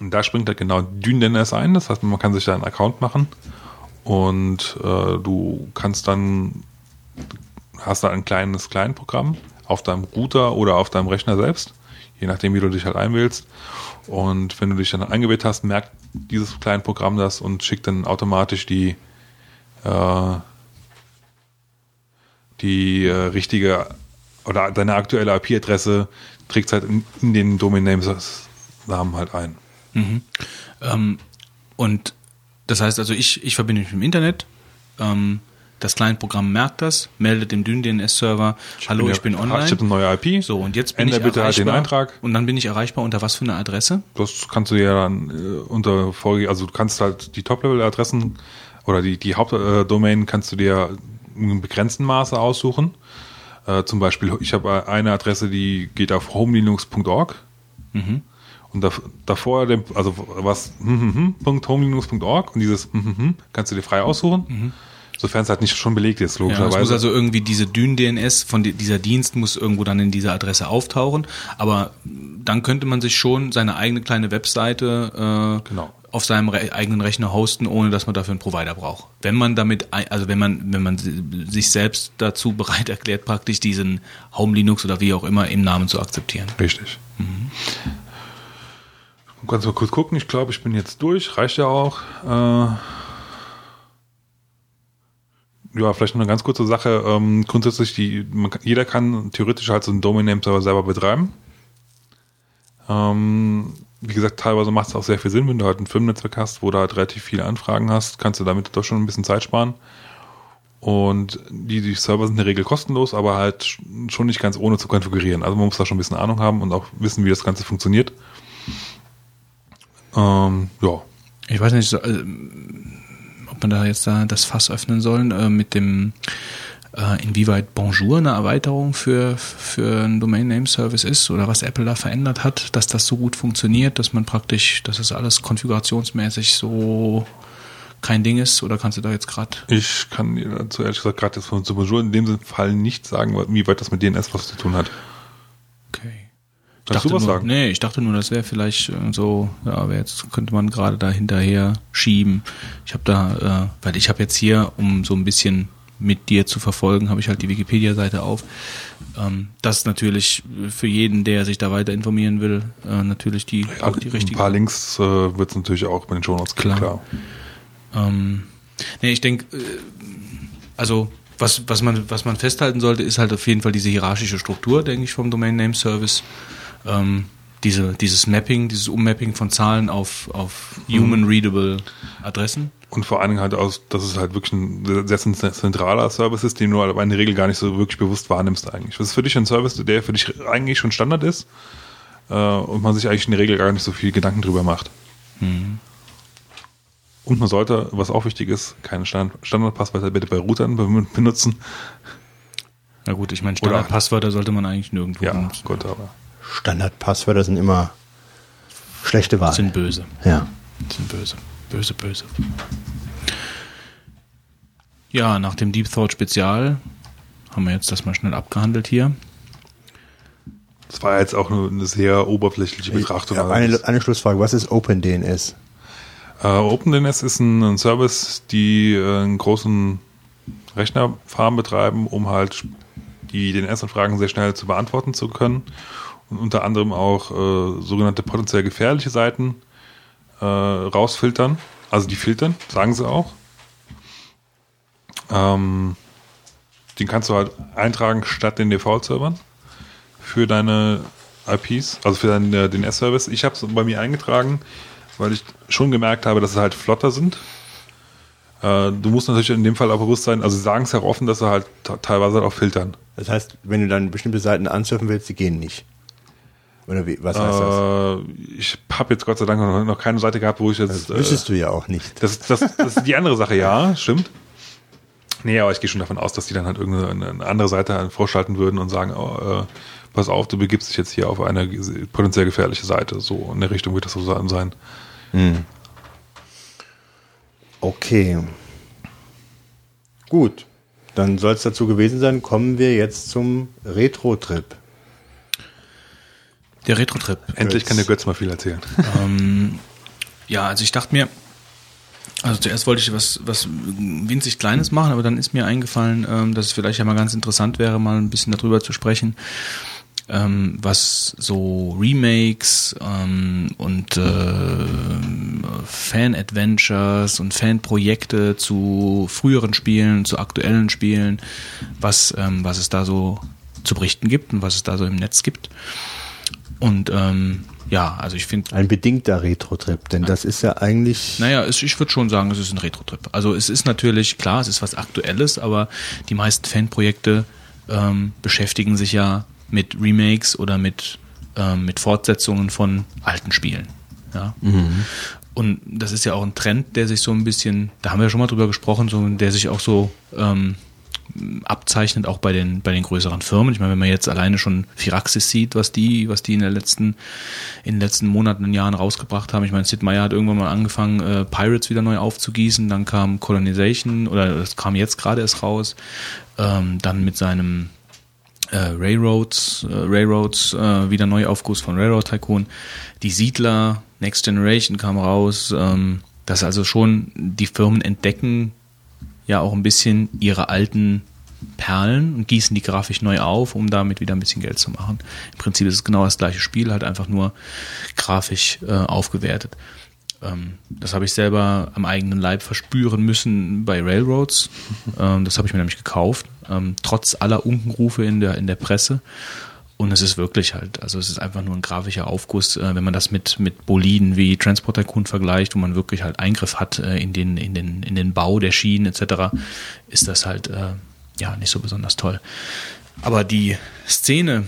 Und da springt halt genau DynDNS ein, das heißt, man kann sich da einen Account machen und äh, du kannst dann, hast da ein kleines Kleinprogramm auf deinem Router oder auf deinem Rechner selbst, je nachdem, wie du dich halt einwählst. Und wenn du dich dann eingewählt hast, merkt dieses Kleinprogramm das und schickt dann automatisch die, äh, die äh, richtige oder deine aktuelle I P-Adresse trägt halt in, in den Domain-Names Namen halt ein. Mhm. Ähm, und das heißt also, ich, ich verbinde mich mit dem Internet, ähm, das Client-Programm merkt das, meldet dem D N S-Server, hallo, ich bin online. Ich habe eine neue I P. So, und jetzt bin ich erreichbar. Ändere bitte den Eintrag. Und dann bin ich erreichbar unter was für eine Adresse? Das kannst du ja dann äh, unter Folge, also du kannst halt die Top-Level-Adressen oder die, die Hauptdomain kannst du dir in begrenztem Maße aussuchen. Äh, zum Beispiel, ich habe eine Adresse, die geht auf homelinux punkt org. Mhm. Und da, davor, also was, homelinux punkt org und dieses kannst du dir frei aussuchen. Mhm. Sofern es halt nicht schon belegt ist, logischerweise. Ja, es muss also irgendwie diese Dyn-D N S von dieser Dienst muss irgendwo dann in dieser Adresse auftauchen. Aber dann könnte man sich schon seine eigene kleine Webseite äh, genau. auf seinem Re- eigenen Rechner hosten, ohne dass man dafür einen Provider braucht. Wenn man damit, also wenn man, wenn man sich selbst dazu bereit erklärt, praktisch diesen Home Linux oder wie auch immer im Namen zu akzeptieren. Richtig. Mhm. Du kannst mal kurz gucken. Ich glaube, ich bin jetzt durch. Reicht ja auch. Äh Ja, vielleicht noch eine ganz kurze Sache. Ähm, grundsätzlich, die, man, jeder kann theoretisch halt so einen Domain-Name-Server selber betreiben. Ähm, wie gesagt, teilweise macht es auch sehr viel Sinn, wenn du halt ein Firmennetzwerk hast, wo du halt relativ viele Anfragen hast, kannst du damit doch schon ein bisschen Zeit sparen. Und die, die Server sind in der Regel kostenlos, aber halt schon nicht ganz ohne zu konfigurieren. Also man muss da schon ein bisschen Ahnung haben und auch wissen, wie das Ganze funktioniert. Ähm, ja. Ich weiß nicht, so, also ob man da jetzt da das Fass öffnen sollen, äh, mit dem, äh, inwieweit Bonjour eine Erweiterung für, für einen Domain-Name-Service ist oder was Apple da verändert hat, dass das so gut funktioniert, dass man praktisch, dass das alles konfigurationsmäßig so kein Ding ist, oder kannst du da jetzt gerade? Ich kann dir dazu ehrlich gesagt gerade jetzt von zu Bonjour in dem Fall nicht sagen, wie weit das mit D N S was zu tun hat. Okay. Kannst du was nur sagen? Nee, ich dachte nur, das wäre vielleicht so, ja, jetzt könnte man gerade da hinterher schieben. Ich habe da, äh, weil ich habe jetzt hier, um so ein bisschen mit dir zu verfolgen, habe ich halt die Wikipedia-Seite auf. Ähm, das ist natürlich für jeden, der sich da weiter informieren will, äh, natürlich die, ja, auch die richtige. Ein paar Links äh, wird es natürlich auch bei den Shownotes klar. klar. Ähm, nee, ich denke, äh, also was, was, man, was man festhalten sollte, ist halt auf jeden Fall diese hierarchische Struktur, denke ich, vom Domain-Name-Service. Ähm, diese, dieses Mapping, dieses Ummapping von Zahlen auf, auf human-readable Adressen. Und vor allen Dingen halt aus, dass es halt wirklich ein sehr zentraler Service ist, den du aber in der Regel gar nicht so wirklich bewusst wahrnimmst eigentlich. Das ist für dich ein Service, der für dich eigentlich schon Standard ist, äh, und man sich eigentlich in der Regel gar nicht so viel Gedanken drüber macht. Mhm. Und man sollte, was auch wichtig ist, keine Stand- Standardpasswörter bitte bei Routern benutzen. Na gut, ich meine, Standardpasswörter sollte man eigentlich nirgendwo ja, benutzen. Gott, ja, aber Standardpasswörter sind immer schlechte Wahl. Sind böse. Ja. Sind böse. Böse, böse. Ja, nach dem Deep Thought Spezial haben wir jetzt das mal schnell abgehandelt hier. Das war jetzt auch eine sehr oberflächliche Betrachtung. Ja, eine, eine Schlussfrage. Was ist OpenDNS? Uh, OpenDNS ist ein, ein Service, die äh, einen großen Rechnerfarm betreiben, um halt die D N S-Anfragen sehr schnell zu beantworten zu können. Und unter anderem auch äh, sogenannte potenziell gefährliche Seiten äh, rausfiltern. Also die filtern, sagen sie auch. Ähm, den kannst du halt eintragen statt den Default-Servern für deine I Ps, also für deinen äh, D N S-Service. Ich habe es bei mir eingetragen, weil ich schon gemerkt habe, dass es halt flotter sind. Äh, du musst natürlich in dem Fall auch bewusst sein, also sie sagen es ja offen, dass sie halt t- teilweise halt auch filtern. Das heißt, wenn du dann bestimmte Seiten ansurfen willst, die gehen nicht. Oder wie, was heißt das? Äh, ich habe jetzt Gott sei Dank noch, noch keine Seite gehabt, wo ich jetzt... Das wüsstest äh, du ja auch nicht. Das, das, das ist die andere Sache, ja, stimmt. Nee, aber ich gehe schon davon aus, dass die dann halt irgendeine andere Seite vorschalten würden und sagen, oh, äh, pass auf, du begibst dich jetzt hier auf eine potenziell gefährliche Seite. So in der Richtung wird das so sein. Hm. Okay. Gut. Dann soll es dazu gewesen sein. Kommen wir jetzt zum Retro-Trip. Der Retro-Trip. Endlich Götz. Kann der Götz mal viel erzählen. Ähm, ja, also ich dachte mir, also zuerst wollte ich was, was winzig Kleines machen, aber dann ist mir eingefallen, ähm, dass es vielleicht ja mal ganz interessant wäre, mal ein bisschen darüber zu sprechen, ähm, was so Remakes ähm, und äh, Fan-Adventures und Fan-Projekte zu früheren Spielen, zu aktuellen Spielen, was, ähm, was es da so zu berichten gibt und was es da so im Netz gibt. Und ähm, Ja, also ich finde... Ein bedingter Retro-Trip, denn das ist ja eigentlich... Naja, es, ich würde schon sagen, es ist ein Retro-Trip. Also es ist natürlich, klar, es ist was Aktuelles, aber die meisten Fanprojekte ähm, beschäftigen sich ja mit Remakes oder mit, ähm, mit Fortsetzungen von alten Spielen. Ja. Mhm. Und das ist ja auch ein Trend, der sich so ein bisschen, da haben wir ja schon mal drüber gesprochen, so, der sich auch so... Ähm, abzeichnet auch bei den bei den größeren Firmen. Ich meine, wenn man jetzt alleine schon Firaxis sieht, was die was die in der letzten in den letzten Monaten und Jahren rausgebracht haben. Ich meine, Sid Meier hat irgendwann mal angefangen, äh, Pirates wieder neu aufzugießen. Dann kam Colonization oder das kam jetzt gerade erst raus. Ähm, dann mit seinem äh, Railroads äh, Railroads äh, wieder Neuaufguss von Railroad Tycoon. Die Siedler, Next Generation kam raus. Ähm, das also schon die Firmen entdecken ja auch ein bisschen ihre alten Perlen und gießen die grafisch neu auf, um damit wieder ein bisschen Geld zu machen. Im Prinzip ist es genau das gleiche Spiel, halt einfach nur grafisch äh, aufgewertet. Ähm, das habe ich selber am eigenen Leib verspüren müssen bei Railroads. Ähm, das habe ich mir nämlich gekauft, ähm, trotz aller Unkenrufe in der, in der Presse. Und es ist wirklich halt, also es ist einfach nur ein grafischer Aufguss, äh, wenn man das mit, mit Boliden wie Transport Tycoon vergleicht, wo man wirklich halt Eingriff hat äh, in den, in den, in den Bau der Schienen et cetera, ist das halt äh, ja nicht so besonders toll. Aber die Szene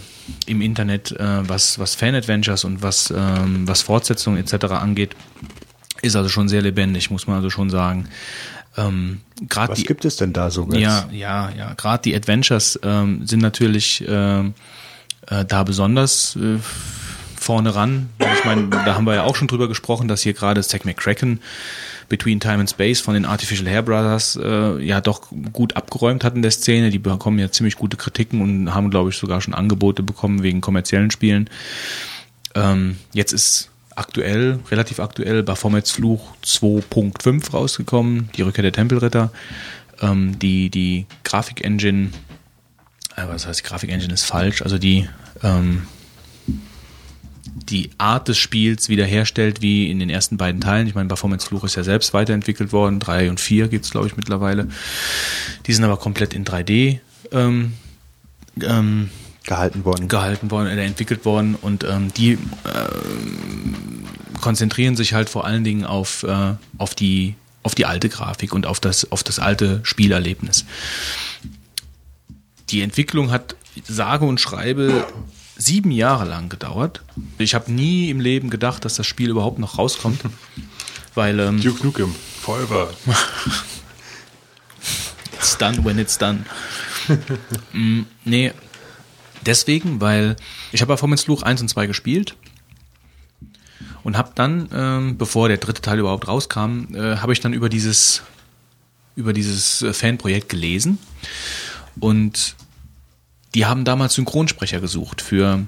im Internet, äh, was, was Fan-Adventures und was, ähm, was Fortsetzungen et cetera angeht, ist also schon sehr lebendig, muss man also schon sagen. Ähm, grad was die, gibt es denn da so jetzt? Ja, ja, ja. Gerade die Adventures ähm, sind natürlich ähm, da besonders äh, vorne ran. Ich meine, da haben wir ja auch schon drüber gesprochen, dass hier gerade Zack McCracken Between Time and Space von den Artificial Hair Brothers äh, ja doch gut abgeräumt hat in der Szene. Die bekommen ja ziemlich gute Kritiken und haben, glaube ich, sogar schon Angebote bekommen wegen kommerziellen Spielen. Ähm, jetzt ist aktuell, relativ aktuell, Baphomets Fluch zwei Punkt fünf rausgekommen, die Rückkehr der Tempelritter. Ähm, die die Grafik-Engine Aber das heißt, die Grafik-Engine ist falsch. Also die, ähm, die Art des Spiels wiederherstellt wie in den ersten beiden Teilen. Ich meine, Baphomets Fluch ist ja selbst weiterentwickelt worden. Drei und vier gibt es, glaube ich, mittlerweile. Die sind aber komplett in drei D ähm, ähm, gehalten worden. Gehalten worden, äh, entwickelt worden. Und ähm, die äh, konzentrieren sich halt vor allen Dingen auf, äh, auf, die, auf die alte Grafik und auf das, auf das alte Spielerlebnis. Die Entwicklung hat sage und schreibe sieben Jahre lang gedauert. Ich habe nie im Leben gedacht, dass das Spiel überhaupt noch rauskommt. Weil, ähm, Duke Nukem, forever. It's done when it's done. mm, nee, deswegen, weil ich habe Baphomets Fluch eins und zwei gespielt und habe dann, ähm, bevor der dritte Teil überhaupt rauskam, äh, habe ich dann über dieses, über dieses Fanprojekt gelesen. Und die haben damals Synchronsprecher gesucht für,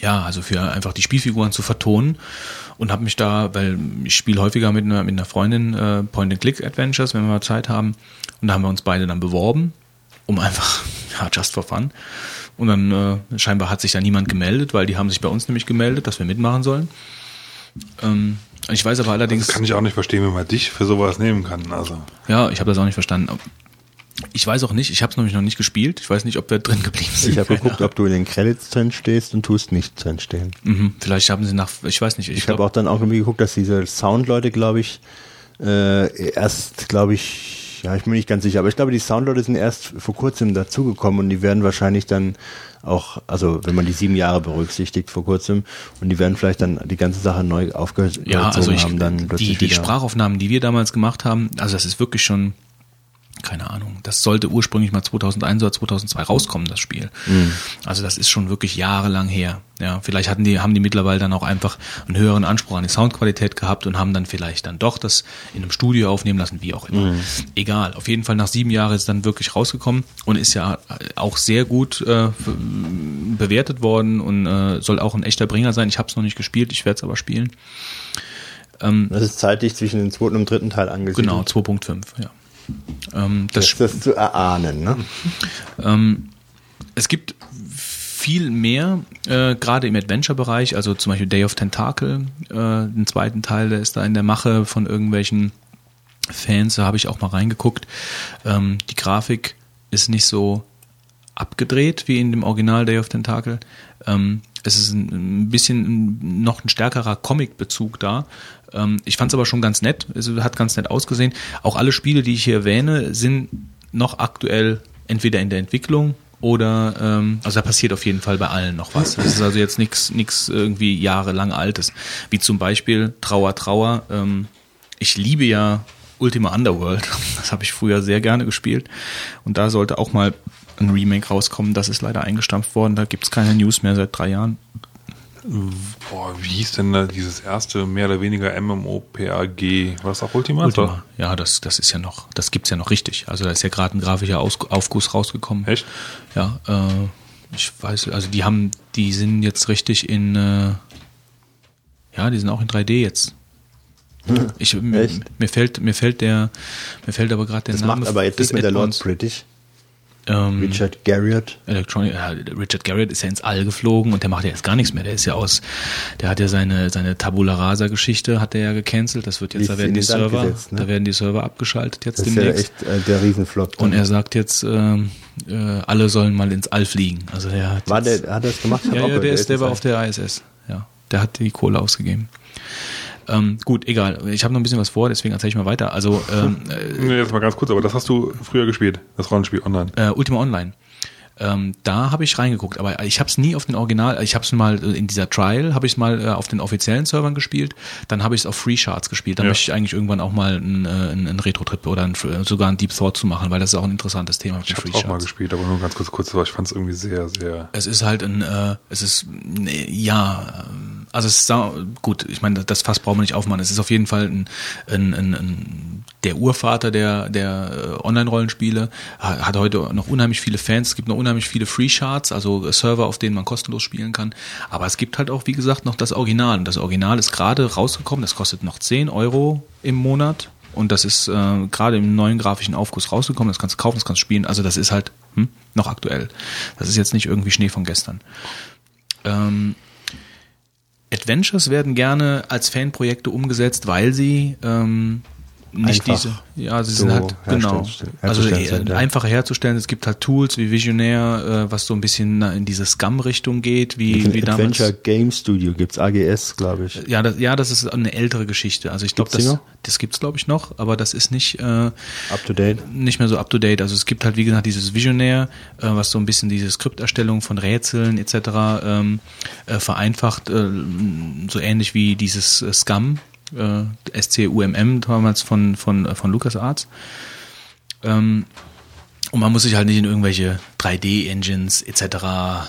ja, also für einfach die Spielfiguren zu vertonen. Und habe mich da, weil ich spiele häufiger mit einer, mit einer Freundin äh, Point-and-Click-Adventures, wenn wir mal Zeit haben. Und da haben wir uns beide dann beworben, um einfach, ja, just for fun. Und dann äh, scheinbar hat sich da niemand gemeldet, weil die haben sich bei uns nämlich gemeldet, dass wir mitmachen sollen. Ähm, ich weiß aber allerdings... Das kann ich auch nicht verstehen, wenn man dich für sowas nehmen kann. Also. Ja, ich habe das auch nicht verstanden. Ich weiß auch nicht, ich habe es nämlich noch nicht gespielt. Ich weiß nicht, ob wir drin geblieben sind. Ich habe geguckt, ob du in den Credits drin stehst und tust nicht drin stehen. Mhm, vielleicht haben sie nach, ich weiß nicht. Ich, ich habe auch dann auch irgendwie geguckt, dass diese Soundleute, glaube ich, äh, erst, glaube ich, ja, ich bin nicht ganz sicher, aber ich glaube, die Soundleute sind erst vor kurzem dazugekommen und die werden wahrscheinlich dann auch, also wenn man die sieben Jahre berücksichtigt vor kurzem, und die werden vielleicht dann die ganze Sache neu aufgehört haben. Ja, also ich, haben, dann die, die Sprachaufnahmen, die wir damals gemacht haben, also das ist wirklich schon... Keine Ahnung. Das sollte ursprünglich mal zweitausendeins oder zweitausendzwei rauskommen, das Spiel. Mhm. Also das ist schon wirklich jahrelang her. Ja, vielleicht hatten die, haben die mittlerweile dann auch einfach einen höheren Anspruch an die Soundqualität gehabt und haben dann vielleicht dann doch das in einem Studio aufnehmen lassen, wie auch immer. Mhm. Egal. Auf jeden Fall nach sieben Jahren ist es dann wirklich rausgekommen und ist ja auch sehr gut äh, bewertet worden und äh, soll auch ein echter Bringer sein. Ich habe es noch nicht gespielt, ich werde es aber spielen. Ähm, das ist zeitlich zwischen dem zweiten und dritten Teil angesiedelt. Genau, zwei Punkt fünf, ja. Ähm, das ist das zu erahnen, ne? Ähm, es gibt viel mehr, äh, gerade im Adventure-Bereich, also zum Beispiel Day of Tentacle, äh, den zweiten Teil, der ist da in der Mache von irgendwelchen Fans, da habe ich auch mal reingeguckt. Ähm, die Grafik ist nicht so abgedreht wie in dem Original Day of Tentacle. Ähm, es ist ein bisschen noch ein stärkerer Comic-Bezug da. Ich fand es aber schon ganz nett. Es hat ganz nett ausgesehen. Auch alle Spiele, die ich hier erwähne, sind noch aktuell entweder in der Entwicklung oder, also da passiert auf jeden Fall bei allen noch was. Das ist also jetzt nichts nichts irgendwie jahrelang Altes. Wie zum Beispiel Trauer, Trauer. Ich liebe ja Ultima Underworld. Das habe ich früher sehr gerne gespielt. Und da sollte auch mal ein Remake rauskommen. Das ist leider eingestampft worden. Da gibt es keine News mehr seit drei Jahren. Boah, wie hieß denn da dieses erste mehr oder weniger MMORPG? War das auch Ultima? Ultima. Ja, das, das ist ja noch, das gibt's ja noch richtig. Also da ist ja gerade ein grafischer Aus- Aufguss rausgekommen. Echt? Ja, äh, ich weiß, also die haben, die sind jetzt richtig in, äh, ja, die sind auch in drei D jetzt. Ich, mir, mir fällt, mir fällt der, mir fällt aber gerade der das Name. Das macht aber jetzt nicht mehr der Lord British. Ähm, Richard Garriott. Electronic, ja, Richard Garriott ist ja ins All geflogen und der macht ja jetzt gar nichts mehr. Der ist ja aus, der hat ja seine, seine Tabula Rasa Geschichte hat er ja gecancelt. Das wird jetzt, da werden die Server, gesetzt, ne? da werden die Server abgeschaltet jetzt das demnächst. Das ist ja echt äh, der Riesenflop. Und er sagt jetzt, ähm, äh, alle sollen mal ins All fliegen. Also der hat, war jetzt, der, hat er das gemacht? Ja, ja, der, der ist, der war auf der I S S. Ja, der hat die Kohle ausgegeben. Ähm, gut, egal. Ich habe noch ein bisschen was vor, deswegen erzähle ich mal weiter. Also ähm, nee, jetzt mal ganz kurz, aber das hast du früher gespielt, das Rollenspiel online. Äh, Ultima Online. Ähm, da habe ich reingeguckt, aber ich habe es nie auf den Original, ich habe es mal in dieser Trial, habe ich es mal äh, auf den offiziellen Servern gespielt, dann habe ich es auf Free Shards gespielt, da ja. möchte ich eigentlich irgendwann auch mal einen, einen, einen Retro-Trip oder einen, sogar einen Deep Thought zu machen, weil das ist auch ein interessantes Thema mit den Free Shards. Ich habe auch mal gespielt, aber nur ganz kurz, kurz, ich fand es irgendwie sehr, sehr... Es ist halt ein, äh, es ist, nee, ja, also es ist, gut, ich meine, das Fass brauchen wir nicht aufmachen, es ist auf jeden Fall ein, ein, ein, ein der Urvater der, der Online-Rollenspiele, hat heute noch unheimlich viele Fans, es gibt noch unheimlich viele Free Shards, also Server, auf denen man kostenlos spielen kann. Aber es gibt halt auch, wie gesagt, noch das Original. Und das Original ist gerade rausgekommen, das kostet noch zehn Euro im Monat. Und das ist äh, gerade im neuen grafischen Aufguss rausgekommen. Das kannst du kaufen, das kannst du spielen. Also das ist halt hm, noch aktuell. Das ist jetzt nicht irgendwie Schnee von gestern. Ähm, Adventures werden gerne als Fanprojekte umgesetzt, weil sie... Ähm, Nicht einfach diese, ja, sie so sind halt, genau, also äh, einfacher herzustellen. Es gibt halt Tools wie Visionaire, äh, was so ein bisschen in diese Scum-Richtung geht, wie, wie damals. Adventure Game Studio gibt's, A G S, glaube ich. Ja, das, ja, das ist eine ältere Geschichte. Also ich glaube, das, das gibt's, glaube ich, noch, aber das ist nicht, äh, up to date. Nicht mehr so up to date. Also es gibt halt, wie gesagt, dieses Visionaire, äh, was so ein bisschen diese Skripterstellung von Rätseln et cetera ähm, äh, vereinfacht, äh, so ähnlich wie dieses äh, Scum. Äh, S C U M M damals von, von, von LucasArts. Ähm, und man muss sich halt nicht in irgendwelche drei D-Engines et cetera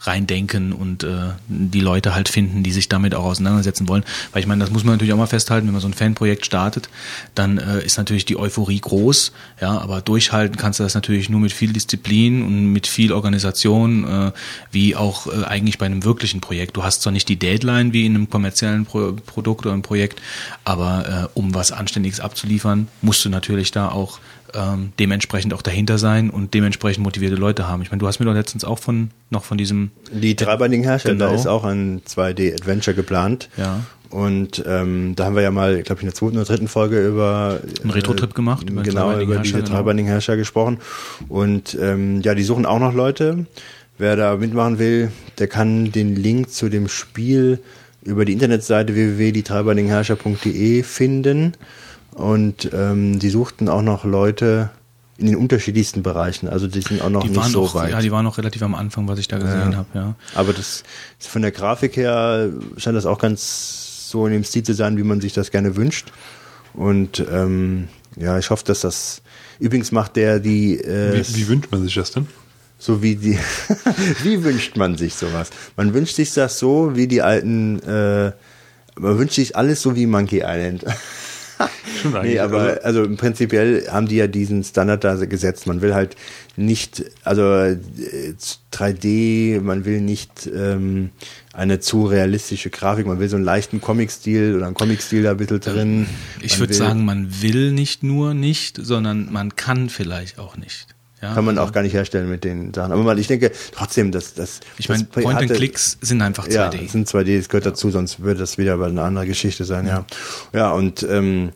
reindenken und äh, die Leute halt finden, die sich damit auch auseinandersetzen wollen. Weil ich meine, das muss man natürlich auch mal festhalten, wenn man so ein Fanprojekt startet, dann äh, ist natürlich die Euphorie groß, ja, aber durchhalten kannst du das natürlich nur mit viel Disziplin und mit viel Organisation, äh, wie auch äh, eigentlich bei einem wirklichen Projekt. Du hast zwar nicht die Deadline wie in einem kommerziellen Pro- Produkt oder einem Projekt, aber äh, um was Anständiges abzuliefern, musst du natürlich da auch Ähm, dementsprechend auch dahinter sein und dementsprechend motivierte Leute haben. Ich meine, du hast mir doch letztens auch von noch von diesem... Die dreibeinigen Hersteller, genau. Da ist auch ein zwei D-Adventure geplant. Ja. Und ähm, da haben wir ja mal, glaube ich, in der zweiten oder dritten Folge über... Einen Retro-Trip äh, gemacht. Über genau, über diese dreibeinigen Hersteller gesprochen. Und ähm, ja, die suchen auch noch Leute. Wer da mitmachen will, der kann den Link zu dem Spiel über die Internetseite w w w punkt die dreibeinigen herrscher punkt d e finden. Und ähm, die suchten auch noch Leute in den unterschiedlichsten Bereichen. Also die sind auch noch die nicht so auch, weit. Ja, die waren noch relativ am Anfang, was ich da gesehen ja. habe. Ja. Aber das von der Grafik her scheint das auch ganz so in dem Stil zu sein, wie man sich das gerne wünscht. Und ähm, ja, ich hoffe, dass das... Übrigens macht der die... Äh, wie, wie wünscht man sich das denn? So wie die... Wie wünscht man sich sowas? Man wünscht sich das so, wie die alten... Äh, man wünscht sich alles so wie Monkey Island. Nee, aber also prinzipiell haben die ja diesen Standard da gesetzt. Man will halt nicht, also drei D, man will nicht ähm, eine zu realistische Grafik, man will so einen leichten Comic-Stil oder einen Comic-Stil da ein bisschen drin. Ich würde sagen, man will nicht nur nicht, sondern man kann vielleicht auch nicht. Ja, kann man auch gar nicht herstellen mit den Sachen. Aber ich denke trotzdem, dass das... Ich meine, Point-and-Clicks sind einfach zwei D. Ja, sind zwei D, das gehört ja dazu, sonst würde das wieder aber eine andere Geschichte sein, ja. Ja, ja und ähm,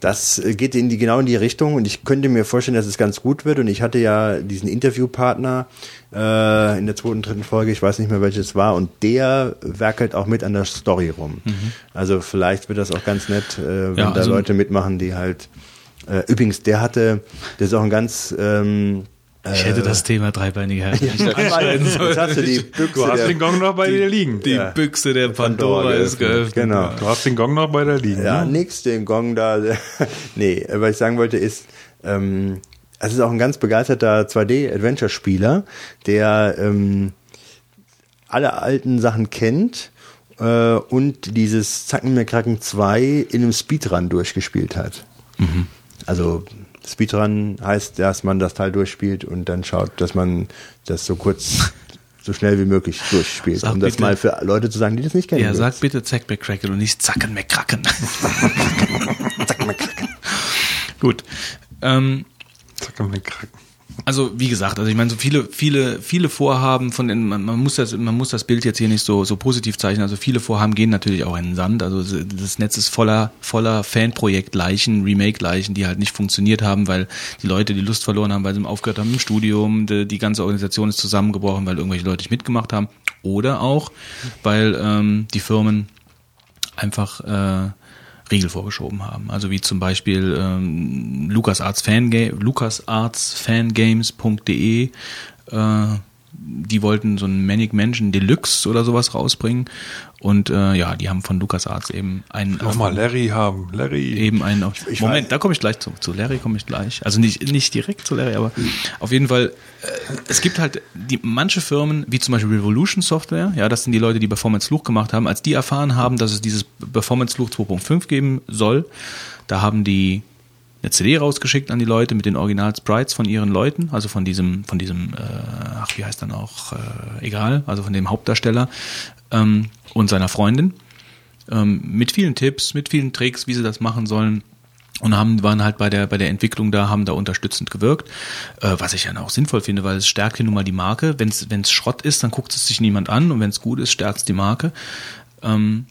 Das geht in die, genau in die Richtung, und ich könnte mir vorstellen, dass es ganz gut wird. Und ich hatte ja diesen Interviewpartner äh, in der zweiten, dritten Folge, ich weiß nicht mehr, welches war, und der werkelt auch mit an der Story rum. Mhm. Also vielleicht wird das auch ganz nett, äh, wenn ja, also da Leute mitmachen, die halt äh, übrigens, der hatte, das ist auch ein ganz ähm, Ich hätte äh, das Thema dreibeinige Herren ja, nicht anschneiden sollen. Du hast der, den Gong noch bei die, dir liegen. Die ja, Büchse der Pandora, Pandora ist geöffnet. Genau. Du hast den Gong noch bei dir liegen. Ja, ne? Nix, den Gong da. Nee, was ich sagen wollte ist, ähm, es ist auch ein ganz begeisterter zwei D-Adventure-Spieler, der ähm, alle alten Sachen kennt äh, und dieses Zacken mir Kraken zwei in einem Speedrun durchgespielt hat. Mhm. Also Speedrun heißt, dass man das Teil durchspielt und dann schaut, dass man das so kurz, so schnell wie möglich durchspielt. Sag um bitte, das mal für Leute zu sagen, die das nicht kennen. Ja, sag willst. bitte Zack McCracken und nicht Zacken McCracken. Zacken McCracken. Gut. Ähm, Zacken McCracken. Also wie gesagt, also ich meine, so viele, viele, viele Vorhaben von den, man, man muss das, man muss das Bild jetzt hier nicht so, so positiv zeichnen. Also viele Vorhaben gehen natürlich auch in den Sand. Also das Netz ist voller, voller Fanprojektleichen, Remake-Leichen, die halt nicht funktioniert haben, weil die Leute die Lust verloren haben, weil sie aufgehört haben im Studium, die, die ganze Organisation ist zusammengebrochen, weil irgendwelche Leute nicht mitgemacht haben. Oder auch, weil ähm, die Firmen einfach äh, Riegel vorgeschoben haben. Also wie zum Beispiel ähm, LucasArts Fangame, LucasArts Fangames Punkt de, äh, die wollten so einen Manic Mansion Deluxe oder sowas rausbringen, und äh, ja, die haben von LucasArts eben einen nochmal Larry haben, Larry eben einen auf, ich Moment, weiß. Da komme ich gleich zu, zu Larry komme ich gleich, also nicht nicht direkt zu Larry, aber auf jeden Fall äh, es gibt halt die manche Firmen, wie zum Beispiel Revolution Software, ja, das sind die Leute, die Performance Luch gemacht haben, als die erfahren haben, dass es dieses Performance Luch zwei Punkt fünf geben soll, da haben die eine C D rausgeschickt an die Leute mit den Original-Sprites von ihren Leuten, also von diesem, von diesem, äh, ach, wie heißt dann auch, äh, egal, also von dem Hauptdarsteller ähm, und seiner Freundin, ähm, mit vielen Tipps, mit vielen Tricks, wie sie das machen sollen, und haben, waren halt bei der, bei der Entwicklung da, haben da unterstützend gewirkt, äh, was ich dann auch sinnvoll finde, weil es stärkt hier nun mal die Marke. Wenn es Schrott ist, dann guckt es sich niemand an, und wenn es gut ist, stärkt es die Marke. Ähm,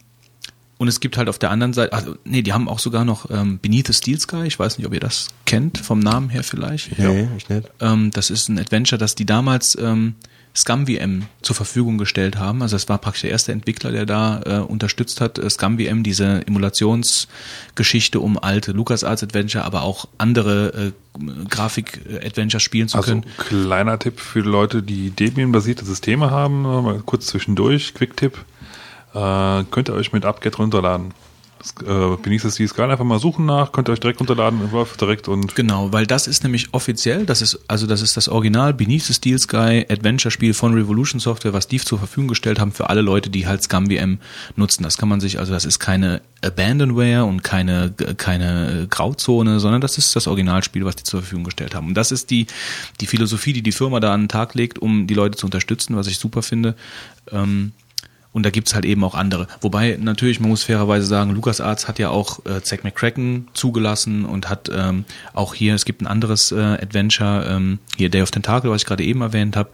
Und es gibt halt auf der anderen Seite, also nee, die haben auch sogar noch ähm, Beneath the Steel Sky, ich weiß nicht, ob ihr das kennt, vom Namen her vielleicht. Nee, ja, ich nicht. Ähm, das ist ein Adventure, das die damals ähm, ScumVM zur Verfügung gestellt haben. Also es war praktisch der erste Entwickler, der da äh, unterstützt hat. ScumVM, diese Emulationsgeschichte, um alte LucasArts Adventure, aber auch andere äh, Grafik-Adventures spielen zu also können. Also kleiner Tipp für Leute, die Debian-basierte Systeme haben, mal kurz zwischendurch, Quick-Tipp. Äh, könnt ihr euch mit Upget runterladen. Äh, Beneath the Steel Sky einfach mal suchen nach, könnt ihr euch direkt runterladen, läuft direkt und... Genau, weil das ist nämlich offiziell, das ist, also das ist das Original Beneath the Steel Sky Adventure-Spiel von Revolution Software, was die zur Verfügung gestellt haben für alle Leute, die halt ScumVM nutzen. Das kann man sich, also das ist keine Abandonware und keine, keine Grauzone, sondern das ist das Originalspiel, was die zur Verfügung gestellt haben. Und das ist die, die Philosophie, die die Firma da an den Tag legt, um die Leute zu unterstützen, was ich super finde. Ähm, Und da gibt's halt eben auch andere. Wobei natürlich, man muss fairerweise sagen, LucasArts hat ja auch äh, Zack McCracken zugelassen und hat ähm, auch hier, es gibt ein anderes äh, Adventure, ähm, hier Day of Tentacle, was ich gerade eben erwähnt habe,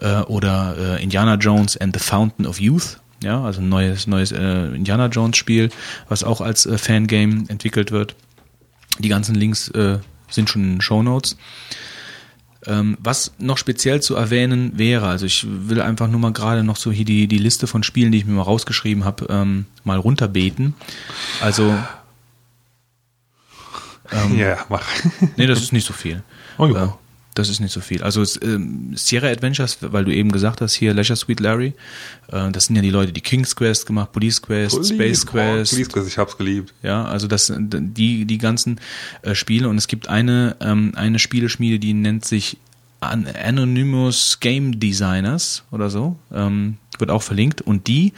äh, oder äh, Indiana Jones and the Fountain of Youth, ja, also ein neues, neues äh, Indiana Jones Spiel, was auch als äh, Fangame entwickelt wird. Die ganzen Links äh, sind schon in den Shownotes. Was noch speziell zu erwähnen wäre, also ich will einfach nur mal gerade noch so hier die, die Liste von Spielen, die ich mir mal rausgeschrieben habe, ähm, mal runterbeten. Also ähm, ja, mach. Nee, das ist nicht so viel. Oh, ja. Äh, das ist nicht so viel. Also ähm, Sierra Adventures, weil du eben gesagt hast, hier Leisure Suit Larry, äh, das sind ja die Leute, die King's Quest gemacht, Police Quest, Police, Space Quest. Oh, Police Quest, ich hab's geliebt. Ja, also das die die ganzen äh, Spiele, und es gibt eine ähm, eine Spieleschmiede, die nennt sich An- Anonymous Game Designers oder so, ähm, wird auch verlinkt, und die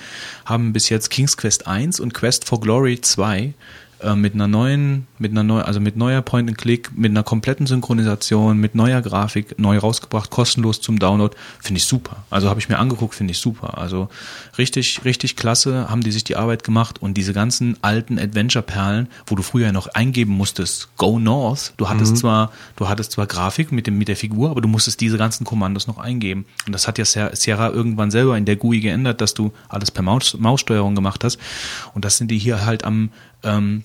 haben bis jetzt King's Quest eins und Quest for Glory zwei mit einer neuen, mit einer neu, also mit neuer Point-and-Click, mit einer kompletten Synchronisation, mit neuer Grafik, neu rausgebracht, kostenlos zum Download, finde ich super. Also habe ich mir angeguckt, finde ich super. Also richtig, richtig klasse, haben die sich die Arbeit gemacht, und diese ganzen alten Adventure-Perlen, wo du früher noch eingeben musstest, Go North, du hattest mhm. zwar, du hattest zwar Grafik mit dem, mit der Figur, aber du musstest diese ganzen Kommandos noch eingeben. Und das hat ja Sierra irgendwann selber in der G U I geändert, dass du alles per Maus, Maussteuerung gemacht hast. Und das sind die hier halt am ähm,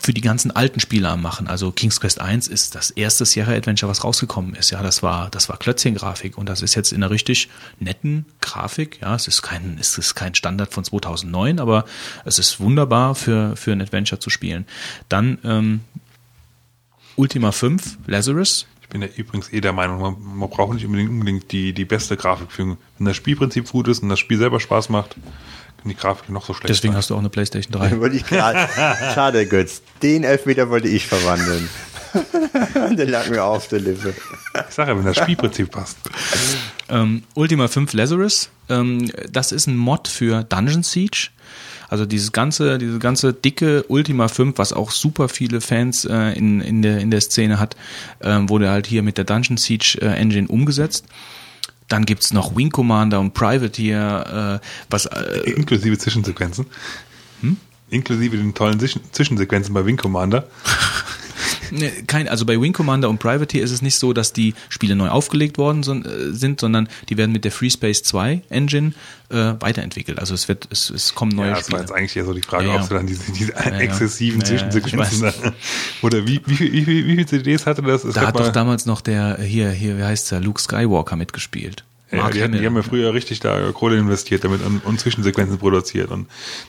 für die ganzen alten Spiele am Machen. Also King's Quest eins ist das erste Sierra-Adventure, was rausgekommen ist. Ja, das war, das war Klötzchen-Grafik und das ist jetzt in einer richtig netten Grafik. Ja, es ist kein, es ist kein Standard von zweitausendneun, aber es ist wunderbar für, für ein Adventure zu spielen. Dann ähm, Ultima fünf, Lazarus. Ich bin ja übrigens eh der Meinung, man, man braucht nicht unbedingt, unbedingt die, die beste Grafik für. Wenn das Spielprinzip gut ist und das Spiel selber Spaß macht, kann die Grafik noch so schlecht Deswegen sein. Hast du auch eine PlayStation drei. Den wollte ich gerade. Schade, Götz. Den Elfmeter wollte ich verwandeln. Der lag mir auf der Lippe. Ich sage ja, wenn das Spielprinzip passt. Ähm, Ultima fünf Lazarus, ähm, das ist ein Mod für Dungeon Siege. Also dieses ganze, diese ganze dicke Ultima fünf, was auch super viele Fans äh, in, in, der, in der Szene hat, äh, wurde halt hier mit der Dungeon Siege äh, Engine umgesetzt. Dann gibt's noch Wing Commander und Privateer, äh, was äh, inklusive Zwischensequenzen. Hm? Inklusive den tollen Zwisch- Zwischensequenzen bei Wing Commander. Kein, also bei Wing Commander und Privateer ist es nicht so, dass die Spiele neu aufgelegt worden sind, sondern die werden mit der FreeSpace zwei Engine äh, weiterentwickelt. Also es wird, es, es kommen neue ja, Spiele. Das war jetzt eigentlich eher so die Frage, ja, ob sie dann diese, diese ja, exzessiven ja, Zwischensequenzen ja, oder wie, wie, wie, wie, wie viele C Ds hatte das? Es da hat doch damals noch der, hier, hier, wie heißt der, Luke Skywalker mitgespielt. Ja, die, hatten, die haben ja früher richtig da Kohle investiert damit und, und Zwischensequenzen produziert und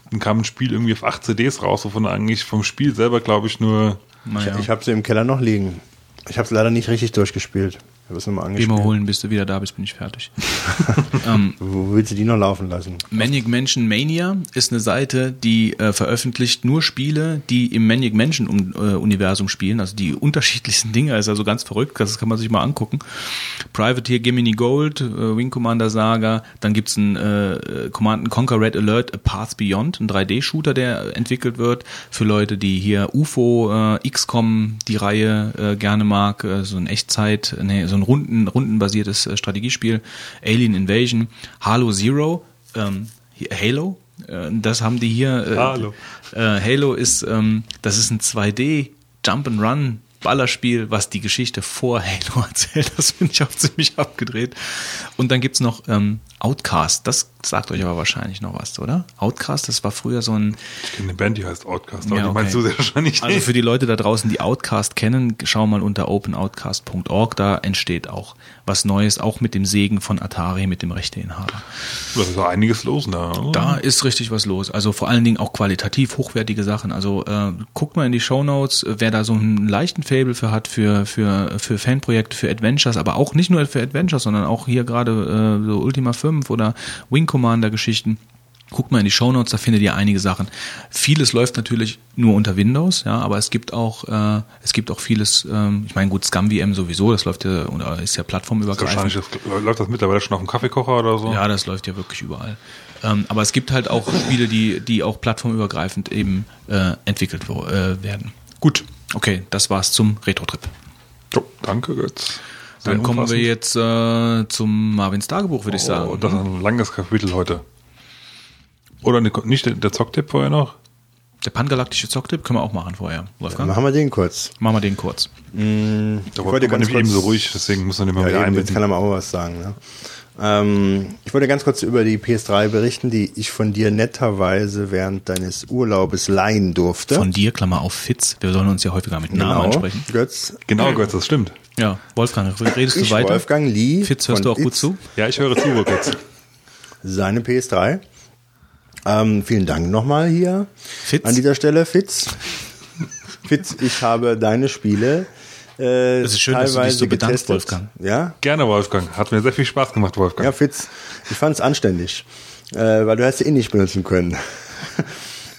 dann kam ein Spiel irgendwie auf acht C Ds raus, wovon eigentlich vom Spiel selber glaube ich nur... Naja. Ich, ich habe sie im Keller noch liegen. Ich habe es leider nicht richtig durchgespielt. Ich habe es nochmal angespielt. Geh mal holen, bis du wieder da bist, bin ich fertig. ähm, Wo willst du die noch laufen lassen? Maniac Mansion Mania ist eine Seite, die äh, veröffentlicht nur Spiele, die im Maniac Mansion um, äh, Universum spielen, also die unterschiedlichsten Dinge, ist also ganz verrückt, das kann man sich mal angucken. Privateer, Gemini Gold, äh, Wing Commander Saga, dann gibt's ein äh, Command and Conquer Red Alert, A Path Beyond, ein drei D-Shooter, der entwickelt wird für Leute, die hier U F O, äh, X COM, die Reihe äh, gerne mag, äh, so ein Echtzeit, nee, so ein Runden, rundenbasiertes äh, Strategiespiel, Alien Invasion, Halo Zero, ähm, Halo, äh, das haben die hier. Äh, Halo. Äh, Halo ist, ähm, das ist ein zwei D Jump'n'Run Ballerspiel, was die Geschichte vor Halo erzählt. Das finde ich auch ziemlich abgedreht. Und dann gibt's noch ähm, Outcast. Das sagt euch aber wahrscheinlich noch was, oder? Outcast, das war früher so ein... Ich kenne eine Band, die heißt Outcast, aber ja, okay. Die meinst du sehr wahrscheinlich nicht. Also für die Leute da draußen, die Outcast kennen, schau mal unter open outcast dot org, da entsteht auch was Neues, auch mit dem Segen von Atari, mit dem Rechteinhaber. Da ist auch einiges los, ne? Da ist richtig was los. Also vor allen Dingen auch qualitativ hochwertige Sachen. Also äh, guckt mal in die Shownotes, wer da so einen leichten Faible für hat, für, für, für Fanprojekte, für Adventures, aber auch nicht nur für Adventures, sondern auch hier gerade äh, so Ultima fünf oder Wing Commander-Geschichten. Guckt mal in die Shownotes, da findet ihr einige Sachen. Vieles läuft natürlich nur unter Windows, ja, aber es gibt auch, äh, es gibt auch vieles, ähm, ich meine, gut, Scum V M sowieso, das läuft ja, oder ist ja plattformübergreifend. Das das, läuft das mittlerweile schon auf dem Kaffeekocher oder so? Ja, das läuft ja wirklich überall. Ähm, aber es gibt halt auch Spiele, die, die auch plattformübergreifend eben äh, entwickelt äh, werden. Gut, okay, das war's zum Retro-Trip. Jo, danke, Götz. Dann kommen wir jetzt äh, zum Marvins Tagebuch, würde oh, ich sagen. Das ist ein langes Kapitel heute. Oder ne, nicht der, der Zocktipp vorher noch? Der pangalaktische Zocktipp können wir auch machen vorher. Wolfgang? Ja, machen wir den kurz. Machen wir den kurz. Mmh, ich wollte ganz kurz, eben so ruhig, deswegen muss man immer ja, wieder einbinden. Jetzt kann er mal auch was sagen. Ne? Ähm, ich wollte ganz kurz über die P S drei berichten, die ich von dir netterweise während deines Urlaubes leihen durfte. Von dir, Klammer auf Fitz. Wir sollen uns ja häufiger mit Namen genau, ansprechen. Götz. Genau, Götz, das stimmt. Ja, Wolfgang, redest ich, du weiter? Wolfgang Lee. Fitz, hörst du auch Itz. Gut zu? Ja, ich höre zu, Götz. Seine P S drei. Ähm, vielen Dank nochmal hier Fitz. An dieser Stelle, Fitz. Fitz, ich habe deine Spiele äh, es ist schön, teilweise dass du dich so bedankst, getestet. Wolfgang. Ja? Gerne, Wolfgang. Hat mir sehr viel Spaß gemacht, Wolfgang. Ja, Fitz, ich fand es anständig, äh, weil du hast sie eh nicht benutzen können.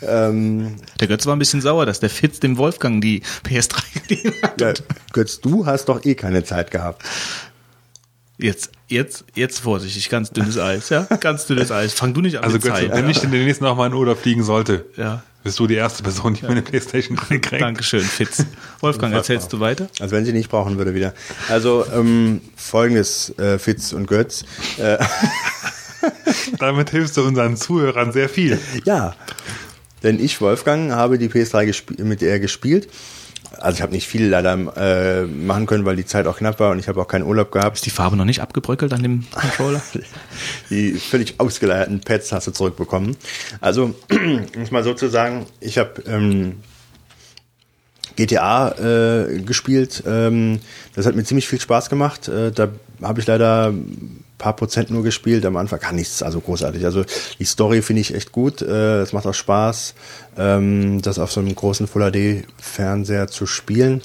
Ähm, der Götz war ein bisschen sauer, dass der Fitz dem Wolfgang die P S drei gegeben hat. Ja, Götz, du hast doch eh keine Zeit gehabt. Jetzt, jetzt, jetzt vorsichtig, ganz dünnes Eis, ja, ganz dünnes Eis. Fang du nicht an. Also Götz, Zeit, wenn ja. ich in den nächsten Mal mal in Urlaub fliegen sollte, ja. bist du die erste Person, die ja. meine PlayStation kriegt. Dankeschön, Fitz. Wolfgang, erzählst du weiter? Also wenn sie nicht brauchen würde wieder. Also ähm, folgendes, äh, Fitz und Götz. Äh, Damit hilfst du unseren Zuhörern sehr viel. Ja. Denn ich, Wolfgang, habe die P S drei gesp- mit der gespielt Also ich habe nicht viel leider äh, machen können, weil die Zeit auch knapp war und ich habe auch keinen Urlaub gehabt. Ist die Farbe noch nicht abgebröckelt an dem Controller? Die völlig ausgeleierten Pads hast du zurückbekommen. Also, um es mal so zu sagen, ich habe ähm, G T A äh, gespielt. Ähm, das hat mir ziemlich viel Spaß gemacht. Äh, da habe ich leider ein paar Prozent nur gespielt. Am Anfang gar nichts, also großartig. Also die Story finde ich echt gut. Es äh, macht auch Spaß, ähm, das auf so einem großen Full H D Fernseher zu spielen.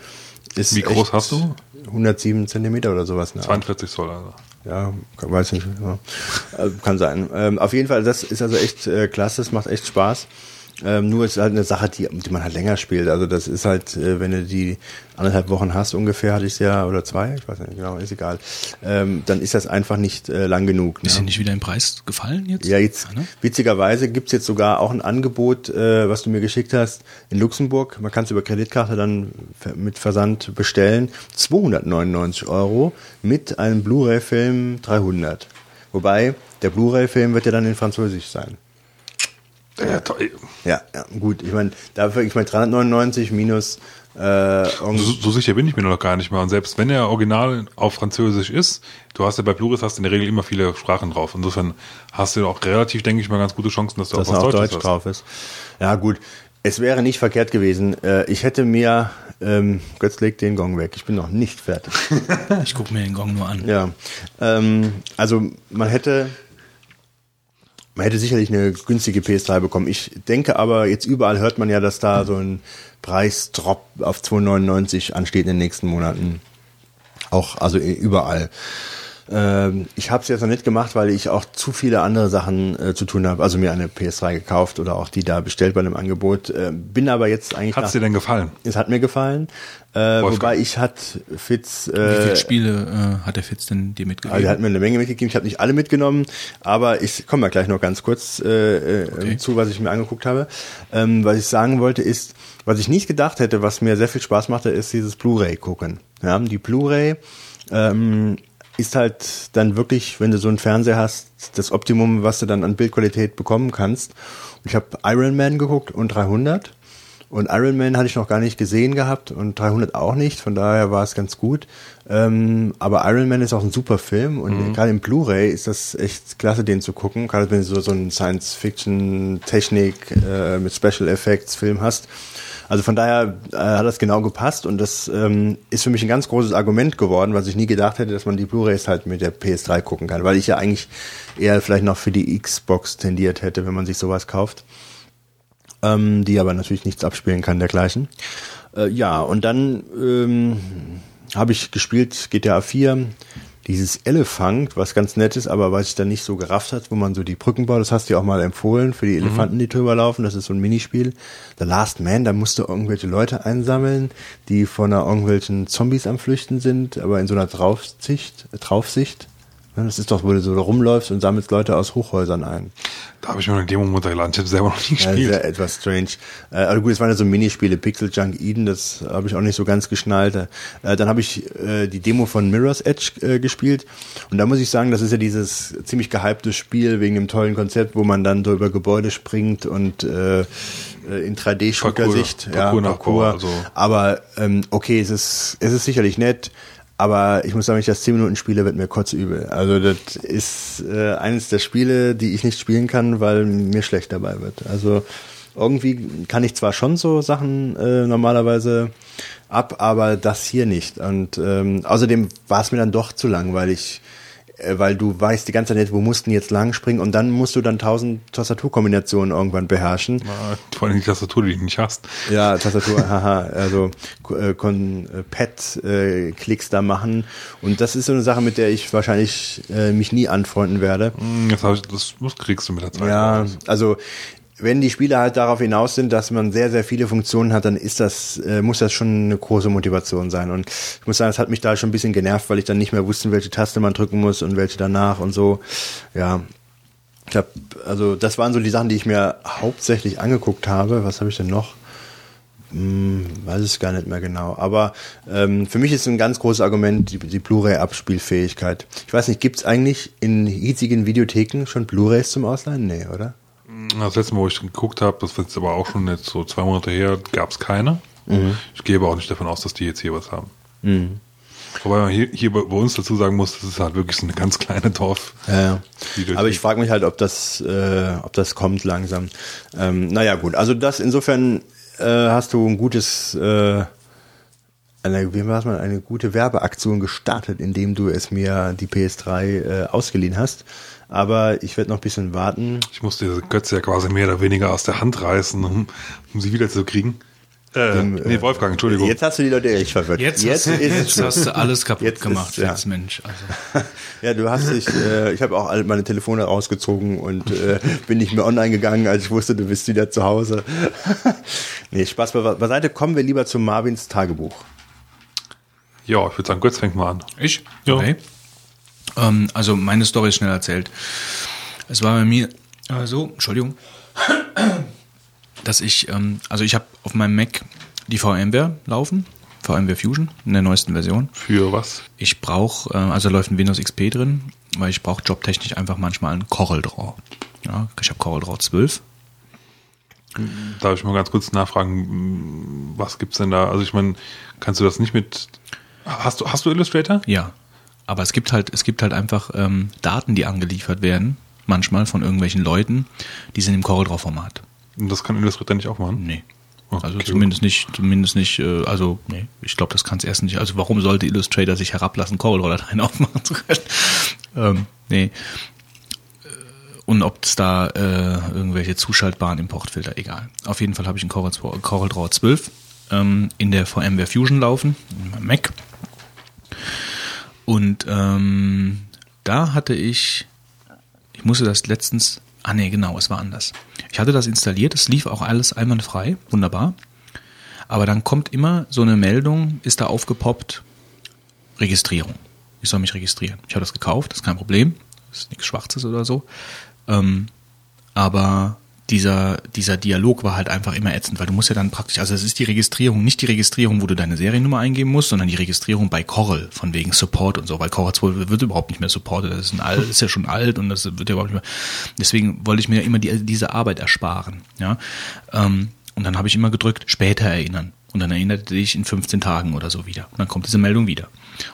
Ist Wie groß hast du? hundertsieben Zentimeter oder sowas. Ne? zweiundvierzig Zoll also. Ja, weiß nicht. Ja. Kann sein. Ähm, auf jeden Fall, das ist also echt äh, klasse. Es macht echt Spaß. Ähm, nur ist halt eine Sache, die, die man halt länger spielt. Also das ist halt, äh, wenn du die anderthalb Wochen hast, ungefähr hatte ich es ja, oder zwei, ich weiß nicht genau, ist egal. Ähm, dann ist das einfach nicht äh, lang genug. Ist ja nicht wieder im Preis gefallen jetzt? Ja, jetzt ah, ne? Witzigerweise gibt es jetzt sogar auch ein Angebot, äh, was du mir geschickt hast, in Luxemburg. Man kann es über Kreditkarte dann mit Versand bestellen. zweihundertneunundneunzig Euro mit einem Blu-ray-Film dreihundert. Wobei, der Blu-ray-Film wird ja dann in Französisch sein. Ja, toll. Ja, ja, gut. Ich meine, dafür, ich meine, dreihundertneunundneunzig minus. Äh, so, so sicher bin ich mir noch gar nicht mal. Und selbst wenn er original auf Französisch ist, du hast ja bei Blu-rays hast in der Regel immer viele Sprachen drauf. Insofern hast du auch relativ, denke ich mal, ganz gute Chancen, dass du dass auch was Deutsches Deutsch drauf ist. Ja, gut. Es wäre nicht verkehrt gewesen. Ich hätte mir, ähm, Götz legt den Gong weg. Ich bin noch nicht fertig. Ich gucke mir den Gong nur an. Ja. Ähm, also, man hätte. Man hätte sicherlich eine günstige P S drei bekommen. Ich denke aber, jetzt überall hört man ja, dass da so ein Preisdrop auf zwei neunundneunzig ansteht in den nächsten Monaten. Auch, also überall. Ähm, ich habe es jetzt noch nicht gemacht, weil ich auch zu viele andere Sachen äh, zu tun habe. Also mir eine P S drei gekauft oder auch die da bestellt bei einem Angebot. Äh, bin aber jetzt eigentlich... Hat's dir denn gefallen? Es hat mir gefallen. Äh, wobei ich hat Fitz... Äh, Wie viele Spiele äh, hat der Fitz denn dir mitgegeben? Also er hat mir eine Menge mitgegeben. Ich habe nicht alle mitgenommen, aber ich komme mal gleich noch ganz kurz äh, okay. zu, was ich mir angeguckt habe. Ähm, was ich sagen wollte ist, was ich nicht gedacht hätte, was mir sehr viel Spaß machte, ist dieses Blu-ray gucken. Ja, die Blu-ray ähm, ist halt dann wirklich, wenn du so einen Fernseher hast, das Optimum, was du dann an Bildqualität bekommen kannst. Und ich habe Iron Man geguckt und dreihundert. Und Iron Man hatte ich noch gar nicht gesehen gehabt und dreihundert auch nicht, von daher war es ganz gut. Ähm, aber Iron Man ist auch ein super Film und mhm. gerade im Blu-ray ist das echt klasse, den zu gucken. Gerade wenn du so, so einen Science-Fiction-Technik äh, mit Special Effects-Film hast. Also von daher äh, hat das genau gepasst und das ähm, ist für mich ein ganz großes Argument geworden, was ich nie gedacht hätte, dass man die Blu-rays halt mit der P S drei gucken kann, weil ich ja eigentlich eher vielleicht noch für die Xbox tendiert hätte, wenn man sich sowas kauft. Die aber natürlich nichts abspielen kann, dergleichen. Äh, ja, und dann ähm, habe ich gespielt G T A vier, dieses Elefant, was ganz nett ist, aber was ich dann nicht so gerafft hat, wo man so die Brücken baut, das hast du ja auch mal empfohlen, für die Elefanten, die drüber laufen, das ist so ein Minispiel. The Last Man, da musst du irgendwelche Leute einsammeln, die von einer, irgendwelchen Zombies am Flüchten sind, aber in so einer Draufsicht, Draufsicht. Das ist doch, wo du so rumläufst und sammelst Leute aus Hochhäusern ein. Da habe ich mir eine Demo runtergeladen. Ich habe selber noch nie gespielt. Ja, etwas strange. Äh, also gut, es waren ja so Minispiele. Pixel Junk Eden, das habe ich auch nicht so ganz geschnallt. Äh, dann habe ich äh, die Demo von Mirror's Edge äh, gespielt. Und da muss ich sagen, das ist ja dieses ziemlich gehypte Spiel wegen dem tollen Konzept, wo man dann so über Gebäude springt und äh, in drei D-Shooter-Sicht. Parkour, ja, Parkour, Parkour. Parkour also. Aber ähm, okay, es ist, es ist sicherlich nett. Aber ich muss sagen, wenn ich das zehn Minuten spiele, wird mir kotzübel. Also das ist äh, eines der Spiele, die ich nicht spielen kann, weil mir schlecht dabei wird. Also irgendwie kann ich zwar schon so Sachen äh, normalerweise ab, aber das hier nicht. Und ähm, außerdem war es mir dann doch zu langweilig, äh, weil du weißt die ganze Zeit nicht, wo musst du jetzt lang springen und dann musst du dann tausend Tastaturkombinationen irgendwann beherrschen. Na, vor allem die Tastatur, die du nicht hast. Ja, Tastatur, haha, also äh, kon, äh, Pad-Klicks äh, da machen und das ist so eine Sache, mit der ich wahrscheinlich äh, mich nie anfreunden werde. Das, hab ich, das kriegst du mit der Zeit. Ja, also wenn die Spiele halt darauf hinaus sind, dass man sehr, sehr viele Funktionen hat, dann ist das, äh, muss das schon eine große Motivation sein. Und ich muss sagen, es hat mich da schon ein bisschen genervt, weil ich dann nicht mehr wusste, welche Taste man drücken muss und welche danach und so. Ja, ich hab, also das waren so die Sachen, die ich mir hauptsächlich angeguckt habe. Was habe ich denn noch? Hm, weiß es gar nicht mehr genau. Aber ähm, für mich ist ein ganz großes Argument die, die Blu-ray-Abspielfähigkeit. Ich weiß nicht, gibt's eigentlich in hiesigen Videotheken schon Blu-rays zum Ausleihen? Nee, oder? Das letzte Mal, wo ich geguckt habe, das ist jetzt aber auch schon jetzt so zwei Monate her, gab es keine. Mhm. Ich gehe aber auch nicht davon aus, dass die jetzt hier was haben. Mhm. Wobei man hier, hier bei uns dazu sagen muss, das ist halt wirklich so eine ganz kleine Dorf. Ja, aber ich frage mich halt, ob das, äh, ob das kommt langsam. Ähm, naja, gut. Also das insofern äh, hast du ein gutes, äh, eine, wie war's mal, eine gute Werbeaktion gestartet, indem du es mir die P S drei äh, ausgeliehen hast. Aber ich werde noch ein bisschen warten. Ich musste diese Götze ja quasi mehr oder weniger aus der Hand reißen, um, um sie wieder zu kriegen. Äh, Dem, nee, Wolfgang, Entschuldigung. Jetzt hast du die Leute echt verwirrt. Jetzt, jetzt, hast, jetzt hast du alles kaputt jetzt gemacht, ist, ja. Jetzt, Mensch. Also. Ja, du hast dich, äh, ich habe auch alle meine Telefone rausgezogen und äh, bin nicht mehr online gegangen, als ich wusste, du bist wieder zu Hause. Nee, Spaß be- beiseite, kommen wir lieber zu Marvins Tagebuch. Ja, ich würde sagen, Götz fängt mal an. Ich? Ja. Okay. Ähm, also meine Story ist schnell erzählt. Es war bei mir äh, so, Entschuldigung, dass ich, ähm, also ich habe auf meinem Mac die VMware laufen, VMware Fusion in der neuesten Version. Für was? Ich brauche, äh, also läuft ein Windows X P drin, weil ich brauche jobtechnisch einfach manchmal einen CorelDRAW. Ja, ich habe CorelDRAW zwölf. Darf ich mal ganz kurz nachfragen, was gibt's denn da? Also ich meine, kannst du das nicht mit, hast du, hast du Illustrator? Ja, aber es gibt halt, es gibt halt einfach ähm, Daten, die angeliefert werden, manchmal von irgendwelchen Leuten, die sind im CorelDRAW-Format. Und das kann Illustrator nicht auch machen? Nee. Oh, also okay. zumindest nicht, zumindest nicht, äh, also nee, ich glaube, das kann es erst nicht. Also warum sollte Illustrator sich herablassen, CorelDRAW-Dateien aufmachen zu können? ähm, nee. Und ob es da äh, irgendwelche zuschaltbaren Importfilter, egal. Auf jeden Fall habe ich einen CorelDRAW zwölf ähm, in der VMware Fusion laufen, in meinem Mac. Und ähm, da hatte ich, ich musste das letztens, ah nee, genau, es war anders. Ich hatte das installiert, es lief auch alles einwandfrei, wunderbar. Aber dann kommt immer so eine Meldung, ist da aufgepoppt, Registrierung. Ich soll mich registrieren. Ich habe das gekauft, das ist kein Problem, das ist nichts Schwarzes oder so. Ähm, aber dieser, dieser Dialog war halt einfach immer ätzend, weil du musst ja dann praktisch, also es ist die Registrierung, nicht die Registrierung, wo du deine Seriennummer eingeben musst, sondern die Registrierung bei Corel, von wegen Support und so, weil Corel zwölf wird überhaupt nicht mehr supportet, das ist, ein alt, ist ja schon alt und das wird ja überhaupt nicht mehr, deswegen wollte ich mir ja immer die, diese Arbeit ersparen, ja, ähm, und dann habe ich immer gedrückt, später erinnern. Und dann erinnerte ich in fünfzehn Tagen oder so wieder. Und dann kommt diese Meldung wieder. Und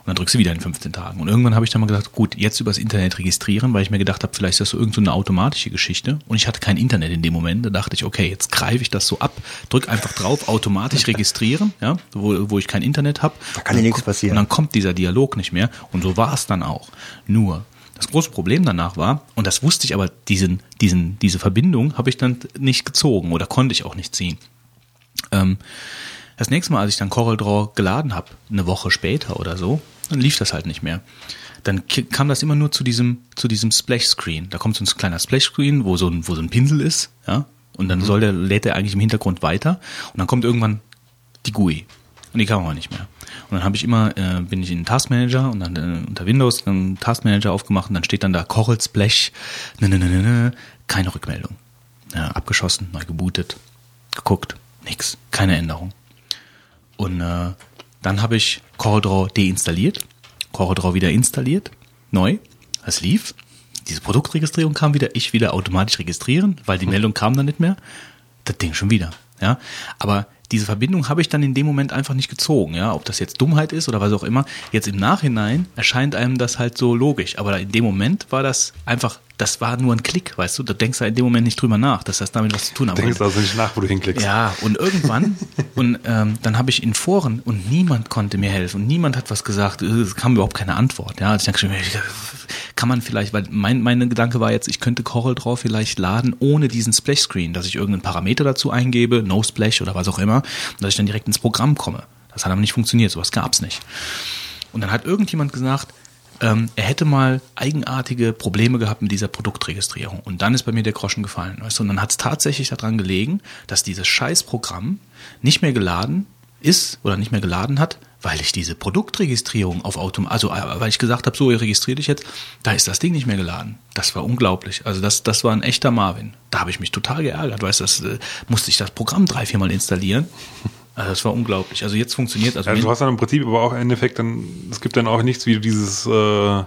dann drückst du wieder in fünfzehn Tagen. Und irgendwann habe ich dann mal gesagt, gut, jetzt übers Internet registrieren, weil ich mir gedacht habe, vielleicht ist das so irgendeine automatische Geschichte. Und ich hatte kein Internet in dem Moment. Da dachte ich, okay, jetzt greife ich das so ab, drück einfach drauf, automatisch registrieren, ja, wo, wo ich kein Internet habe. Da kann ja nichts passieren. Und dann kommt dieser Dialog nicht mehr. Und so war es dann auch. Nur, das große Problem danach war, und das wusste ich aber, diesen, diesen, diese Verbindung habe ich dann nicht gezogen oder konnte ich auch nicht ziehen. Ähm, Das nächste Mal, als ich dann CorelDRAW geladen habe, eine Woche später oder so, dann lief das halt nicht mehr. Dann kam das immer nur zu diesem, zu diesem Splash-Screen. Da kommt so ein kleiner Splash-Screen, wo so ein, wo so ein Pinsel ist, ja. Und dann mhm. soll der, lädt der eigentlich im Hintergrund weiter. Und dann kommt irgendwann die G U I. Und die kam auch nicht mehr. Und dann habe ich immer, äh, bin ich in den Taskmanager und dann äh, unter Windows einen Taskmanager aufgemacht und dann steht dann da Corel Splash, ne, ne, ne, ne, ne, keine Rückmeldung. Ja, abgeschossen, neu gebootet, geguckt, nix, keine Änderung. Und äh, dann habe ich CorelDRAW deinstalliert, CorelDRAW wieder installiert, neu, es lief, diese Produktregistrierung kam wieder, ich wieder automatisch registrieren, weil die Meldung kam dann nicht mehr, das Ding schon wieder, ja, aber diese Verbindung habe ich dann in dem Moment einfach nicht gezogen, ja, ob das jetzt Dummheit ist oder was auch immer, jetzt im Nachhinein erscheint einem das halt so logisch, aber in dem Moment war das einfach, das war nur ein Klick, weißt du, da denkst du in dem Moment nicht drüber nach, dass das damit was zu tun hat. Du denkst also nicht nach, wo du hinklickst. Ja, und irgendwann, und ähm, dann habe ich in Foren und niemand konnte mir helfen und niemand hat was gesagt, es kam überhaupt keine Antwort. Ja, also ich dachte, kann man vielleicht, weil mein meine Gedanke war jetzt, ich könnte CorelDRAW vielleicht laden ohne diesen Splash-Screen, dass ich irgendeinen Parameter dazu eingebe, No Splash oder was auch immer, und dass ich dann direkt ins Programm komme. Das hat aber nicht funktioniert, sowas gab es nicht. Und dann hat irgendjemand gesagt, Ähm, er hätte mal eigenartige Probleme gehabt mit dieser Produktregistrierung. Und dann ist bei mir der Groschen gefallen. Weißt du? Und dann hat es tatsächlich daran gelegen, dass dieses Scheißprogramm nicht mehr geladen ist oder nicht mehr geladen hat, weil ich diese Produktregistrierung auf Auto, also weil ich gesagt habe, so, ich registriere dich jetzt, da ist das Ding nicht mehr geladen. Das war unglaublich. Also das, das war ein echter Marvin. Da habe ich mich total geärgert. Weißt du, das, äh, musste ich das Programm drei, vier Mal installieren. Also das war unglaublich. Also jetzt funktioniert es. Also, also du hast dann im Prinzip aber auch im Endeffekt dann, es gibt dann auch nichts wie dieses äh,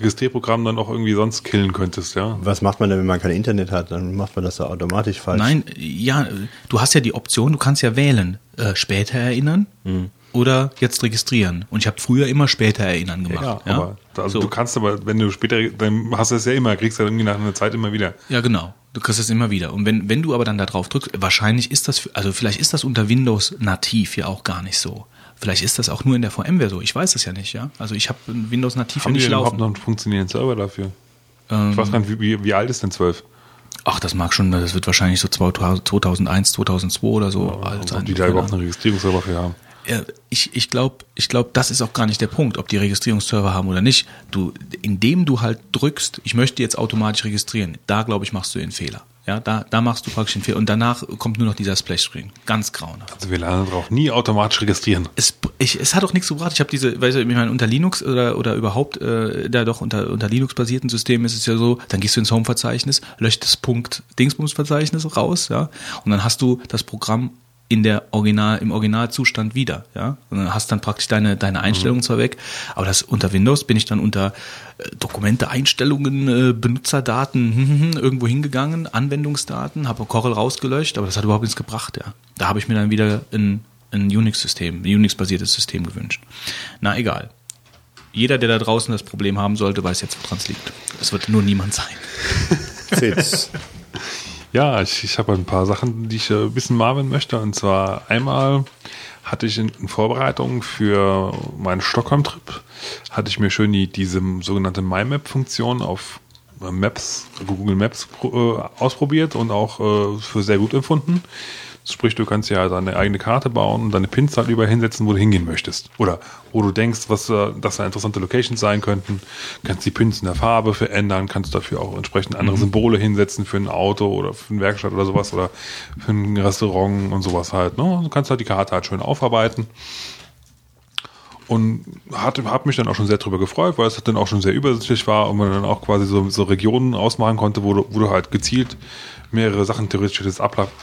Registrierprogramm dann auch irgendwie sonst killen könntest, ja. Was macht man denn, wenn man kein Internet hat? Dann macht man das ja automatisch falsch. Nein, ja, du hast ja die Option, du kannst ja wählen, äh, später erinnern mhm. oder jetzt registrieren. Und ich habe früher immer später erinnern gemacht. Ja, ja? Aber also so. Du kannst aber, wenn du später, dann hast du es ja immer, kriegst du ja irgendwie nach einer Zeit immer wieder. Ja, genau. Du kriegst es immer wieder. Und wenn, wenn du aber dann da drauf drückst, wahrscheinlich ist das, also vielleicht ist das unter Windows nativ ja auch gar nicht so. Vielleicht ist das auch nur in der V M-Ware so. Ich weiß es ja nicht, ja. Also ich habe Windows nativ ja nicht laufen. Haben die überhaupt noch einen funktionierenden Server dafür? Ähm, ich weiß gar nicht, wie, wie, wie alt ist denn zwölf? Ach, das mag schon, das wird wahrscheinlich so zweitausendeins, zweitausetzwei oder so ja, alt sein. Ob die da überhaupt einen Registrierungsserver für haben? Ja, ich ich glaube, ich glaub, das ist auch gar nicht der Punkt, ob die Registrierungsserver haben oder nicht. Du, indem du halt drückst, ich möchte jetzt automatisch registrieren, da glaube ich, machst du den Fehler. Ja, da, da machst du praktisch den Fehler. Und danach kommt nur noch dieser Splash-Screen. Ganz grauenhaft. Also wir lernen drauf. Nie automatisch registrieren. Es, ich, es hat auch nichts gebracht. Ich habe diese, weißt du, ich meine, unter Linux oder, oder überhaupt, äh, da doch unter, unter Linux-basierten Systemen ist es ja so, dann gehst du ins Home-Verzeichnis, löscht das Punkt-Dingsbums-Verzeichnis raus, ja, und dann hast du das Programm in der Original, im Originalzustand wieder, ja. Und dann hast dann praktisch deine, deine Einstellungen mhm. zwar weg, aber das unter Windows bin ich dann unter äh, Dokumente, Einstellungen, äh, Benutzerdaten hm, hm, irgendwo hingegangen, Anwendungsdaten, habe Corel rausgelöscht, aber das hat überhaupt nichts gebracht, ja. Da habe ich mir dann wieder ein, ein Unix-System, ein Unix-basiertes System gewünscht. Na, egal. Jeder, der da draußen das Problem haben sollte, weiß jetzt, woran es liegt. Es wird nur niemand sein. Ja, ich, ich habe ein paar Sachen, die ich ein bisschen marven möchte. Und zwar einmal hatte ich in Vorbereitung für meinen Stockholm-Trip, hatte ich mir schön die, diese sogenannte MyMap-Funktion auf Maps, Google Maps ausprobiert und auch für sehr gut empfunden. Sprich, du kannst ja deine eigene Karte bauen und deine Pins halt überall hinsetzen, wo du hingehen möchtest. Oder wo du denkst, was dass da interessante Locations sein könnten. Du kannst die Pins in der Farbe verändern, kannst dafür auch entsprechend andere mhm. Symbole hinsetzen für ein Auto oder für eine Werkstatt oder sowas oder für ein Restaurant und sowas halt. Ne? Du kannst halt die Karte halt schön aufarbeiten. Und hat, hat mich dann auch schon sehr drüber gefreut, weil es dann auch schon sehr übersichtlich war und man dann auch quasi so, so Regionen ausmachen konnte, wo du, wo du halt gezielt mehrere Sachen theoretisch das ablaufst.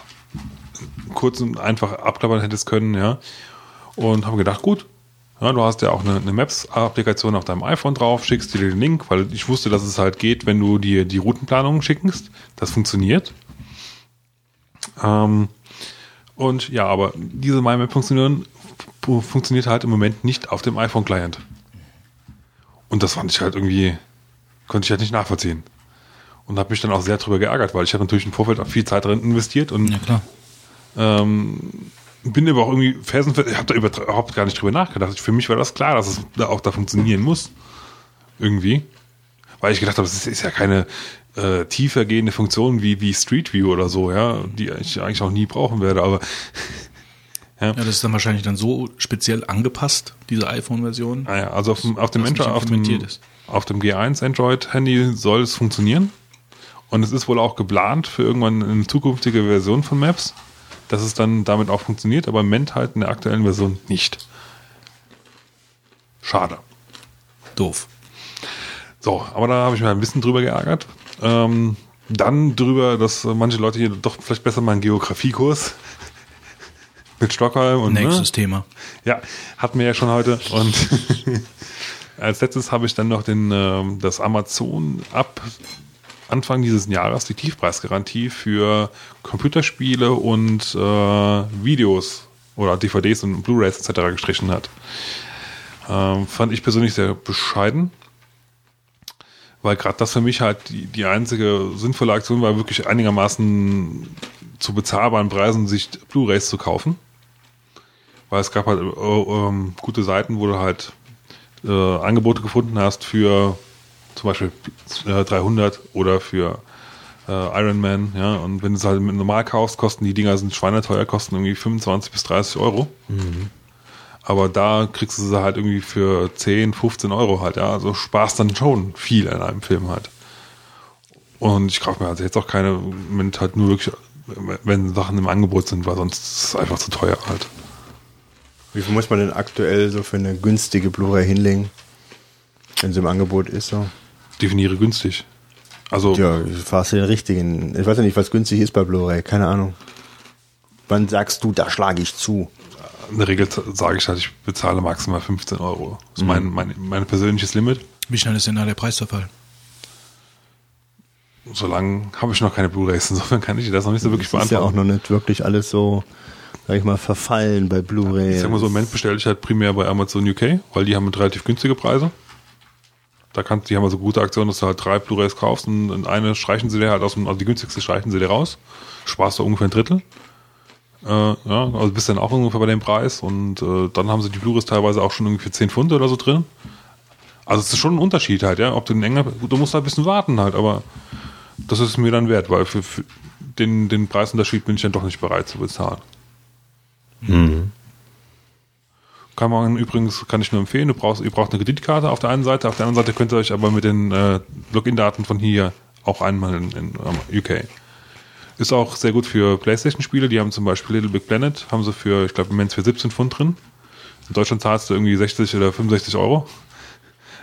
Kurz und einfach abklappern hättest können, ja. Und haben gedacht, gut, ja, du hast ja auch eine, eine Maps-Applikation auf deinem iPhone drauf, schickst dir den Link, weil ich wusste, dass es halt geht, wenn du dir die Routenplanung schickst. Das funktioniert. Ähm, und ja, aber diese MyMap funktionieren funktioniert halt im Moment nicht auf dem iPhone-Client. Und das fand ich halt irgendwie, konnte ich halt nicht nachvollziehen. Und habe mich dann auch sehr drüber geärgert, weil ich habe natürlich im Vorfeld auch viel Zeit drin investiert und ja, klar. Ähm, bin aber auch irgendwie felsenfest, ich habe da überhaupt gar nicht drüber nachgedacht. Für mich war das klar, dass es da auch da funktionieren muss. Irgendwie. Weil ich gedacht habe, es ist ja keine äh, tiefer gehende Funktion wie, wie Street View oder so, ja, die ich eigentlich auch nie brauchen werde, aber ja. Ja, das ist dann wahrscheinlich dann so speziell angepasst, diese iPhone-Version. Ah ja, also auf dem, auf dem, Android, auf dem, auf dem G eins Android-Handy soll es funktionieren. Und es ist wohl auch geplant für irgendwann eine zukünftige Version von Maps, dass es dann damit auch funktioniert, aber im Moment halt in der aktuellen Version nicht. Schade. Doof. So, aber da habe ich mich ein bisschen drüber geärgert. Ähm, dann drüber, dass manche Leute hier doch vielleicht besser mal einen Geografiekurs mit Stockholm und nächstes ne? Thema. Ja, hatten wir ja schon heute. Und als letztes habe ich dann noch den, das Amazon ab Anfang dieses Jahres die Tiefpreisgarantie für Computerspiele und äh, Videos oder D V Ds und Blu-rays et cetera gestrichen hat. Ähm, fand ich persönlich sehr bescheiden, weil gerade das für mich halt die, die einzige sinnvolle Aktion war, wirklich einigermaßen zu bezahlbaren Preisen sich Blu-rays zu kaufen. Weil es gab halt äh, äh, gute Seiten, wo du halt äh, Angebote gefunden hast für zum Beispiel äh, dreihundert oder für äh, Iron Man, ja, und wenn du es halt normal kaufst, kosten die Dinger, sind schweineteuer, kosten irgendwie fünfundzwanzig bis dreißig Euro. Mhm. Aber da kriegst du sie halt irgendwie für zehn, fünfzehn Euro halt, ja, also sparst dann schon viel an einem Film halt. Und ich kaufe mir also jetzt auch keine, wenn halt nur wirklich, wenn Sachen im Angebot sind, weil sonst ist es einfach zu teuer halt. Wie viel muss man denn aktuell so für eine günstige Blu-ray hinlegen, wenn sie im Angebot ist, so? Definiere günstig. Also ja, fahrst du den richtigen. Ich weiß ja nicht, was günstig ist bei Blu-ray. Keine Ahnung. Wann sagst du, da schlage ich zu? In der Regel sage ich halt, ich bezahle maximal fünfzehn Euro. Das ist mhm. mein, mein, mein persönliches Limit. Wie schnell ist denn da der Preisverfall? So lange habe ich noch keine Blu-rays, insofern kann ich das noch nicht so wirklich beantworten. Das ist ja auch noch nicht wirklich alles so, sag ich mal, verfallen bei Blu-rays. Ich sag mal so, im Moment bestelle ich halt primär bei Amazon U K, weil die haben mit relativ günstige Preise. Da kannst, die haben also gute Aktionen, dass du halt drei Blu-rays kaufst und eine streichen sie dir halt aus, also die günstigste streichen sie dir raus. Sparst du ungefähr ein Drittel. Äh, ja, also bist dann auch ungefähr bei dem Preis und äh, dann haben sie die Blu-rays teilweise auch schon irgendwie für zehn Pfund oder so drin. Also es ist schon ein Unterschied halt, ja, ob du in England, du musst da halt ein bisschen warten halt, aber das ist mir dann wert, weil für, für den, den Preisunterschied bin ich dann doch nicht bereit zu bezahlen. Mhm. Kann man übrigens, kann ich nur empfehlen, du brauchst, ihr braucht eine Kreditkarte auf der einen Seite, auf der anderen Seite könnt ihr euch aber mit den äh, Login-Daten von hier auch einmal in, in äh, U K. Ist auch sehr gut für PlayStation-Spiele, die haben zum Beispiel Little Big Planet, haben sie für, ich glaube, im Moment für siebzehn Pfund drin. In Deutschland zahlst du irgendwie sechzig oder fünfundsechzig Euro.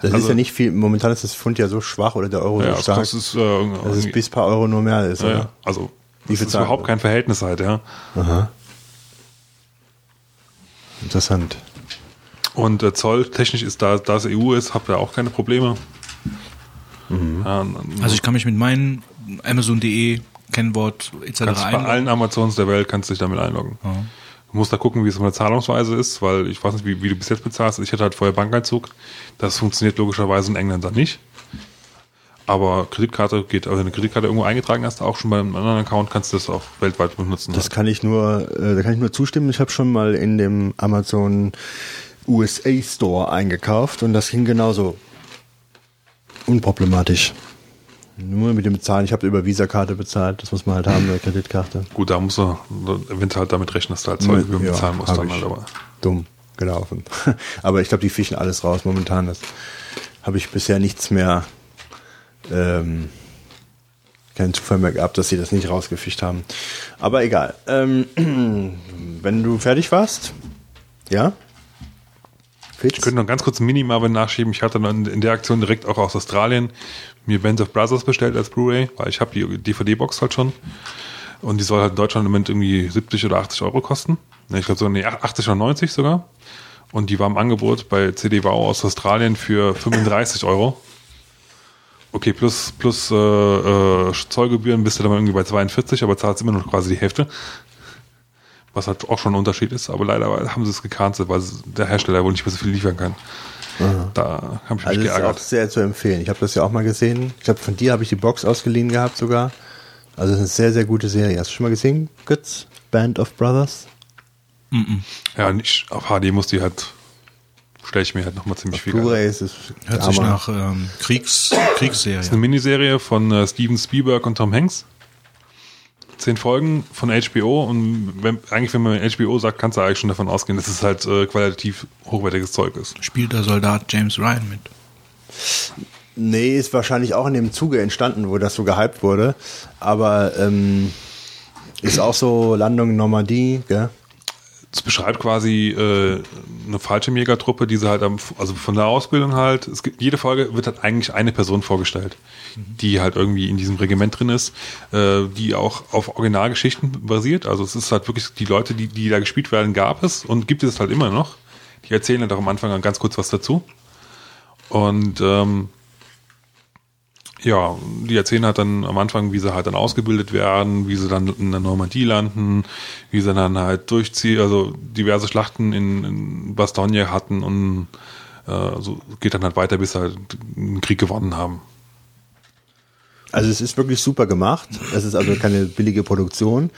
Das also, ist ja nicht viel, momentan ist das Pfund ja so schwach oder der Euro ja, so stark, das ist, äh, dass es bis ein paar Euro nur mehr ist. Ja, oder? Also das ist Tage? Überhaupt kein Verhältnis halt, ja. Aha. Interessant. Und äh, zolltechnisch ist da, da es E U ist, habt ihr auch keine Probleme. Mhm. Ähm, also ich kann mich mit meinen Amazon Punkt de, Kennwort et cetera einloggen. Bei allen Amazons der Welt kannst du dich damit einloggen. Mhm. Du musst da gucken, wie es mit der Zahlungsweise ist, weil ich weiß nicht, wie, wie du bis jetzt bezahlst. Ich hatte halt vorher Bankeinzug. Das funktioniert logischerweise in England dann nicht. Aber Kreditkarte geht, also wenn du eine Kreditkarte irgendwo eingetragen hast, auch schon bei einem anderen Account, kannst du das auch weltweit benutzen. Das halt. kann ich nur, äh, da kann ich nur zustimmen. Ich habe schon mal in dem Amazon U S A Store eingekauft und das ging genauso unproblematisch. Nur mit dem Bezahlen. Ich habe über Visa-Karte bezahlt. Das muss man halt haben, eine Kreditkarte. Gut, da musst du, wenn du halt damit rechnest, halt Zeug über ja, bezahlen musst, dann halt aber. Dumm gelaufen. Aber ich glaube, die fischen alles raus momentan. Das habe ich bisher nichts mehr, ähm, keinen Zufall mehr gehabt, dass sie das nicht rausgefischt haben. Aber egal. Ähm, wenn du fertig warst, ja? Fitz? Ich könnte noch ganz kurz ein Mini-Marvin nachschieben. Ich hatte dann in der Aktion direkt auch aus Australien mir Band of Brothers bestellt als Blu-ray, weil ich habe die D V D-Box halt schon. Und die soll halt in Deutschland im Moment irgendwie siebzig oder achtzig Euro kosten. Ich glaube sogar nee, achtzig oder neunzig sogar. Und die war im Angebot bei C D Wow aus Australien für fünfunddreißig Euro. Okay, plus, plus äh, äh, Zollgebühren bist du dann irgendwie bei zweiundvierzig, aber zahlst immer noch quasi die Hälfte. Was halt auch schon ein Unterschied ist, aber leider haben sie es gecancelt, weil der Hersteller wohl nicht mehr so viel liefern kann. Aha. Da habe ich mich also geärgert. Das ist auch sehr zu empfehlen. Ich habe das ja auch mal gesehen. Ich glaube, von dir habe ich die Box ausgeliehen gehabt sogar. Also es ist eine sehr, sehr gute Serie. Hast du schon mal gesehen, Götz? Band of Brothers? Mm-mm. Ja, nicht auf H D muss die halt, stelle ich mir halt nochmal ziemlich auf viel Blu-ray an. Ist es hört sich nach ähm, Kriegs- Kriegsserie. Das ist eine Miniserie von äh, Steven Spielberg und Tom Hanks. Zehn Folgen von H B O und wenn, eigentlich, wenn man H B O sagt, kannst du eigentlich schon davon ausgehen, dass es halt äh, qualitativ hochwertiges Zeug ist. Spielt der Soldat James Ryan mit? Nee, ist wahrscheinlich auch in dem Zuge entstanden, wo das so gehypt wurde, aber ähm, ist auch so Landung in Normandie, gell? Es beschreibt quasi äh, eine Fallschirmjägertruppe, die sie halt, am, also von der Ausbildung halt, es gibt, jede Folge wird halt eigentlich eine Person vorgestellt, die halt irgendwie in diesem Regiment drin ist, äh, die auch auf Originalgeschichten basiert. Also es ist halt wirklich, die Leute, die, die da gespielt werden, gab es und gibt es halt immer noch. Die erzählen halt auch am Anfang ganz kurz was dazu. Und ähm, ja, die erzählen halt dann am Anfang, wie sie halt dann ausgebildet werden, wie sie dann in der Normandie landen, wie sie dann halt durchziehen, also diverse Schlachten in, in Bastogne hatten und äh, so geht dann halt weiter, bis sie halt einen Krieg gewonnen haben. Also es ist wirklich super gemacht, es ist also keine billige Produktion,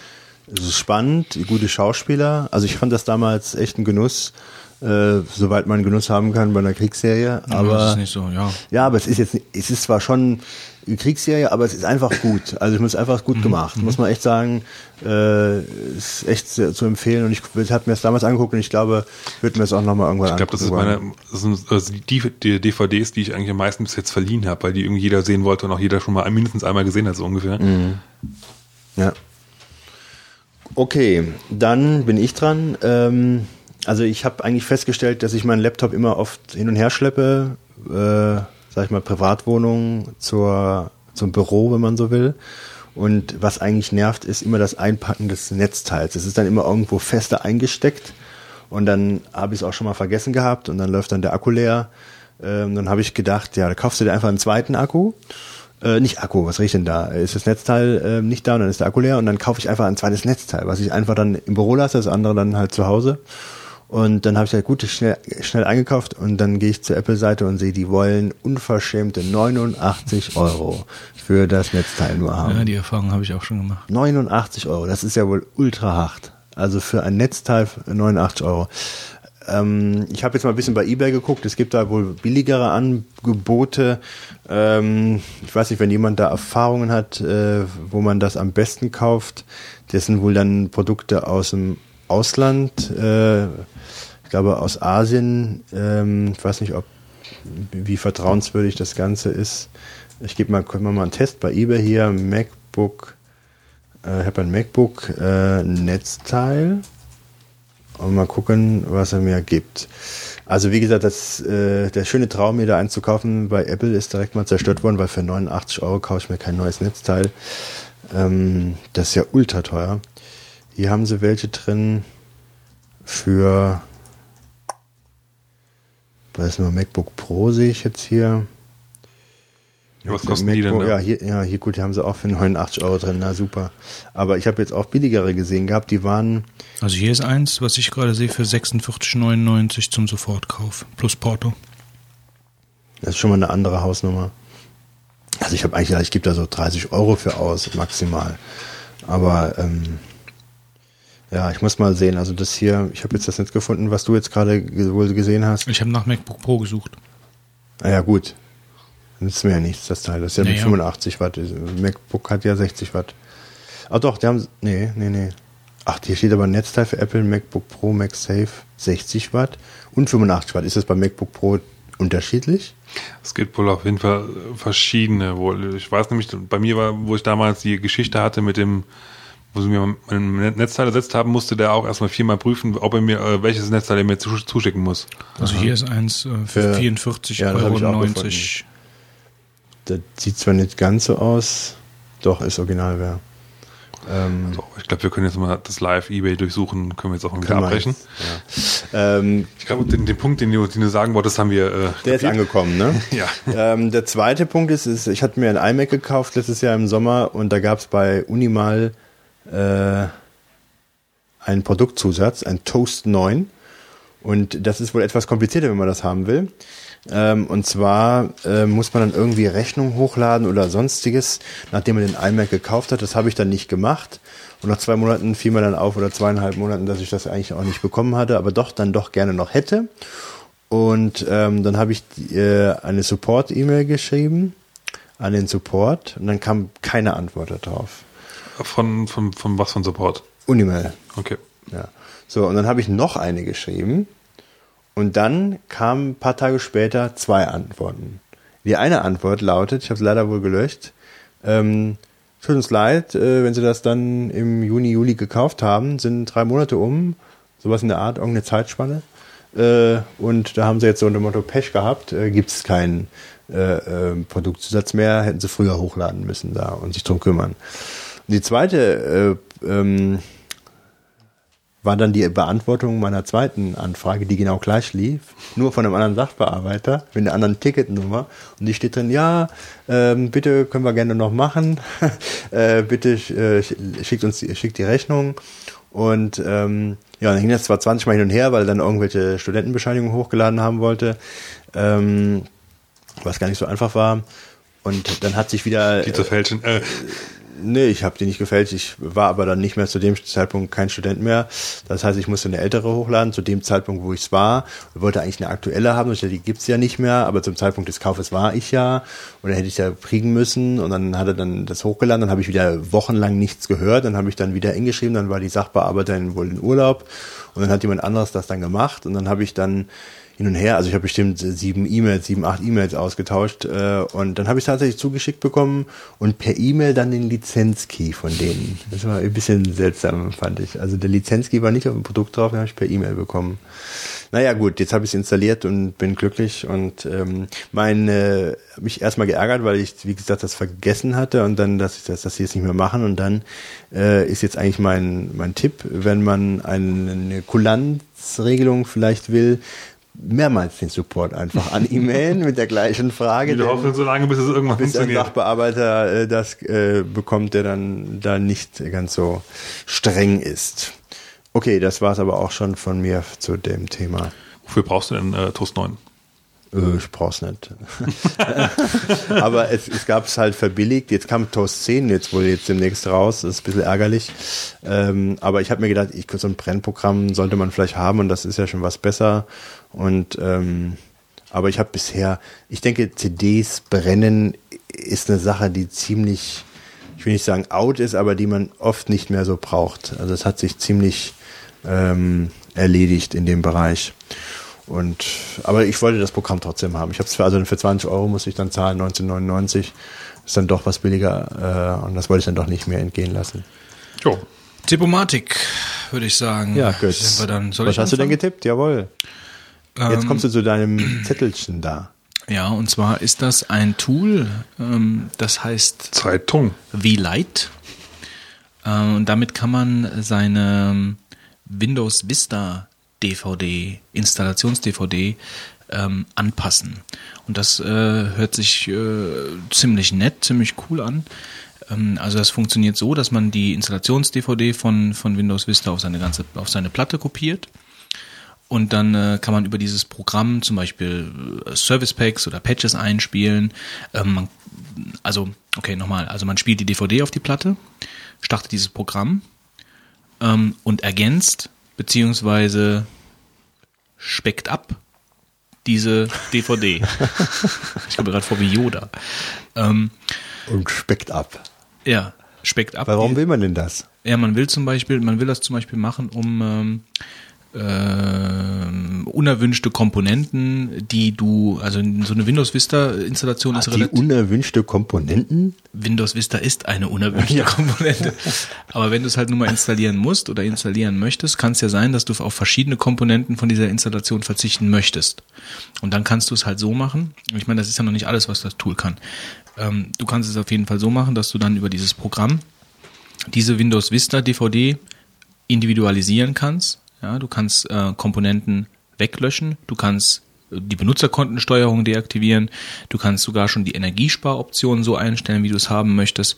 es ist spannend, gute Schauspieler, also ich fand das damals echt ein Genuss, Äh, soweit man Genuss haben kann bei einer Kriegsserie, aber ja, das ist nicht so, ja. Ja, aber es ist jetzt, es ist zwar schon eine Kriegsserie, aber es ist einfach gut. Also es ist einfach gut gemacht, mhm. muss man echt sagen. Äh, ist echt sehr zu empfehlen und ich, ich habe mir das damals angeguckt und ich glaube, würde mir das auch nochmal irgendwann angucken. Ich glaube, angucken. das ist meine, das sind, also die, die D V Ds, die ich eigentlich am meisten bis jetzt verliehen habe, weil die irgendwie jeder sehen wollte und auch jeder schon mal mindestens einmal gesehen hat, so ungefähr. Mhm. Ja. Okay, dann bin ich dran. Ähm, Also ich habe eigentlich festgestellt, dass ich meinen Laptop immer oft hin und her schleppe, äh, sag ich mal Privatwohnung zur, zum Büro, wenn man so will. Und was eigentlich nervt, ist immer das Einpacken des Netzteils. Es ist dann immer irgendwo fester eingesteckt und dann habe ich es auch schon mal vergessen gehabt und dann läuft dann der Akku leer Ähm, dann habe ich gedacht, ja, da kaufst du dir einfach einen zweiten Akku. Äh, nicht Akku, was riecht denn da? Ist das Netzteil äh, nicht da und dann ist der Akku leer und dann kaufe ich einfach ein zweites Netzteil, was ich einfach dann im Büro lasse, das andere dann halt zu Hause. Und dann habe ich halt gut schnell, schnell eingekauft und dann gehe ich zur Apple-Seite und sehe, die wollen unverschämte neunundachtzig Euro für das Netzteil nur haben. Ja, die Erfahrung habe ich auch schon gemacht. neunundachtzig Euro, das ist ja wohl ultra hart. Also für ein Netzteil neunundachtzig Euro. Ähm, ich habe jetzt mal ein bisschen bei eBay geguckt, es gibt da wohl billigere Angebote. Ähm, ich weiß nicht, wenn jemand da Erfahrungen hat, äh, wo man das am besten kauft, das sind wohl dann Produkte aus dem Ausland, äh, ich glaube aus Asien, ähm, ich weiß nicht, ob wie vertrauenswürdig das Ganze ist. Ich gebe mal, können wir mal einen Test bei eBay hier, MacBook, äh, ich habe ein MacBook äh, Netzteil und mal gucken, was er mir gibt. Also wie gesagt, das, äh, der schöne Traum, mir da eins zu kaufen bei Apple, ist direkt mal zerstört worden, weil für neunundachtzig Euro kaufe ich mir kein neues Netzteil. Ähm, das ist ja ultra teuer. Hier haben sie welche drin für, weiß nur, MacBook Pro sehe ich jetzt hier. Ja, was kosten MacBook, die denn? Ne? Ja, hier, ja, hier gut, die haben sie auch für neunundachtzig Euro drin, na super. Aber ich habe jetzt auch billigere gesehen gehabt, die waren... Also hier ist eins, was ich gerade sehe, für sechsundvierzig neunundneunzig zum Sofortkauf, plus Porto. Das ist schon mal eine andere Hausnummer. Also ich habe eigentlich gedacht, ich gebe da so dreißig Euro für aus, maximal. Aber... Ähm, ja, ich muss mal sehen. Also das hier, ich habe jetzt das nicht gefunden, was du jetzt gerade wohl gesehen hast. Ich habe nach MacBook Pro gesucht. Ah ja, gut. Das ist mir ja nichts, das Teil. Das ist ja naja. Mit fünfundachtzig Watt. MacBook hat ja sechzig Watt. Ah doch, die haben... Nee, nee, nee. Ach, hier steht aber ein Netzteil für Apple, MacBook Pro, MagSafe, sechzig Watt und fünfundachtzig Watt. Ist das bei MacBook Pro unterschiedlich? Es gibt wohl auf jeden Fall verschiedene. Ich weiß nämlich, bei mir war, wo ich damals die Geschichte hatte mit dem... wo sie mir mein Netzteil ersetzt haben, musste der auch erstmal viermal prüfen, ob er mir, welches Netzteil er mir zuschicken muss. Also hier ist eins äh, für vierundvierzig Euro neunzig. Ja, das, das sieht zwar nicht ganz so aus, doch ist original, ja. Ähm, also, ich glaube, wir können jetzt mal das Live-Ebay durchsuchen, können wir jetzt auch wieder abbrechen. Jetzt, ja. ähm, ich glaube, den, den Punkt, den du, den du sagen wolltest, haben wir... Äh, der ist angekommen, ne? Ja. Ähm, der zweite Punkt ist, ist, ich hatte mir ein iMac gekauft letztes Jahr im Sommer und da gab es bei Unimal ein Produktzusatz, ein Toast neun. Und das ist wohl etwas komplizierter, wenn man das haben will. Und zwar muss man dann irgendwie Rechnung hochladen oder sonstiges, nachdem man den iMac gekauft hat. Das habe ich dann nicht gemacht. Und nach zwei Monaten fiel mir dann auf, oder zweieinhalb Monaten, dass ich das eigentlich auch nicht bekommen hatte, aber doch dann doch gerne noch hätte. Und dann habe ich eine Support-E-Mail geschrieben an den Support und dann kam keine Antwort darauf. Von, von, von was von Support? Unimail. Okay. Ja. So, und dann habe ich noch eine geschrieben und dann kamen ein paar Tage später zwei Antworten. Die eine Antwort lautet, ich habe es leider wohl gelöscht, ähm, tut uns leid, äh, wenn Sie das dann im Juni, Juli gekauft haben, sind drei Monate um, sowas in der Art, irgendeine Zeitspanne, äh, und da haben Sie jetzt so unter dem Motto Pech gehabt, äh, gibt es keinen äh, äh, Produktzusatz mehr, hätten Sie früher hochladen müssen da und sich drum kümmern. Die zweite äh, ähm, war dann die Beantwortung meiner zweiten Anfrage, die genau gleich lief, nur von einem anderen Sachbearbeiter mit einer anderen Ticketnummer. Und die steht drin, ja, ähm, bitte können wir gerne noch machen, äh, bitte äh, schickt uns die, schickt die Rechnung. Und ähm, ja, dann ging das zwar zwanzig Mal hin und her, weil er dann irgendwelche Studentenbescheinigungen hochgeladen haben wollte, ähm, was gar nicht so einfach war. Und dann hat sich wieder... Die zu fälschen, äh, Nee, ich habe die nicht gefälscht. Ich war aber dann nicht mehr zu dem Zeitpunkt kein Student mehr. Das heißt, ich musste eine ältere hochladen. Zu dem Zeitpunkt, wo ich es war, wollte eigentlich eine aktuelle haben. Ich dachte, die gibt's ja nicht mehr. Aber zum Zeitpunkt des Kaufes war ich ja. Und dann hätte ich ja kriegen müssen. Und dann hat er dann das hochgeladen. Dann habe ich wieder wochenlang nichts gehört. Dann habe ich dann wieder hingeschrieben. Dann war die Sachbearbeiterin wohl in Urlaub. Und dann hat jemand anderes das dann gemacht. Und dann habe ich dann hin und her, also ich habe bestimmt sieben E-Mails, sieben, acht E-Mails ausgetauscht äh, und dann habe ich es tatsächlich zugeschickt bekommen und per E-Mail dann den Lizenzkey von denen. Das war ein bisschen seltsam, fand ich. Also der Lizenzkey war nicht auf dem Produkt drauf, den habe ich per E-Mail bekommen. Naja gut, jetzt habe ich es installiert und bin glücklich und ähm, meine, habe mich erstmal geärgert, weil ich, wie gesagt, das vergessen hatte und dann, dass ich das, dass sie es nicht mehr machen und dann äh, ist jetzt eigentlich mein mein Tipp, wenn man eine Kulanzregelung vielleicht will, mehrmals den Support einfach an E-Mailen mit der gleichen Frage. Wir hoffen so lange, bis es irgendwann bis funktioniert. Bis ein Sachbearbeiter äh, das äh, bekommt, der dann da nicht ganz so streng ist. Okay, das war es aber auch schon von mir zu dem Thema. Wofür brauchst du denn äh, Toast neun? Äh, ich brauch's nicht. Aber es, es gab es halt verbilligt. Jetzt kam Toast zehn jetzt wohl jetzt demnächst raus. Das ist ein bisschen ärgerlich. Ähm, aber ich habe mir gedacht, ich, so ein Brennprogramm sollte man vielleicht haben und das ist ja schon was besser. Und ähm, aber ich habe bisher, ich denke, C Ds brennen ist eine Sache, die ziemlich, ich will nicht sagen out ist, aber die man oft nicht mehr so braucht. Also es hat sich ziemlich ähm, erledigt in dem Bereich. Und, aber ich wollte das Programm trotzdem haben. Ich habe es für, also für zwanzig Euro musste ich dann zahlen, neunzehn neunundneunzig. Ist dann doch was billiger, äh, und das wollte ich dann doch nicht mehr entgehen lassen. Jo. Tippomatik, würde ich sagen. Ja, gut. Soll was ich hast anfangen? Du denn getippt? Jawohl. Ähm, Jetzt kommst du zu deinem Zettelchen da. Ja, und zwar ist das ein Tool, ähm, das heißt Zeitung. V-Lite. Ähm, und damit kann man seine Windows Vista D V D, Installations-D V D ähm, anpassen. Und das äh, hört sich äh, ziemlich nett, ziemlich cool an. Ähm, also das funktioniert so, dass man die Installations-D V D von, von Windows Vista auf seine ganze, auf seine Platte kopiert. Und dann äh, kann man über dieses Programm zum Beispiel Service Packs oder Patches einspielen. Ähm, man, also, okay, nochmal. Also man spielt die D V D auf die Platte, startet dieses Programm ähm, und ergänzt beziehungsweise speckt ab diese D V D. Ich komme gerade vor wie Yoda. Ähm, Und speckt ab. Ja, speckt ab. Warum will man denn das? Ja, man will zum Beispiel, man will das zum Beispiel machen, um ähm, äh, unerwünschte Komponenten, die du, also so eine Windows Vista Installation ah, ist relativ. Die unerwünschte Komponenten? Windows Vista ist eine unerwünschte ja. Komponente. Aber wenn du es halt nur mal installieren musst oder installieren möchtest, kann es ja sein, dass du auf verschiedene Komponenten von dieser Installation verzichten möchtest. Und dann kannst du es halt so machen. Ich meine, das ist ja noch nicht alles, was das Tool kann. Ähm, du kannst es auf jeden Fall so machen, dass du dann über dieses Programm diese Windows Vista D V D individualisieren kannst. Ja, du kannst äh, Komponenten weglöschen. Du kannst die Benutzerkontensteuerung deaktivieren. Du kannst sogar schon die Energiesparoptionen so einstellen, wie du es haben möchtest.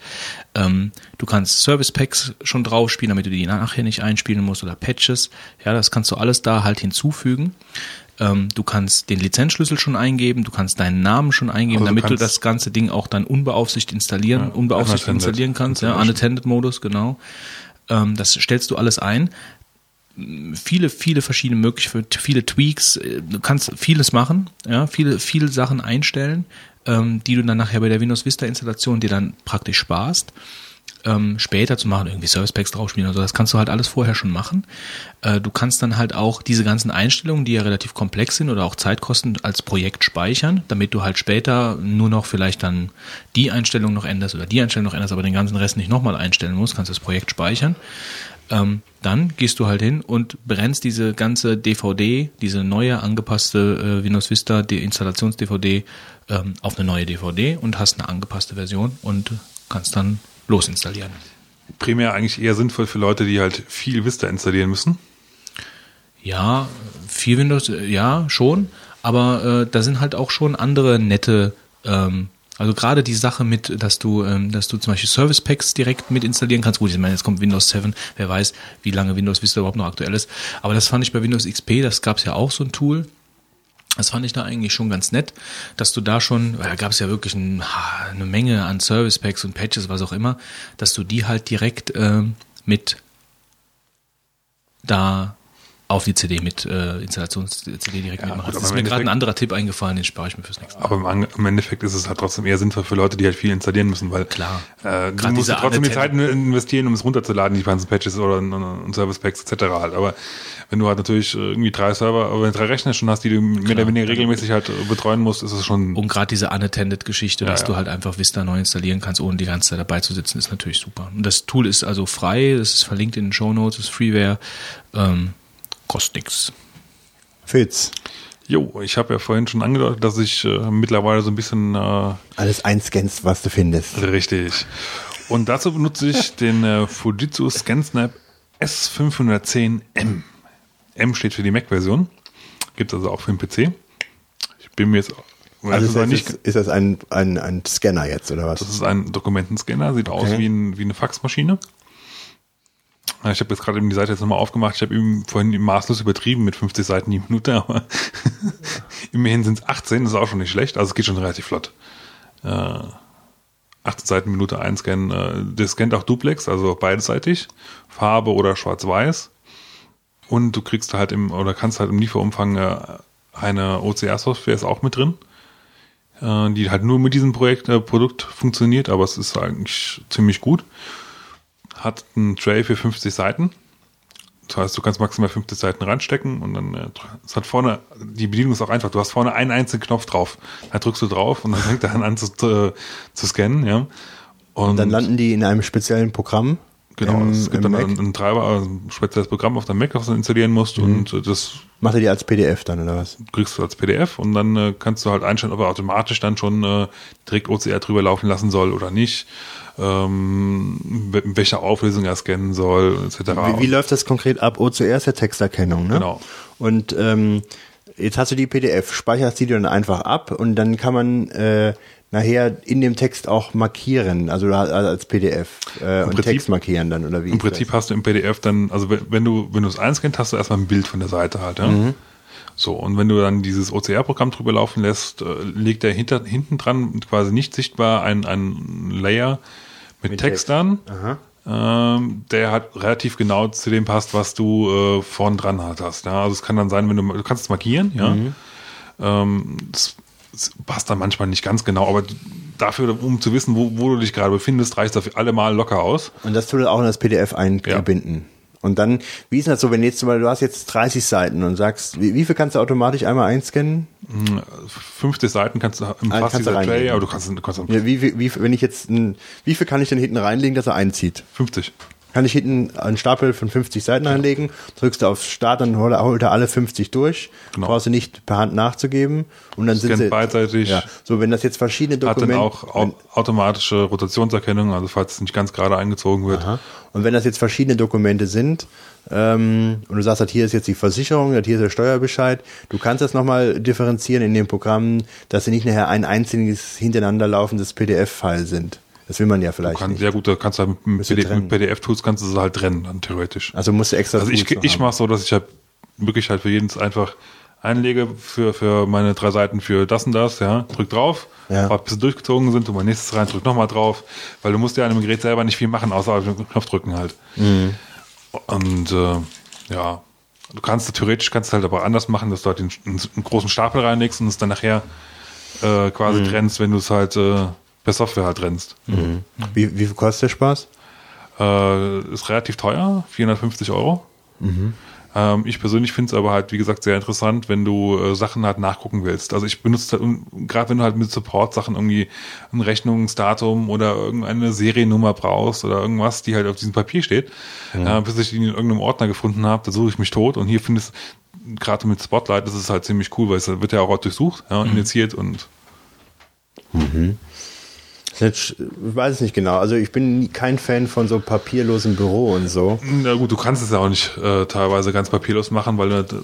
Ähm, du kannst Service Packs schon draufspielen, damit du die nachher nicht einspielen musst oder Patches. Ja, das kannst du alles da halt hinzufügen. Ähm, du kannst den Lizenzschlüssel schon eingeben. Du kannst deinen Namen schon eingeben, also damit du, du das ganze Ding auch dann unbeaufsichtigt installieren, ja, unbeaufsichtigt installieren kannst. Ja, Unattended-Modus, genau. Ähm, das stellst du alles ein. viele, viele verschiedene Möglichkeiten, viele Tweaks, du kannst vieles machen, ja, viele, viele Sachen einstellen, ähm, die du dann nachher bei der Windows Vista Installation dir dann praktisch sparst, ähm, später zu machen, irgendwie Service Packs draufspielen oder so, das kannst du halt alles vorher schon machen. Äh, du kannst dann halt auch diese ganzen Einstellungen, die ja relativ komplex sind oder auch Zeitkosten als Projekt speichern, damit du halt später nur noch vielleicht dann die Einstellung noch änderst oder die Einstellung noch änderst, aber den ganzen Rest nicht nochmal einstellen musst, kannst das Projekt speichern. Ähm, dann gehst du halt hin und brennst diese ganze D V D, diese neue angepasste äh, Windows Vista Installations-D V D ähm, auf eine neue D V D und hast eine angepasste Version und kannst dann losinstallieren. Primär eigentlich eher sinnvoll für Leute, die halt viel Vista installieren müssen. Ja, viel Windows, ja, schon, aber äh, da sind halt auch schon andere nette ähm, Also gerade die Sache mit, dass du, ähm, dass du zum Beispiel Service Packs direkt mit installieren kannst. Gut, ich meine, jetzt kommt Windows sieben. Wer weiß, wie lange Windows Vista überhaupt noch aktuell ist. Aber das fand ich bei Windows X P, das gab es ja auch so ein Tool. Das fand ich da eigentlich schon ganz nett, dass du da schon, weil da gab es ja wirklich ein, eine Menge an Service Packs und Patches, was auch immer, dass du die halt direkt ähm, mit da auf die C D mit, äh, Installations-C D direkt ja, mitmachen. Gut, das ist mir gerade ein anderer Tipp eingefallen, den spare ich mir fürs nächste Mal. Aber im, im Endeffekt ist es halt trotzdem eher sinnvoll für Leute, die halt viel installieren müssen, weil Klar. Äh, du musst trotzdem die Zeit investieren, um es runterzuladen, die ganzen Patches oder und Service Packs et cetera halt. Aber wenn du halt natürlich irgendwie drei Server oder drei Rechner schon hast, die du mehr Klar. oder weniger regelmäßig halt betreuen musst, ist es schon... Und gerade diese Unattended-Geschichte, ja, dass ja. du halt einfach Vista neu installieren kannst, ohne die ganze Zeit dabei zu sitzen, ist natürlich super. Und das Tool ist also frei, das ist verlinkt in den Shownotes, das ist Freeware, ähm, kostet nichts. Fitz. Jo, ich habe ja vorhin schon angedeutet, dass ich äh, mittlerweile so ein bisschen... Äh, Alles einscannst, was du findest. Richtig. Und dazu benutze ich den äh, Fujitsu ScanSnap S fünfhundertzehn M. M steht für die Mac-Version. Gibt es also auch für den P C. Ich bin mir jetzt... Also ist, das nicht, ist, ist das ein, ein, ein Scanner jetzt, oder was? Das ist ein Dokumentenscanner, sieht okay. aus wie, ein, wie eine Faxmaschine. Ich habe jetzt gerade eben die Seite jetzt nochmal aufgemacht. Ich habe eben vorhin maßlos übertrieben mit fünfzig Seiten die Minute, aber immerhin sind es achtzehn, das ist auch schon nicht schlecht. Also es geht schon relativ flott. Äh, achtzehn Seiten Minute einscannen. Der scannt auch Duplex, also beidseitig, Farbe oder schwarz-weiß. Und du kriegst halt im, oder kannst halt im Lieferumfang äh, eine O C R-Software ist auch mit drin, äh, die halt nur mit diesem Projekt, äh, Produkt funktioniert, aber es ist eigentlich ziemlich gut. Hat einen Tray für fünfzig Seiten. Das heißt, du kannst maximal fünfzig Seiten reinstecken und dann äh, es hat vorne, die Bedienung ist auch einfach, du hast vorne einen einzigen Knopf drauf. Da drückst du drauf und dann fängt er an zu, äh, zu scannen. Ja. Und, und dann landen die in einem speziellen Programm. Genau, im, es gibt dann einen, einen Treiber, also ein spezielles Programm auf deinem Mac, was du installieren musst. Mhm. Und das macht er dir als P D F dann, oder was? Kriegst du als P D F und dann äh, kannst du halt einstellen, ob er automatisch dann schon äh, direkt O C R drüber laufen lassen soll oder nicht. Ähm, welche Auflösung er scannen soll, et cetera. Wie, wie läuft das konkret ab? O C R ist ja Texterkennung, ne? Genau. Und ähm, jetzt hast du die P D F, speicherst die dann einfach ab und dann kann man äh, nachher in dem Text auch markieren, also als P D F äh, und Prinzip, Text markieren dann, oder wie? Im Prinzip das? Hast du im P D F dann, also wenn du wenn du es einscannst, hast du erstmal ein Bild von der Seite halt, ja? Mhm. So, und wenn du dann dieses O C R-Programm drüber laufen lässt, äh, legt er hinter, hinten dran quasi nicht sichtbar ein, ein Layer mit, mit Text, Text an, ähm, der halt relativ genau zu dem passt, was du äh, vorn dran hast. Ja? Also es kann dann sein, wenn du, du kannst es markieren, ja. Mhm. Ähm, das, das passt dann manchmal nicht ganz genau, aber dafür, um zu wissen, wo, wo du dich gerade befindest, reicht das allemal locker aus. Und das tut er auch in das P D F einbinden. Ja. Und dann, wie ist das so, wenn jetzt zum Beispiel, du hast jetzt dreißig Seiten und sagst, wie, wie viel kannst du automatisch einmal einscannen? fünfzig Seiten kannst du im Fass dieser Tray, aber du kannst, du kannst ja, wie, wie, wie, wenn ich jetzt ein, wie viel kann ich denn hinten reinlegen, dass er einzieht? fünfzig. Kann ich hinten einen Stapel von fünfzig Seiten einlegen, drückst du auf Start, dann holt er alle fünfzig durch, genau. Brauchst du nicht per Hand nachzugeben und dann sind sie beidseitig. Ja, so, wenn das jetzt verschiedene Dokumente... Hat dann auch wenn, automatische Rotationserkennung, also falls es nicht ganz gerade eingezogen wird. Aha. Und wenn das jetzt verschiedene Dokumente sind ähm, und du sagst, halt, hier ist jetzt die Versicherung, halt, hier ist der Steuerbescheid, du kannst das nochmal differenzieren in den Programmen, dass sie nicht nachher ein einziges hintereinander laufendes P D F-File sind. Das will man ja vielleicht kann, nicht. Ja gut, da kannst du halt mit, P D F, mit P D F-Tools kannst du es halt trennen, dann theoretisch. Also musst du extra Also ich, ich mache so, dass ich halt wirklich halt für jeden einfach einlege, für, für meine drei Seiten für das und das, ja, drück drauf, ja. Ein bisschen durchgezogen sind, tu mein nächstes rein, drück nochmal drauf, weil du musst ja an dem Gerät selber nicht viel machen, außer auf den Knopf drücken halt. Mhm. Und äh, ja, du kannst theoretisch kannst halt aber anders machen, dass du halt den, einen großen Stapel reinlegst und es dann nachher äh, quasi mhm. trennst, wenn du es halt... Äh, per Software halt rennst. Mhm. Wie, wie viel kostet der Spaß? Äh, ist relativ teuer, vierhundertfünfzig Euro. Mhm. Ähm, ich persönlich finde es aber halt, wie gesagt, sehr interessant, wenn du äh, Sachen halt nachgucken willst. Also ich benutze halt, gerade wenn du halt mit Support-Sachen irgendwie ein Rechnungsdatum oder irgendeine Seriennummer brauchst oder irgendwas, die halt auf diesem Papier steht, mhm. äh, bis ich die in irgendeinem Ordner gefunden habe, da suche ich mich tot und hier findest gerade mit Spotlight, das ist halt ziemlich cool, weil es wird ja auch durchsucht, ja, mhm. initiiert und mhm. Ich weiß es nicht genau. Also ich bin kein Fan von so papierlosem Büro und so. Na gut, du kannst es ja auch nicht äh, teilweise ganz papierlos machen, weil du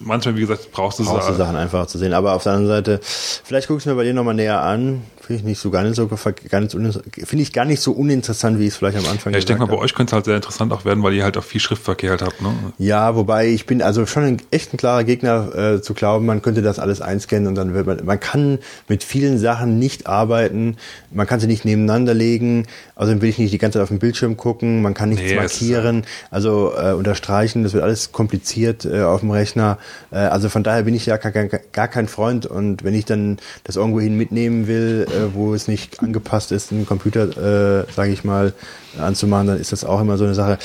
manchmal, wie gesagt, brauchst du brauchst Sachen. Sachen einfach zu sehen. Aber auf der anderen Seite, vielleicht guckst du mir bei dir nochmal näher an. Finde ich nicht so gar nicht so, gar nicht, finde ich gar nicht so uninteressant, wie ich es vielleicht am Anfang ja, ich gesagt denke mal, habe. Bei euch könnte es halt sehr interessant auch werden, weil ihr halt auch viel Schriftverkehr halt habt. Ne? Ja, wobei ich bin also schon ein, echt ein klarer Gegner äh, zu glauben, man könnte das alles einscannen und dann wird man, man kann mit vielen Sachen nicht arbeiten, man kann sie nicht nebeneinander legen, also will ich nicht die ganze Zeit auf den Bildschirm gucken, man kann nichts nee, markieren, also äh, unterstreichen, das wird alles kompliziert äh, auf dem Rechner, äh, also von daher bin ich ja gar, gar kein Freund und wenn ich dann das irgendwohin mitnehmen will, äh, wo es nicht angepasst ist, einen Computer, äh, sage ich mal, anzumachen, dann ist das auch immer so eine Sache.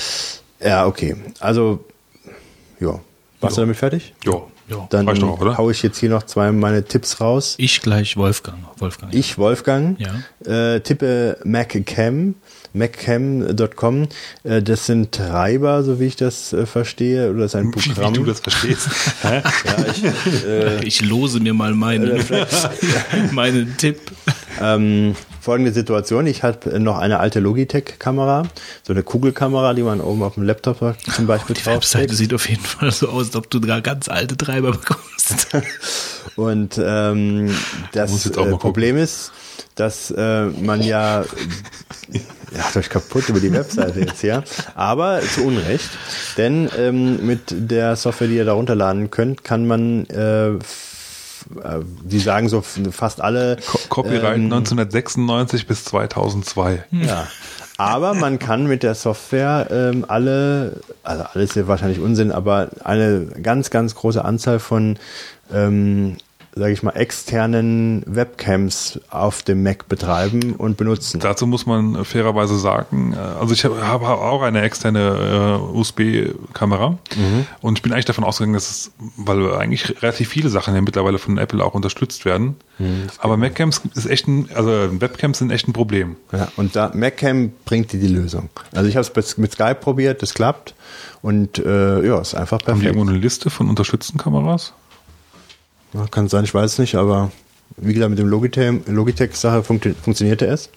Ja, okay. Also, ja. Warst jo. du damit fertig? Ja. Dann auch, oder? Hau ich jetzt hier noch zwei meine Tipps raus. Ich gleich Wolfgang. Wolfgang ja. Ich, Wolfgang. Ja. Äh, tippe MacCam. MacCam Punkt com. Äh, das sind Treiber, so wie ich das äh, verstehe. Oder das ist ein Programm. Wie, wie du das verstehst. ja, ich, äh, ich lose mir mal meinen, äh, meinen Tipp. Ähm, folgende Situation, ich habe noch eine alte Logitech-Kamera, so eine Kugelkamera, die man oben auf dem Laptop zum Beispiel oh, die drauf. Die Webseite sieht auf jeden Fall so aus, als ob du da ganz alte Treiber bekommst. benutzt. Und ähm, das äh, Problem ist, dass äh, man ja, macht euch kaputt über die Webseite jetzt, ja, aber zu Unrecht, denn ähm, mit der Software, die ihr da runterladen könnt, kann man äh, die sagen so fast alle... Copyright ähm, neunzehnhundertsechsundneunzig bis zweitausendzwei. Ja, aber man kann mit der Software ähm, alle, also alles ist wahrscheinlich Unsinn, aber eine ganz, ganz große Anzahl von, ähm, sage ich mal, externen Webcams auf dem Mac betreiben und benutzen. Dazu muss man fairerweise sagen, also ich habe hab auch eine externe äh, U S B-Kamera mhm. und ich bin eigentlich davon ausgegangen, dass es, weil eigentlich relativ viele Sachen ja mittlerweile von Apple auch unterstützt werden, mhm, aber Maccams ist echt ein, also Webcams sind echt ein Problem. Ja, und da Maccam bringt dir die Lösung. Also ich habe es mit Skype probiert, das klappt und äh, ja, ist einfach perfekt. Haben die irgendwo eine Liste von unterstützten Kameras? Kann sein, ich weiß es nicht, aber wie gesagt, mit dem Logitech-Sache funkt- funktionierte es.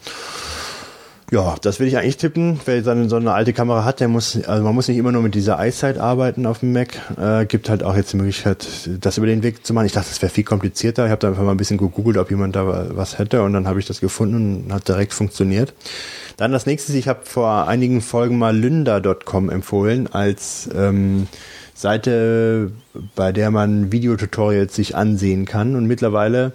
Ja, das will ich eigentlich tippen. Wer seine, so eine alte Kamera hat, der muss, also man muss nicht immer nur mit dieser EyeSight arbeiten auf dem Mac. Äh, gibt halt auch jetzt die Möglichkeit, das über den Weg zu machen. Ich dachte, das wäre viel komplizierter. Ich habe da einfach mal ein bisschen gegoogelt, ob jemand da was hätte und dann habe ich das gefunden und hat direkt funktioniert. Dann das nächste, ich habe vor einigen Folgen mal lynda Punkt com empfohlen als ähm, Seite, bei der man Videotutorials sich ansehen kann. Und mittlerweile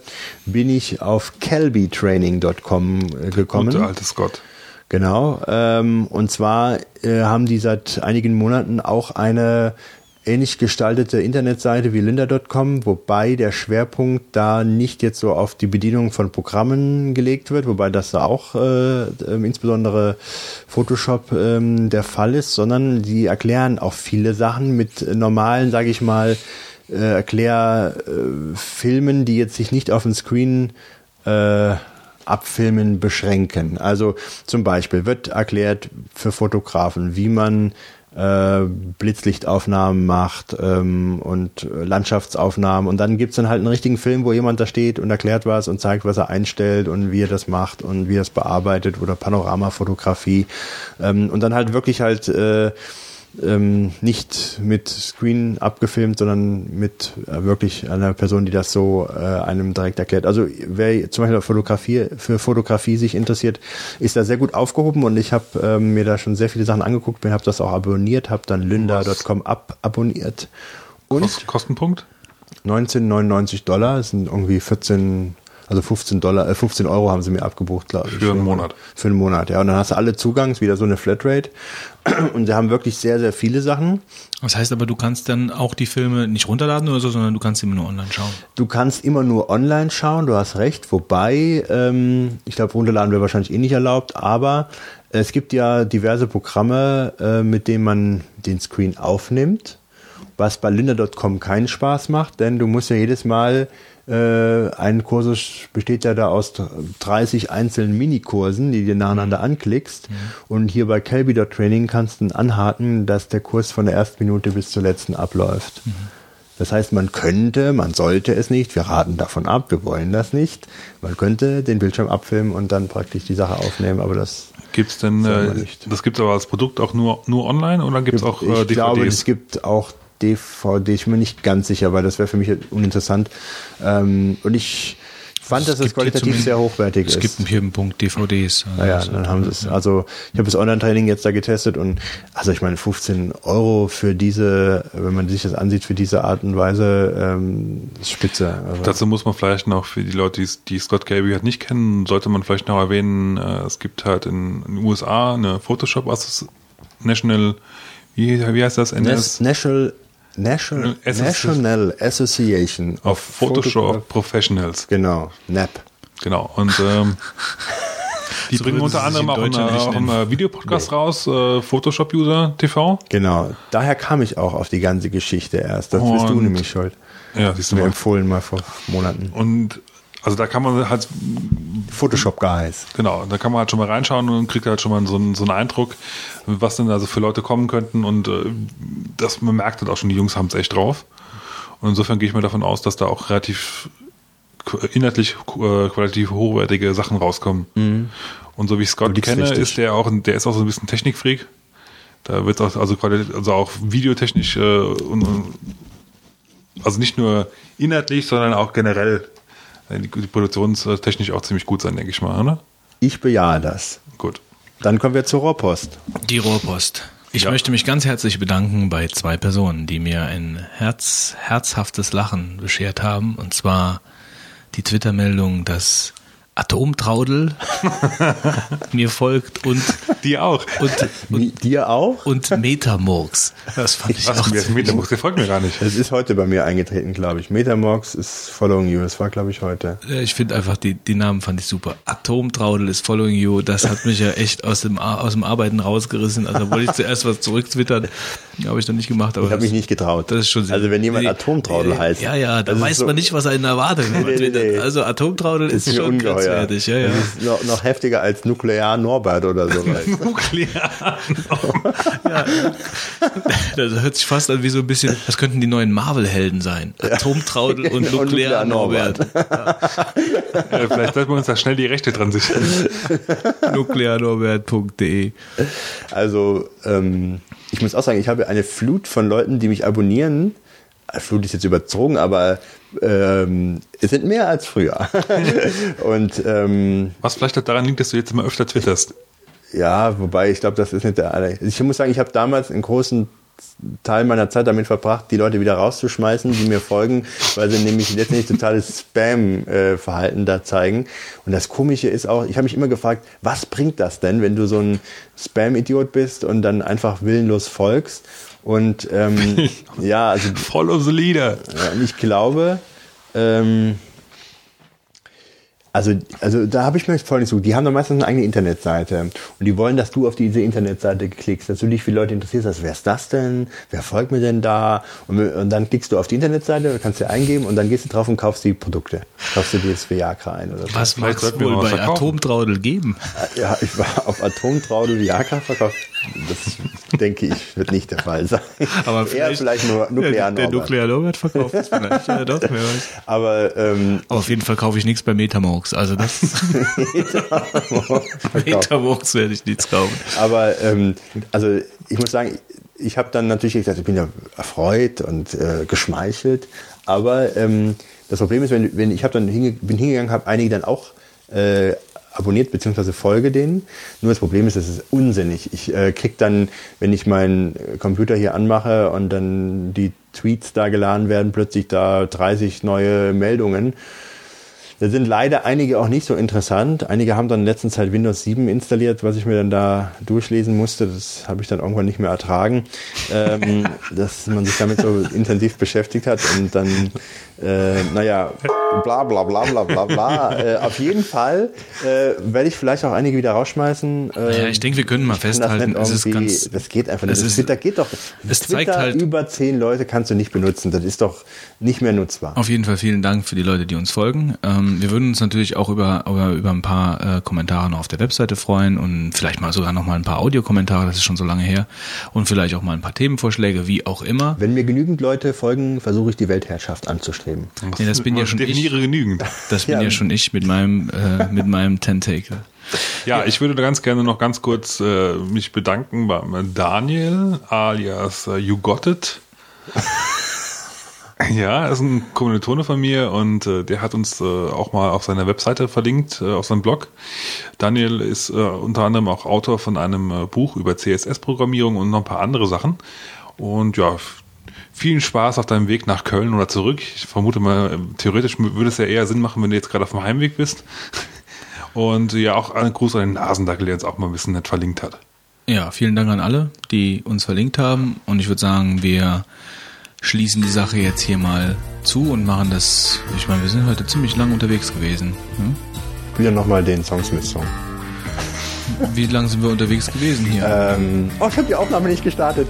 bin ich auf Kelby Training Punkt com gekommen. Gute alte Scott. Genau. Ähm, und zwar äh, haben die seit einigen Monaten auch eine ähnlich gestaltete Internetseite wie lynda Punkt com, wobei der Schwerpunkt da nicht jetzt so auf die Bedienung von Programmen gelegt wird, wobei das da auch äh, insbesondere Photoshop ähm, der Fall ist, sondern die erklären auch viele Sachen mit normalen, sage ich mal, äh, Erklärfilmen, die jetzt sich nicht auf den Screen äh, abfilmen beschränken. Also zum Beispiel wird erklärt für Fotografen, wie man Blitzlichtaufnahmen macht ähm, und Landschaftsaufnahmen und dann gibt's dann halt einen richtigen Film, wo jemand da steht und erklärt was und zeigt, was er einstellt und wie er das macht und wie er es bearbeitet oder Panoramafotografie ähm, und dann halt wirklich halt äh, ähm, nicht mit Screen abgefilmt, sondern mit äh, wirklich einer Person, die das so äh, einem direkt erklärt. Also wer zum Beispiel Fotografie, für Fotografie sich interessiert, ist da sehr gut aufgehoben und ich habe ähm, mir da schon sehr viele Sachen angeguckt, habe das auch abonniert, habe dann lynda Punkt com ab abonniert. Und Kost, Kostenpunkt? neunzehn neunundneunzig Dollar, das sind irgendwie vierzehn... Also fünfzehn Dollar, äh fünfzehn Euro haben sie mir abgebucht, glaube ich. Für einen Monat. Für einen Monat, ja. Und dann hast du alle Zugangs, wieder so eine Flatrate. Und sie haben wirklich sehr, sehr viele Sachen. Das heißt aber, du kannst dann auch die Filme nicht runterladen oder so, sondern du kannst immer nur online schauen. Du kannst immer nur online schauen, du hast recht. Wobei, ähm, ich glaube, runterladen wäre wahrscheinlich eh nicht erlaubt, aber es gibt ja diverse Programme, äh, mit denen man den Screen aufnimmt. Was bei lynda Punkt com keinen Spaß macht, denn du musst ja jedes Mal äh, ein Kurs besteht ja da aus dreißig einzelnen Minikursen, die du nacheinander anklickst. Mhm. Und hier bei Kelby Training kannst du anhaken, dass der Kurs von der ersten Minute bis zur letzten abläuft. Mhm. Das heißt, man könnte, man sollte es nicht, wir raten davon ab, wir wollen das nicht, man könnte den Bildschirm abfilmen und dann praktisch die Sache aufnehmen, aber das gibt's denn, äh, nicht. Das gibt es aber als Produkt auch nur, nur online oder gibt es auch äh, D V Ds? Ich glaube, es gibt auch D V D, ich bin mir nicht ganz sicher, weil das wäre für mich uninteressant. Ähm, und ich fand, dass es das qualitativ sehr hochwertig es ist. Es gibt hier einen Punkt D V Ds. Also naja, also dann haben sie es. Also ich habe das Online-Training jetzt da getestet und also ich meine fünfzehn Euro für diese, wenn man sich das ansieht, für diese Art und Weise ähm, ist spitze. Also dazu muss man vielleicht noch für die Leute, die Scott Kelby halt nicht kennen, sollte man vielleicht noch erwähnen, äh, es gibt halt in den U S A eine Photoshop National, wie, wie heißt das? N S? National National, National Association of Photoshop Photoshop Professionals. Genau, N A P. Genau, und ähm, die so bringen unter anderem auch einen eine Videopodcast nee. raus, äh, Photoshop User T V. Genau, daher kam ich auch auf die ganze Geschichte erst. Das und, bist du nämlich schuld. Ja, siehst du mir empfohlen mal vor Monaten. Und also da kann man halt Photoshop-Guys. Genau, da kann man halt schon mal reinschauen und kriegt halt schon mal so einen, so einen Eindruck, was denn also für Leute kommen könnten und das, man merkt halt auch schon, die Jungs haben es echt drauf. Und insofern gehe ich mal davon aus, dass da auch relativ inhaltlich äh, qualitativ hochwertige Sachen rauskommen. Mhm. Und so wie ich Scott kenne, richtig. ist der auch, der ist auch so ein bisschen Technikfreak. Da wird es auch, also, also auch videotechnisch äh, und, und also nicht nur inhaltlich, sondern auch generell die produktionstechnisch auch ziemlich gut sein, denke ich mal, oder? Ich bejahe das. Gut. Dann kommen wir zur Rohrpost. Die Rohrpost. Ich ja. möchte mich ganz herzlich bedanken bei zwei Personen, die mir ein herz, herzhaftes Lachen beschert haben. Und zwar die Twitter-Meldung, dass Atomtraudel mir folgt und dir auch. Und, und dir auch? Und Metamorx. Das fand ich, ich auch. Metamorx, der folgt mir gar nicht. Das ist heute bei mir eingetreten, glaube ich. Metamorx ist Following You. Das war, glaube ich, heute. Ich finde einfach, die, die Namen fand ich super. Atomtraudel ist Following You. Das hat mich ja echt aus dem, aus dem Arbeiten rausgerissen. Also wollte ich zuerst was zurücktwittern. Habe ich noch nicht gemacht. Aber ich habe mich nicht getraut. Das ist schon sehr, also wenn jemand nee, Atomtraudel nee, heißt. Ja, ja, da weiß man so nicht, was einen erwartet. Nee, nee, nee. Also Atomtraudel ist, ist schon ungeheuer. Ja, ja. Das ist noch, noch heftiger als Nuklear Norbert oder so. Nuklear Norbert. Ja, das hört sich fast an wie so ein bisschen, das könnten die neuen Marvel-Helden sein. Atomtraudel und Nuklear, und Nuklear Norbert. Norbert. Ja. Ja, vielleicht sollten wir uns da schnell die Rechte dran sichern. nuklear norbert punkt de Also, ähm, ich muss auch sagen, ich habe eine Flut von Leuten, die mich abonnieren. Flut ist jetzt überzogen, aber ähm, es sind mehr als früher. Und ähm, was vielleicht auch daran liegt, dass du jetzt immer öfter twitterst. Ja, wobei ich glaube, das ist nicht der aller. Ich muss sagen, ich habe damals einen großen Teil meiner Zeit damit verbracht, die Leute wieder rauszuschmeißen, die mir folgen, weil sie nämlich letztendlich totales Spam-Verhalten da zeigen. Und das Komische ist auch, ich habe mich immer gefragt, was bringt das denn, wenn du so ein Spam-Idiot bist und dann einfach willenlos folgst? Und ähm, ja, also follow the leader. Ich glaube, ähm, also also da habe ich mir voll nicht so. Die haben dann meistens eine eigene Internetseite und die wollen, dass du auf diese Internetseite klickst, dass du dich für Leute interessierst. Also, wer ist das denn? Wer folgt mir denn da? Und, und dann klickst du auf die Internetseite, kannst dir eingeben und dann gehst du drauf und kaufst die Produkte, kaufst du dir das Viagra ein oder so. Was mag es wohl bei Atomtraudel geben? Ja, ich war auf Atomtraudel Viagra verkauft. Das denke ich, wird nicht der Fall sein. Aber vielleicht, eher vielleicht nur Nuklear Norbert. Der Nuklear Norbert verkauft es vielleicht. Ja, doch, wer weiß. Aber, ähm, Aber auf jeden Fall kaufe ich nichts bei Metamorx. Also das Metamorx, Metamorx werde ich nichts kaufen. Aber ähm, also ich muss sagen, ich habe dann natürlich gesagt, ich bin ja erfreut und äh, geschmeichelt. Aber ähm, das Problem ist, wenn, wenn ich habe dann hinge, bin hingegangen, habe einige dann auch äh, abonniert bzw. folge denen. Nur das Problem ist, es ist unsinnig. Ich äh, krieg dann, wenn ich meinen Computer hier anmache und dann die Tweets da geladen werden, plötzlich da dreißig neue Meldungen. Da sind leider einige auch nicht so interessant. Einige haben dann in letzter Zeit Windows sieben installiert, was ich mir dann da durchlesen musste. Das habe ich dann irgendwann nicht mehr ertragen, ähm, dass man sich damit so intensiv beschäftigt hat. Und dann, äh, naja, bla bla bla bla bla bla. Äh, auf jeden Fall äh, werde ich vielleicht auch einige wieder rausschmeißen. Äh, ja, ich denke, wir können mal festhalten. Das, es ist ganz, das geht einfach nicht. Ist, Twitter geht doch. Es Twitter zeigt halt, über zehn Leute kannst du nicht benutzen. Das ist doch nicht mehr nutzbar. Auf jeden Fall vielen Dank für die Leute, die uns folgen. Ähm, Wir würden uns natürlich auch über, über, über ein paar äh, Kommentare noch auf der Webseite freuen und vielleicht mal sogar noch mal ein paar Audiokommentare, das ist schon so lange her, und vielleicht auch mal ein paar Themenvorschläge, wie auch immer. Wenn mir genügend Leute folgen, versuche ich die Weltherrschaft anzustreben. Nee, das bin ja schon ich. Genügend. Das bin ja. ja schon ich mit meinem, äh, mit meinem Tentacle. Ja, ich würde ganz gerne noch ganz kurz äh, mich bedanken beim Daniel alias äh, You Got It. Ja, das ist ein Kommilitone von mir und äh, der hat uns äh, auch mal auf seiner Webseite verlinkt, äh, auf seinem Blog. Daniel ist äh, unter anderem auch Autor von einem äh, Buch über C S S-Programmierung und noch ein paar andere Sachen. Und ja, vielen Spaß auf deinem Weg nach Köln oder zurück. Ich vermute mal, äh, theoretisch würde es ja eher Sinn machen, wenn du jetzt gerade auf dem Heimweg bist. Und ja, auch einen Gruß an den Nasendackel, der uns auch mal ein bisschen nett verlinkt hat. Ja, vielen Dank an alle, die uns verlinkt haben. Und ich würde sagen, wir schließen die Sache jetzt hier mal zu und machen das. Ich meine, wir sind heute ziemlich lang unterwegs gewesen. Hm? Wieder nochmal den Songsmith-Song. Wie lang sind wir unterwegs gewesen hier? Ähm, oh, ich habe die Aufnahme nicht gestartet.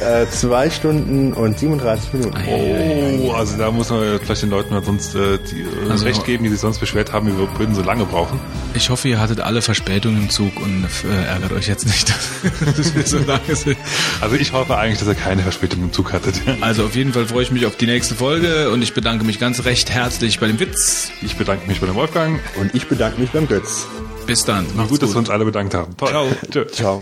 äh, zwei Stunden und siebenunddreißig Minuten. Oh, also da muss man vielleicht den Leuten sonst äh, die, also Recht geben, die sich sonst beschwert haben, wir würden so lange brauchen. Ich hoffe, ihr hattet alle Verspätungen im Zug und äh, ärgert euch jetzt nicht, dass wir so lange sind. Also ich hoffe eigentlich, dass ihr keine Verspätung im Zug hattet. Also auf jeden Fall freue ich mich auf die nächste Folge und ich bedanke mich ganz recht herzlich bei dem Witz. Ich bedanke mich bei dem Wolfgang. Und ich bedanke mich beim Götz. Bis dann. Macht's gut, gut, dass wir uns alle bedankt haben. Toll. Ciao. Ciao.